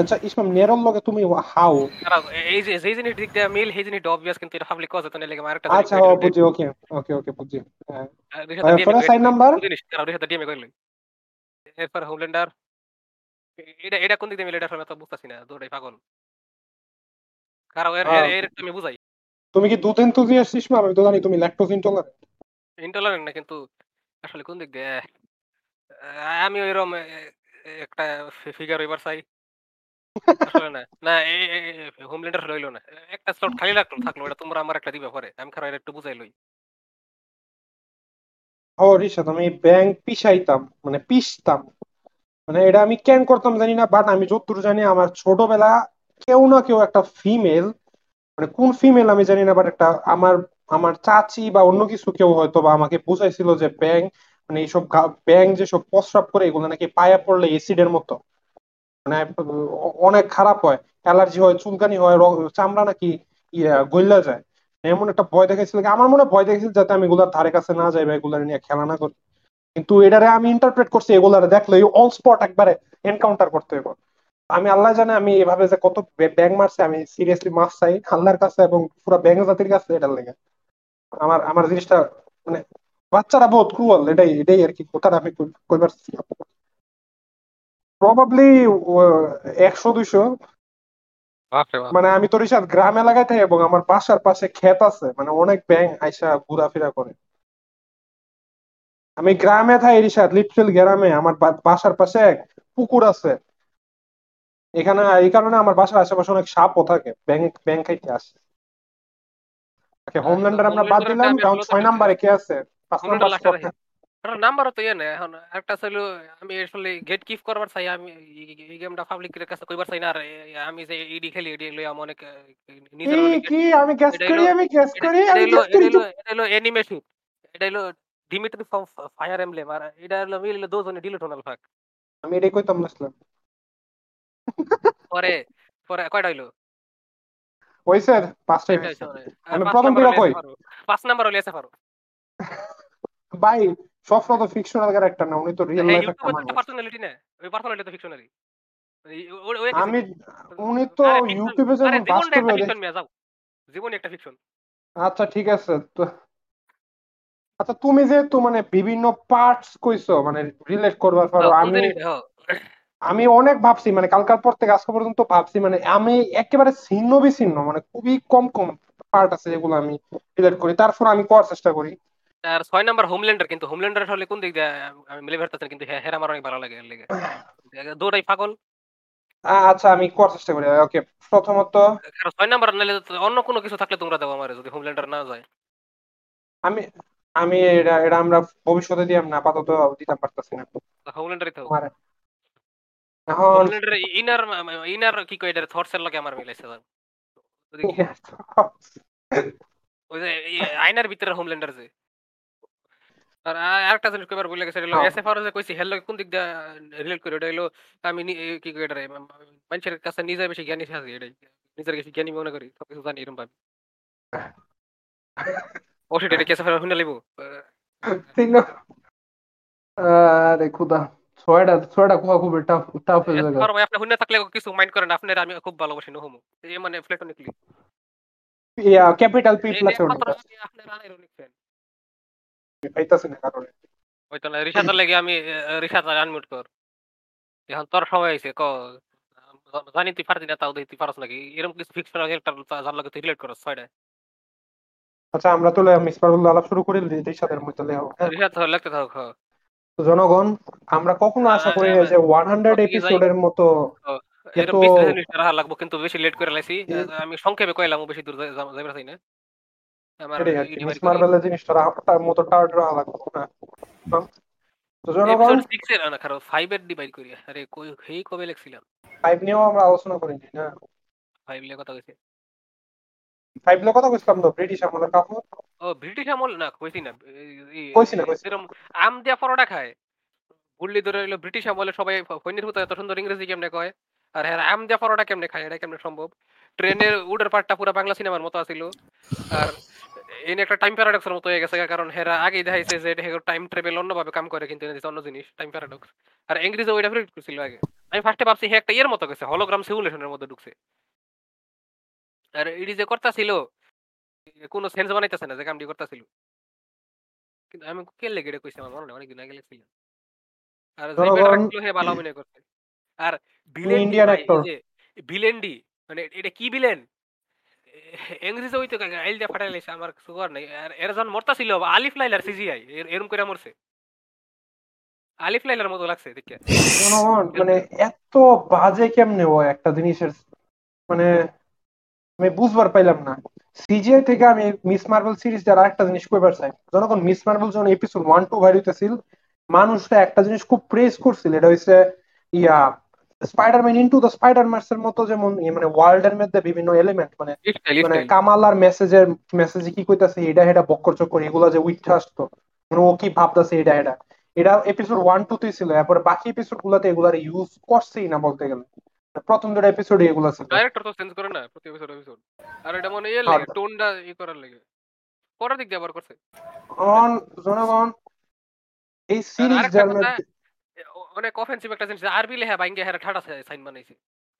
আচ্ছা ইসমাম নেরোল লগে তুমি হাউ এই যে সিজন ইট দিকটা মেল হেজন ইট অবভিয়াস কিন্তু এটা পাবলিক কজ তনে লাগে আরেকটা আচ্ছা ও বুঝি ওকে ওকে ওকে বুঝি হ্যাঁ এরপর সাইন নাম্বার রিহাতা ডিএম কইল এরপর হোমল্যান্ডার এটা এটা কোন দিক দিয়ে মেল এটা ফরমা তো বুঝতাছি না দৌড়াই পাগল কারণ এর তুমি বুঝাই তুমি কি দুধ এনথুজিয়াস্ট ইসমাম আমি তো জানি তুমি ল্যাকটোজ ইনটলারেন্ট ইনটলারেন্ট না কিন্তু আসলে কোন দিক দিয়ে আমি ওইরকম একটা ফিগার ওভার চাই আমার ছোটবেলা কেউ না কেউ একটা ফিমেল মানে কোন ফিমেল আমি জানি না বাট একটা আমার আমার চাচি বা অন্য কিছু কেউ হয়তো বা আমাকে বুঝাইছিল যে ব্যাঙ মানে এইসব ব্যাঙ যেসব প্রস্রাব করে এগুলো নাকি পায়া পড়লে এসিডের মতো মানে অনেক খারাপ হয় অ্যালার্জি হয় চুলকানি হয় চামড়া নাকি গইলা যায় এমন একটা ভয় দেখাইছিল আমার মনে ভয় দেখাইছিল যাতে আমি এগুলার ধারে কাছে না যাই বা এগুলার নিয়ে খেলা না করি কিন্তু এটারে আমি ইন্টারপ্রেট করছি এগুলার দেখলে অন স্পট একবারে এনকাউন্টার করতে হবে। আমি আল্লাহ জানে আমি এভাবে যে কত ব্যাঙ মারছি আমি সিরিয়াসলি মাছ চাই আল্লাহর কাছে এবং পুরো ব্যাঙ জাতির কাছে এটার লেগে আমার আমার জিনিসটা মানে বাচ্চারা বহুত ক্রুয়েল এটাই এটাই আর কি কথাটা আমি কইবার প্রবাবলি 100-200। মানে আমি তো রিসাদ গ্রাম এলাকায় থাকি এবং আমার বাসার পাশে ক্ষেত আছে, মানে অনেক ব্যাঙ আইসা ঘোরাফেরা করে। আমি গ্রামে থাকি রিসাদ, লিপচুল গ্রামে। আমার বাসার পাশে এক পুকুর আছে, এখানে এই কারণে আমার বাসার আশেপাশে অনেক সাপও থাকে, ব্যাঙ খাইতে আসে। হোমল্যান্ডার আমরা বাদ দিলাম, কারণ 6 নম্বরে কে আছে? 5 নম্বর নাম্বার তো এনে এখন একটা ছিল। আমি আসলে গেট কিপ করবার চাই, আমি এই গেমটা পাবলিকের কাছে কইবার চাই না। আর আমি যে ইডি খেলি, ইডি লই আমি অনেক নিজের কি আমি গ্যাস করি এটা হলো অ্যানিমেশন, এটা হলো ডিমিট্রি ফ্রম ফায়ার এমব্লেম। আর এটা হলো মিলে দুজনে ডিলিটনাল ফাক। আমি এটাই কইতাম লাসলাম। পরে পরে কয়টা হইলো? ওই স্যার 5টাই হইছে। আমি প্রথম দিবা কই 5 নাম্বার হইছে পারো ভাই। সফট তো ফিকশনাল ক্যারেক্টার না, উনি তো রিয়েল লাইফে একটা পার্সোনালিটি না। ওই পার্সোনালিটি তো ফিকশনালি, আমি উনি তো ইউটিউবে যেমন বাস্তবে ফিকশন মে যাও, জীবন একটা ফিকশন। আচ্ছা ঠিক আছে। তো আচ্ছা তুমি যে তো মানে বিভিন্ন পার্টস কইছো, মানে রিলেট করবার পারো। আমি অনেক ভাবছি, মানে কালকার পর থেকে আজকে পর্যন্ত ভাবছি, মানে আমি একেবারে ছিন্ন বিচ্ছিন্ন, মানে খুবই কম পার্ট আছে যেগুলো আমি রিলেট করি, তারপর আমি করার চেষ্টা করি। আর 6 নাম্বার হোমল্যান্ডার, কিন্তু হোমল্যান্ডার হলে কোন দিক দিয়ে আমি মিলে ভেরতাছেন, কিন্তু হ্যাঁ হেরা আমার অনেক ভালো লাগে লাগে দুটোই পাগল। আচ্ছা আমি করার চেষ্টা করি। ওকে প্রথমত 6 নাম্বার নালে অন্য কোনো কিছু থাকলে তোমরা দাও আমারে, যদি হোমল্যান্ডার না যায়। আমি এটা আমরা ভবিষ্যতে দিই, আমরা আপাতত দিতাম পারতাছি না। হোমল্যান্ডারই তো হোমল্যান্ডার ইনার কি কয়, এটার থটসের লাগে আমার মিলাইছে স্যার। যদি ওই যে আয়নার ভিতরে হোমল্যান্ডার যে আর একটা জিনিস কইবার বলে গেছে, হলো এসএফআর যে কইছি হেল কোন দিক দিয়ে রিলেট করি, এটা হলো আমি কি কই এটা মানুষের কাছে নিজে বেশি জ্ঞানী আছে, এটা নিজের কাছে জ্ঞানী মনে করি, সব কিছু জানি এরকম ভাবে। ওশিট এটা কেসে ফেরা শুনে লইব ঠিক না। আরে খোদা 6টা খুব টাফ হয়ে গেল। আর আপনি শুনে থাকলে কিছু মাইন্ড করেন, আপনার আমি খুব ভালোবাসি না হোমো, এই মানে platonically yeah capital P plus ওর। আপনার আইরনিক ফ্যান জনগণ, আমরা কখনো আশা করি না যে 100 এপিসোডের মতো লাগবো, কিন্তু বেশি লেট করে লাইছি। আমি সংক্ষেপে কইলাম, বেশি দূর যাইবার চাই না। ব্রিটিশ আমলে সবাই এত সুন্দর ইংরেজি কেমনে কয়, আর হ্যাঁ আম দিয়া পরোটা কেমনে খায়, এটা কেমনে সম্ভব? ট্রেনের উডের পাটটা পুরো বাংলা সিনেমার মতো আছিল। আর এনে একটা টাইম প্যারাডক্সের মতো হয়ে গেছে, কারণ হেরা আগে দেখাইছে যে টাইম ট্রাভেল অন্যভাবে কাম করে, কিন্তু অন্য জিনিস টাইম প্যারাডক্স। আর ইংরেজি ওইটা ফ্রিট করছিল আগে। আমি ফার্স্টে ভাবছি হ্যাঁ একটা ইয়ের মতো গেছে, হলোগ্রাম সিমুলেশনের মধ্যে ঢুকছে। আর ইডি যে করতেছিল কোনো সেন্স বানাইতেছে না যে কামটি করতেছিল, কিন্তু আমি কে লেগে এটা কইছি আমার মনে হয় অনেকদিন আগে লেগেছিলাম। আর যে ব্যাটারগুলো হে ভালো অভিনয় করছে। আর ভিলেন ইন্ডিয়ান অ্যাক্টর ভিলেনডি, মানে এটা কি ভিলেন ইংরেজি ওই তো আইল দিয়ে ফাটাই লাইছে, আমার কিছু করার নাই। আর এরা যখন মরতা ছিল আলিফ লাইলার সিজিআই এরম করে মরছে, আলিফ লাইলার মতো লাগছে দেখে। মানে এত বাজে কেমনে ও একটা জিনিসের, মানে আমি বুঝবার পাইলাম না। সিজিআই থেকে আমি মিস মার্বেল সিরিজ যারা একটা জিনিস কইবার চাই, যখন মিস মার্বেল যখন এপিসোড 1-2 ভাইরাল হইতেছিল, মানুষরা একটা জিনিস খুব প্রেস করছিল, এটা হইছে yeah Spiderman into the Spiderverse এর মতো, যেমন মানে ওয়ার্ল্ডের মধ্যে বিভিন্ন এলিমেন্ট, মানে কামালার মেসেজে কি কইতাছে এটা হেডা বক্কর চক্কর এগুলা যে উইথ আসতো, মানে ও কি ভাবতাছে এটা হেডা। এটা এপিসোড 1-2 তে ছিল, তারপরে বাকি এপিসোড গুলাতে এগুলার ইউজ করছেই না বলতে গেলে। প্রথম দুটো এপিসোডে এগুলা ছিল, ডাইরেক্টর তো চেঞ্জ করে না প্রতি এপিসোড। আর এটা মনে এর লাগে টোনটা ই করার লাগে পরে দিক দিয়ে আবার করছে। অন জনগণ এই সিরিজ যার মধ্যে অনেক অফেন্সিভ একটা জিনিস আরবি লেখা বাইঙ্গে হেরা ঠাটা সাইন বানাইছে।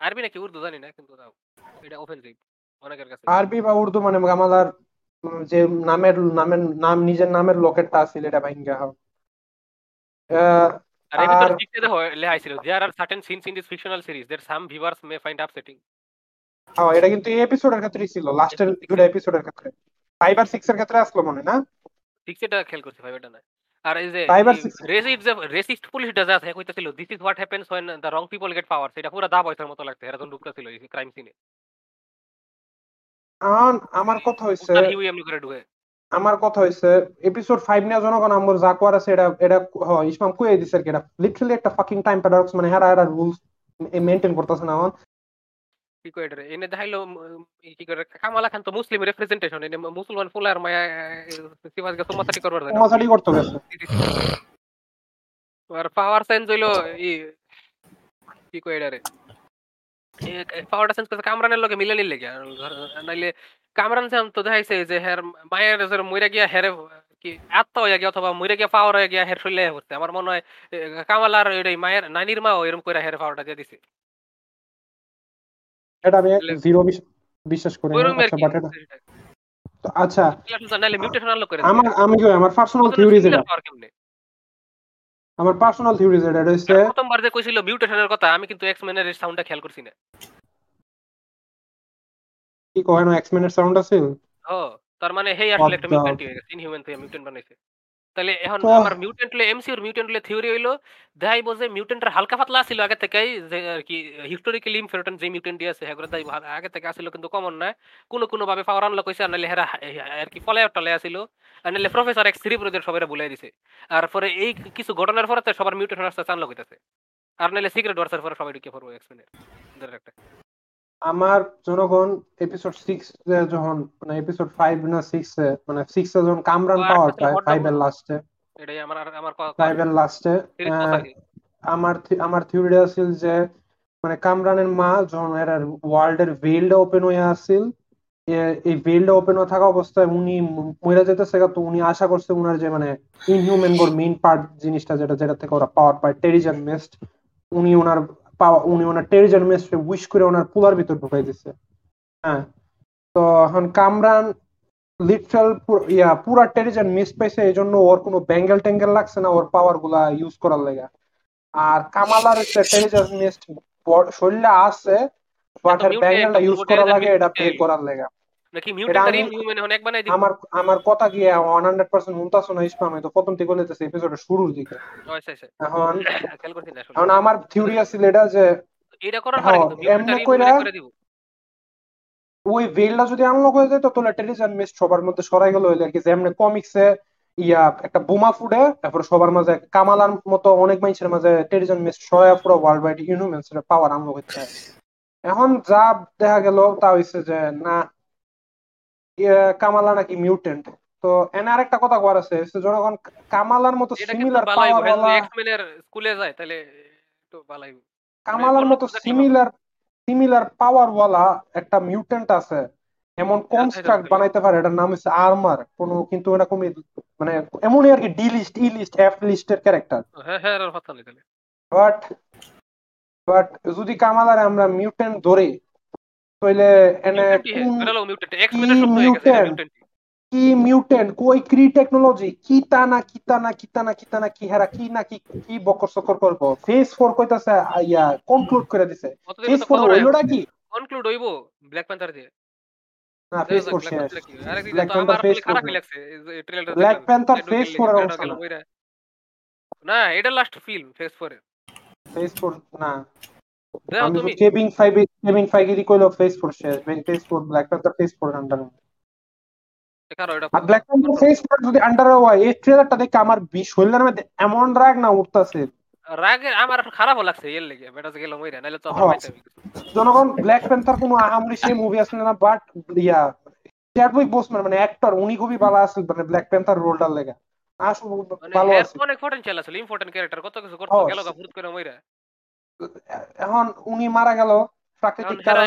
আরবি নাকি উর্দু জানি না, কিন্তু দাও এটা অফেন্সিভ অনেকের কাছে। আরবি বা উর্দু মানে গামালার যে নামের নাম নিজের নামের লকেটটা আছে এটা বাইঙ্গে হাও। আর এর ভিতর লিখতে লেখা ছিল there are certain scenes in this fictional series that some viewers may find upsetting. হ্যাঁ এটা কিন্তু এই এপিসোডের ক্ষেত্রে ছিল, লাস্টের দুটো এপিসোডের ক্ষেত্রে 5 আর 6 এর ক্ষেত্রে আসলো মনে না 6 এটা খেল করছে 5 এটা না। আর এই যে রেসিস্ট পুলিশ ডাজাস হ্যাঁ কইতাছিল this is what happens when the wrong people get power, এটা পুরো দা বয়সের মতো লাগতো এরা যখন ঢুকতা ছিল এই ক্রাইম সিনে। আর আমার কথা হইছে আমার কথা হইছে এপিসোড 5 নিয়া জনগণ আমর যা কোয়ার আছে এটা এটা ইসমাম কইয়ে দিছে কি এটা লিটারালি একটা ফাকিং টাইম প্যারাডক্স মানে হেরা হেরা রুলস মেইনটেইন করতেছ না অন কি কই এর এনে দেখাইলো কি করে কামালা খান তো মুসলিম রিপ্রেজেন্টেশন এনে মুসলমান ফুলার মায়া সিবাস গা তোমসাটি করবার যায় তোমসাটি করতে গেছে আর পাওয়ার সেন্স হইলো ই কি কই এর পাওয়ার সেন্স করে কামরানের লগে মিলে নিলে কি নাইলে কামরান সাহেব তো দেখাইছে যে হের মায়ের জোর মরে গিয়া হের কি আত্মা হয়ে গিয়া অথবা মরে গিয়া পাওয়ার হয়ে গিয়া হের শৈলে হচ্ছে। আমার মনে হয় কামালার ওই মায়ের নানির মা ওইরকম করে হের পাওয়ারটা দিয়ে দিছে, এটা আমি জিরো বিশ্বাস করি না। আচ্ছা আমি আমার পার্সোনাল থিওরি যেটা হইছে প্রথমবার যে কইছিল মিউটেশনের কথা আমি কিন্তু এক্স-মেন এর সাউন্ডটা খেয়াল করছি না কি কয় না এক্স-মেন এর সাউন্ড আছে। ও তার মানে হেই আসলে একটা মিউট্যান্ট হয়ে গেছে ইনহিউম্যান থেকে মিউট্যান্ট বানাইছে। তাহলে এখন আমার মিউট্যান্ট লে এমসিইউর মিউট্যান্ট লে থিওরি হইলো দাই বোঝে মিউট্যান্টরা হালকা পাতলা ছিল আগে থেকেই যে আর কি হিস্টোরিক্যালি ইম্পর্টেন্ট যে মিউট্যান্ট আছে হেগুলা দাই আগে থেকে ছিল কিন্তু কমন না কোন কোন ভাবে পাওয়ার আনলো কইছে আর নালে হেরা আর কি ফলায় টলে ছিল আর নালে প্রফেসর এক্স সিরিজ প্রজেক্ট সবাইরা ভুলাই দিছে আর পরে এই কিছু ঘটনার পরে সবার মিউটেশন আসছে আনলো কইতাছে আর নালে সিক্রেট ওয়ারস পরে সবাই ঢুকে পড়বো এক্স-মেন এর একটা। আমার জনগণ এপিসোড 6 এ যখন মানে এপিসোড 5 না 6 এ মানে 6 এ যখন কামরান পাওয়ার পায় 5 এর লাস্টে এটাই আমার আমার 5 এর লাস্টে আমার থিওরি আছিল যে মানে কামরানের মা যখন এর ওয়ার্ল্ডের ভেইলটা ওপেন হয়ে আছিল এই ভেইলটা ওপেন হয়ে থাকা অবস্থায় উনি মরে যেতেছে তো উনি আশা করছে উনার যে মানে ইনহিউম্যান গোর মেইন পার্ট জিনিসটা যেটা যেটা থেকে ওরা পাওয়ার পায় টেরিজার মেস্ট উনি ওনার উনি ওনার টেরিজার মেস্টে উইশ করে ওনার পুলার ভিতর ঢুকাই দিছে। হ্যাঁ তো এখন কামরান লিটারাল পুরা টেরিজার মেস্ট পাইছে এই জন্য ওর কোনো ব্যাঙ্গেল ট্যাঙ্গেল লাগছে না ওর পাওয়ার গুলা ইউজ করার লাগা। আর কামালার টেরিজার মেস্ট শরীরে আছে বাট এর ব্যাঙ্গেলটা ইউজ করার লাগে এটা পে করার লাগা। আমার কথা কি 100% মুনতাস না ইসলাম আমি তো প্রথম থেকে বলতেছি এপিসোডের শুরুর দিকে এখন খেয়াল করছি না এখন আমার থিওরি আছে এটা যে এটা করার পরে কিন্তু মিউটেশন করে দিব ওই ভেলটা যদি আনলক হয়ে যায় তো তাহলে টেরিজার মিস্ট সবার মধ্যে সরাই গেল হইলো আর কি যেমন কমিক্সে ইয়া একটা বোমা ফুটে তারপর সবার মাঝে কামালার মতো অনেক মানুষের মাঝে টেরিজার মিস্ট সরায় পুরো ওয়ার্ল্ড ওয়াইড হিউম্যানস এর পাওয়ার আনলক হচ্ছে। এখন যা দেখা গেল তা হইছে যে না কামালা নাকি মিউটেন্ট তো এন আর একটা কথা করার আছে যখন কামালার মতো সিমিলার পাওয়ার वाला এক্সমেনের স্কুলে যায় তাহলে তো ভালোই কামালার মতো সিমিলার পাওয়ার वाला একটা মিউটেন্ট আছে এমন কনস্ট্রাক্ট বানাইতে পারে এটার নাম হচ্ছে আর্মার কোন কিন্তু এটা কমই মানে এমনই আর কি D list E list F লিস্টের ক্যারেক্টার। হ্যাঁ হ্যাঁ এর কথা নিতে বাট যদি কামালারে আমরা মিউটেন্ট ধরে তাহলে এনে কি মিউটেন্ট কই ক্রি টেকনোলজি কি টানা কি টানা কি টানা কি টানা কি হেরা কি না কি কি বকর সকর করব ফেজ 4 কইতাছে আইয়া কনক্লুড করে দিছে ফেজ 4 হইলোটা কি কনক্লুড হইবো ব্ল্যাক প্যান্থার দিয়ে না ফেজ 4 শেষ ব্ল্যাক প্যান্থার ফেজ খারাপ লাগছে ট্রেলার ব্ল্যাক প্যান্থার ফেজ 4 এর অংশ না এটা লাস্ট ফিল্ম ফেজ 4 এর ফেজ 4 না আমি তো কেবিন 5 এর কইলো ফেজ 4 শেষ phase 4 Black Panther phase 4 under দেখার ওটা ব্ল্যাক প্যান্থার ফেজ 4 যদি আন্ডার হয় এই ট্রেলারটা দেখে আমার 20 হইলার মধ্যে এমন রাগ না উঠতাছে রাগে আমার খারাপ লাগছে এর লাগে বেটা যে গেল মইরা নাইলে তো আমার মাইটা জনগণ ব্ল্যাক প্যান্থার কোনো আহামরি সেই মুভি আসলে না বাট ইয়া চ্যাডউইক বোসম্যান মানে অ্যাক্টর উনি খুবই ভালো আছে মানে ব্ল্যাক প্যান্থার রোলটার লাগে আসলে ভালো আছে অনেক পটেনশিয়াল আছে ইম্পর্টেন্ট ক্যারেক্টার কত কিছু করতে গেল গা পুরুত করে মইরা এখন উনি মারা গেল প্রাকৃতিক কারণে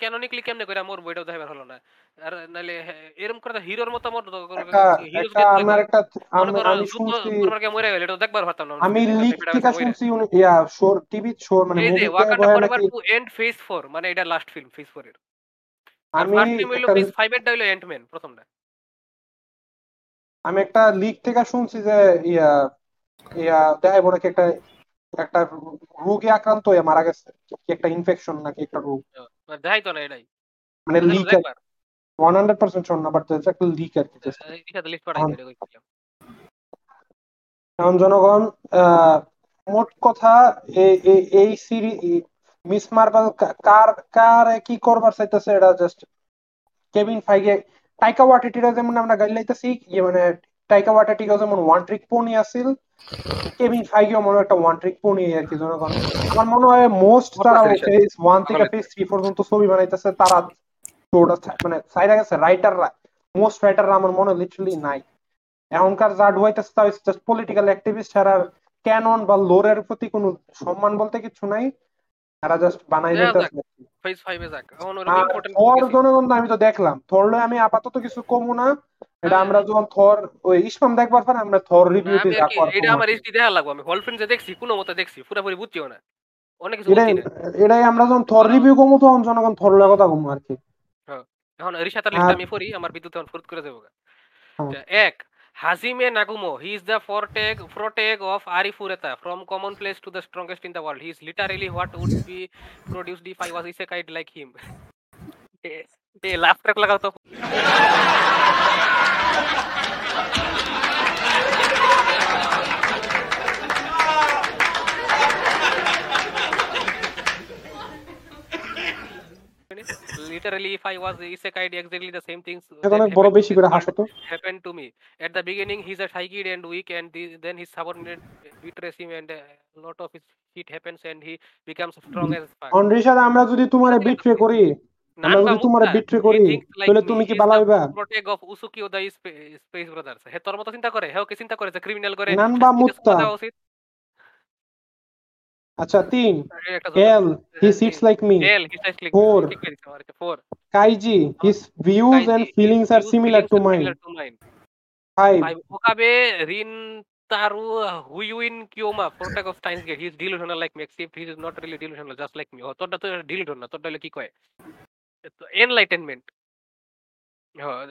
ক্যানোনিক্যালি কেমনে কইরা মোর বইটা দেখাবার হলো না আর নাইলে এরকম করে হিরোর মত মত হিরো কে আমার একটা আমি শুনছি ওরকে মরে গেল এটা দেখবার পারতাম না আমি লিখতে শুনছি উনি ইয়া শোর টিভি শোর মানে movie Wakanda Forever two and phase 4 মানে এটা লাস্ট ফিল্ম ফেজ 4 এর আমি ফেজ 5 এর ডাইলো এন্টম্যান প্রথমটা আমি একটা লিক থেকে শুনছি যে ইয়া দেখায় বড় কি একটা একটা রোগে আক্রান্ত হয়ে মারা গেছে, কি একটা ইনফেকশন নাকি একটা রোগ দেখাই তো না এটাই মানে লিক 100% শোন না, বাট এটা একটা লিক আর কি। এটা লিস্ট পড়াই করে কইছিলাম কারণ জনগণ মোট কথা এই সিরিজ মিস মার্ভেল কার কার কি করবার চাইতেছে এটা জাস্ট কেভিন ফাইগে টাইকা ওয়াটাটিরা যেমন আমরা গাড়ি লাইতেছি মানে টাইকা ওয়াটাটিরা যেমন ওয়ান ট্রিক পনি আছিল, কেভিন ফাইগেও মনে একটা ওয়ান ট্রিক পনি আর কি। জনগণ আমার মনে হয় মোস্ট তারা ফেজ 1 থেকে ফেজ 3 পর্যন্ত ছবি বানাইতেছে তারা প্রোডাক্ট মানে সাইডে গেছে রাইটাররা, মোস্ট রাইটাররা আমার মনে লিটারালি নাই এখনকার যা ডুবাইতেছে তা জাস্ট পলিটিক্যাল অ্যাক্টিভিস্ট আর ক্যানন বা লোরের প্রতি কোনো সম্মান বলতে কিছু নাই, এরা জাস্ট বানাই দিতেছে। ফেজ 5 এ যাক এখন ওর ইম্পর্টেন্ট থর জনগণ আমি তো দেখলাম থর লয় আমি আপাতত কিছু কমু না, এটা আমরা যখন থর ওই ইসমাম দেখবার পর আমরা থর রিভিউতে যা করব এটা আমার ইসটি দেখা লাগবে। আমি হল ফ্রেন্ড যে দেখছি কোনো মতে দেখছি পুরোপুরি বুঝিও না অনেক কিছু বুঝি না, এটাই আমরা যখন থর রিভিউ কমু তখন জনগণ থর লয় কথা কমু আর কি। হ্যাঁ এখন ঋষাতার লিস্ট আমি পড়ি আমার বিদ্যুৎ এখন ফুরত করে দেবগা। এক Hajime Nagumo, he is the protege of Arifureta, from commonplace to the strongest in the world. He is literally what would be produced if I was isekai like him. Hey, laugh track lagao to. Literally, if I was isekai, exactly the same things happened to me. At the beginning, he's a shy kid and weak, and then his subordinate betrays him, and a lot of his shit happens, and he becomes strong as fuck. Onrisha, আমরা যদি তোমারে betray করি, আমরা যদি তোমারে betray করি, তাহলে তুমি কি ভালো হইবা? Protect of Usuki Oda space brothers. হে তোর মত চিন্তা করে, হেও কি চিন্তা করে যে ক্রিমিনাল করে? নানবা মুত্তা। আচ্ছা 3 L he sits like me. L he sits like 4 Kaiji his views and feelings are similar to mine. 5 Okabe Rintaro Huyuin Kyoma protect of Steins Gate. He is delusional like me except he is not really delusional just like me. তোরটা তো delusion না, তোরটা হলো কি কয় enlightenment.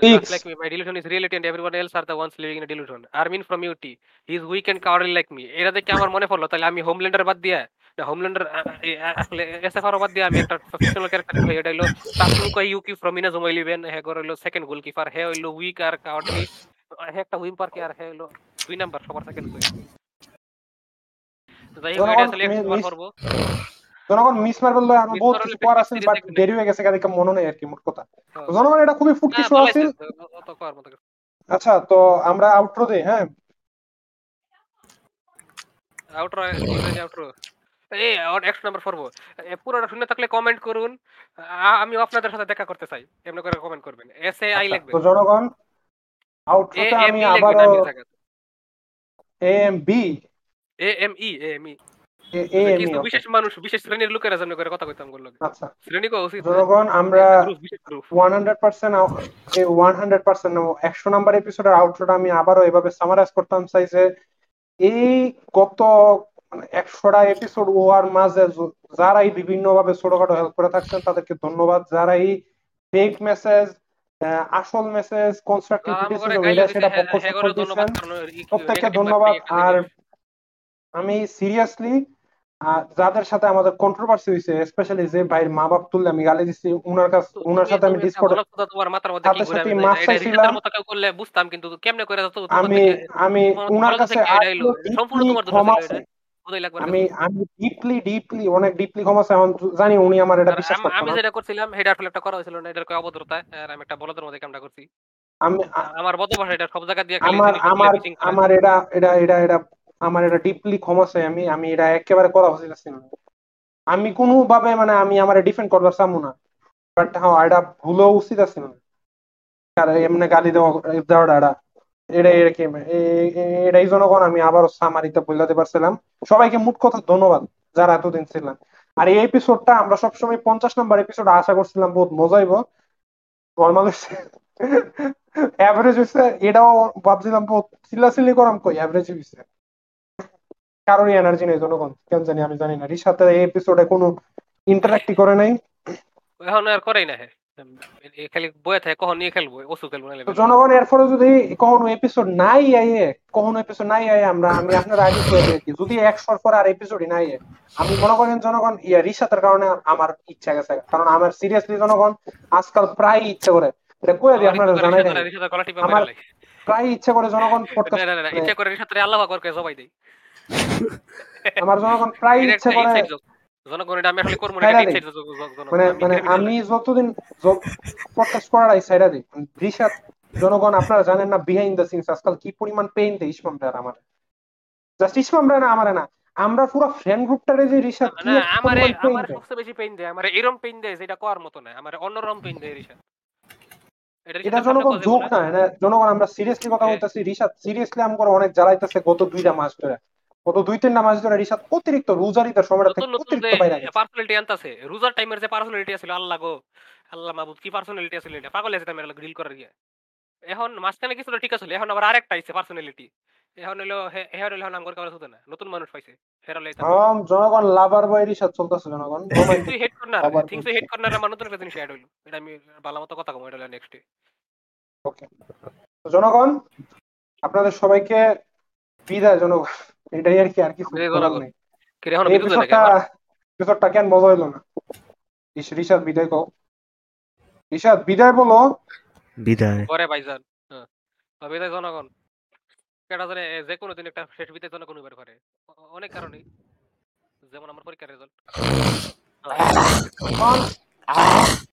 Just like me, my delusion is reality and everyone else are the ones living in a delusion. Armin from UT, he is weak and cowardly like me. Era dekhe amar mone porlo tale ami Homelander bad dia na Homelander SFR bad dia ami ekta fictional character hoye eta holo Taku koi Yuki from Inazuma Eleven he holo second goalkeeper he holo weak and cowardly he ekta whimper ke ar he holo 2 number sobar second koi to jai hoye asle ekta korbo জনগণ Miss Marvel লয় আমি বহুত কিছু করার আছে but দেরি হয়ে গেছে কারণ কি মনে নাই আর কি মোট কথা। তো জনগণ এটা খুবই ফুটকি শো আছে। আচ্ছা তো আমরা আউটরো দেই। হ্যাঁ আউটরো এর আউটরো এই অ্যাক্ট নাম্বার 4 পুরোটা শুনে থাকলে কমেন্ট করুন, আমি আপনাদের সাথে দেখা করতে চাই, এমন করে কমেন্ট করবেন এস এ আই লিখবেন। তো জনগণ আউটরোতে আমি আবার এ এম ই যারাই বিভিন্ন ভাবে ছোটখাটো হেল্প করে থাকছেন তাদেরকে ধন্যবাদ, যারাই ফেক মেসেজ আসল মেসেজ কনস্ট্রাকটিভ প্রত্যেককে ধন্যবাদ। আর আমি সিরিয়াসলি যাদের সাথে আমাদের কন্ট্রোভার্সি হইছে স্পেশালি যে ভাইয়ের মা বাপ তুললে আমি গালি দিছি উনার কাছে, উনার সাথে আমি ডিসকর্ডে তোমার মাথার মধ্যে কি ঘুরে এটার মত কেউ করলে বুঝতাম কিন্তু কেমনে কইরা যত আমি উনার কাছে সম্পূর্ণ তোমার দোষটা এটা বুঝাই লাগবে। আমি ডিপলি অনেক ডিপলি ক্ষমা চাই, জানি উনি আমার এটা বিশ্বাস করতে আমি যেটা করছিলাম এটা আসলে একটা করা হয়েছিল না, এটার কয় অবদ্রতা আর আমি একটা বলদের মধ্যে কামটা করছি আমি আমার বদ ভাষা এটা সব জায়গা দিয়ে খালি আমার এটা এটা এটা এটা আমার এটা ডিপলি ক্ষমা চাই। আমি আমি এটা একেবারে করা হয়েছে না, আমি কোনোভাবে মানে আমি আমার ডিফেন্ড করবার চামু না, বাট হ্যাঁ এটা ভুলও উচিত আছে না এমনি গালি দেওয়া এটা এটা এরকম এটাই। জনগণ আমি আবারও সামারিতে বলতে পারছিলাম সবাইকে মোট কথা ধন্যবাদ যারা এতদিন ছিলাম। আর এই এপিসোডটা আমরা সবসময় 50 নম্বর এপিসোড আশা করছিলাম বহুত মজা হইব, নর্মাল এভারেজ হয়েছে, এটাও ভাবছিলাম বহুত চিল্লাচিল্লি করাম কই এভারেজ হয়েছে কারোর এনার্জি নেই। জনগণ কেন জানি আমি জানি না রিসাতে এই এপিসোডে কোনো ইন্টারঅ্যাক্ট করে নাই, এখন আর করেই না। খালি বয়ে থাকে কখন নিয়ে খেলবো, ওষুধ খেলবো না। জনগণ এর ফলে যদি কখনো এপিসোড নাই আয়ে, আমি আপনার আগে যদি 100 পর আর এপিসোডই নাই, আমি মনে করেন জনগণ ইয়া রিসাতের কারণে আমার ইচ্ছা গেছে, কারণ আমার সিরিয়াসলি জনগণ আজকাল প্রায় ইচ্ছা করে এটা কয়ে দিই আপনারা জানাই দেন, আমার প্রায় ইচ্ছা করে জনগণ পডকাস্ট ইচ্ছা করে রিসাতের আল্লাহ পাক করে জবাই দেই। আমার জনগণ প্রায় ইচ্ছা করে জনগণ আপনারা জানেন না বিহাইন্ড দ্য সিনস আজকাল কি পরিমাণ পেইন দেয় ইসমাম রায় আমার, জাস্ট ইসমাম রায় না আমার না, আমরা পুরো ফ্রেন্ড গ্রুপটারে যে রিসাদ কি আমার সবচেয়ে বেশি পেইন দেয়, আমার এরকম পেইন দেয় যেটা কোয়ার মত না, আমার অন্যরকম পেইন দেয় রিসাদ। এটা জনগণ জোক না, এটা জনগণ আমরা সিরিয়াসলি কথা বলতেছি। রিসাদ সিরিয়াসলি আম করে অনেক জ্বালাইতেছে গত 2টা মাস ধরে, কত 2-3 মাস ধরে রিসাদ অতিরিক্ত রোজারিতার সময়টা থেকে অতিরিক্ত বাইরে আছে, পার্সোনালিটি আনতাছে। রোজার টাইমের যে পার্সোনালিটি ছিল, আল্লাহ গো আল্লাহ মাহবুব কি পার্সোনালিটি ছিল, এটা পাগল আছে তামের গ্রিল করার গিয়ে। এখন মাঝখানে কিছুটা ঠিক আছে, এখন আবার আরেকটা আইছে পার্সোনালিটি, এখন হলো হেয়ার হলো নাম করে কারণে না নতুন মানুষ পাইছে হেয়ার হলো। আম জনগণ লাভার বয় রিসাদ চলতেছে, জনগণ তুই হেড কর না, থিংস হেড কর না, আমার নতুন একটা জিনিস অ্যাড হলো, এটা আমি ভালোমতো কথা কম, এটা হলো নেক্সট। ওকে তো জনগণ আপনাদের সবাইকে বিদায় জনগণ, এটাই আর কি, আর কিছু নেই। এপিসোডটা কেন মজা হইল না? রিসাদ বিদায় কও, রিসাদ বিদায় বলো, বিদায় করে ভাইজান। হ্যাঁ বিদায় জনগণ, কেটা জানে যে কোনো দিন একটা শেষ বিদায় জনগণ এবার করে অনেক কারণে, যেমন আমার পরীক্ষার রেজাল্ট।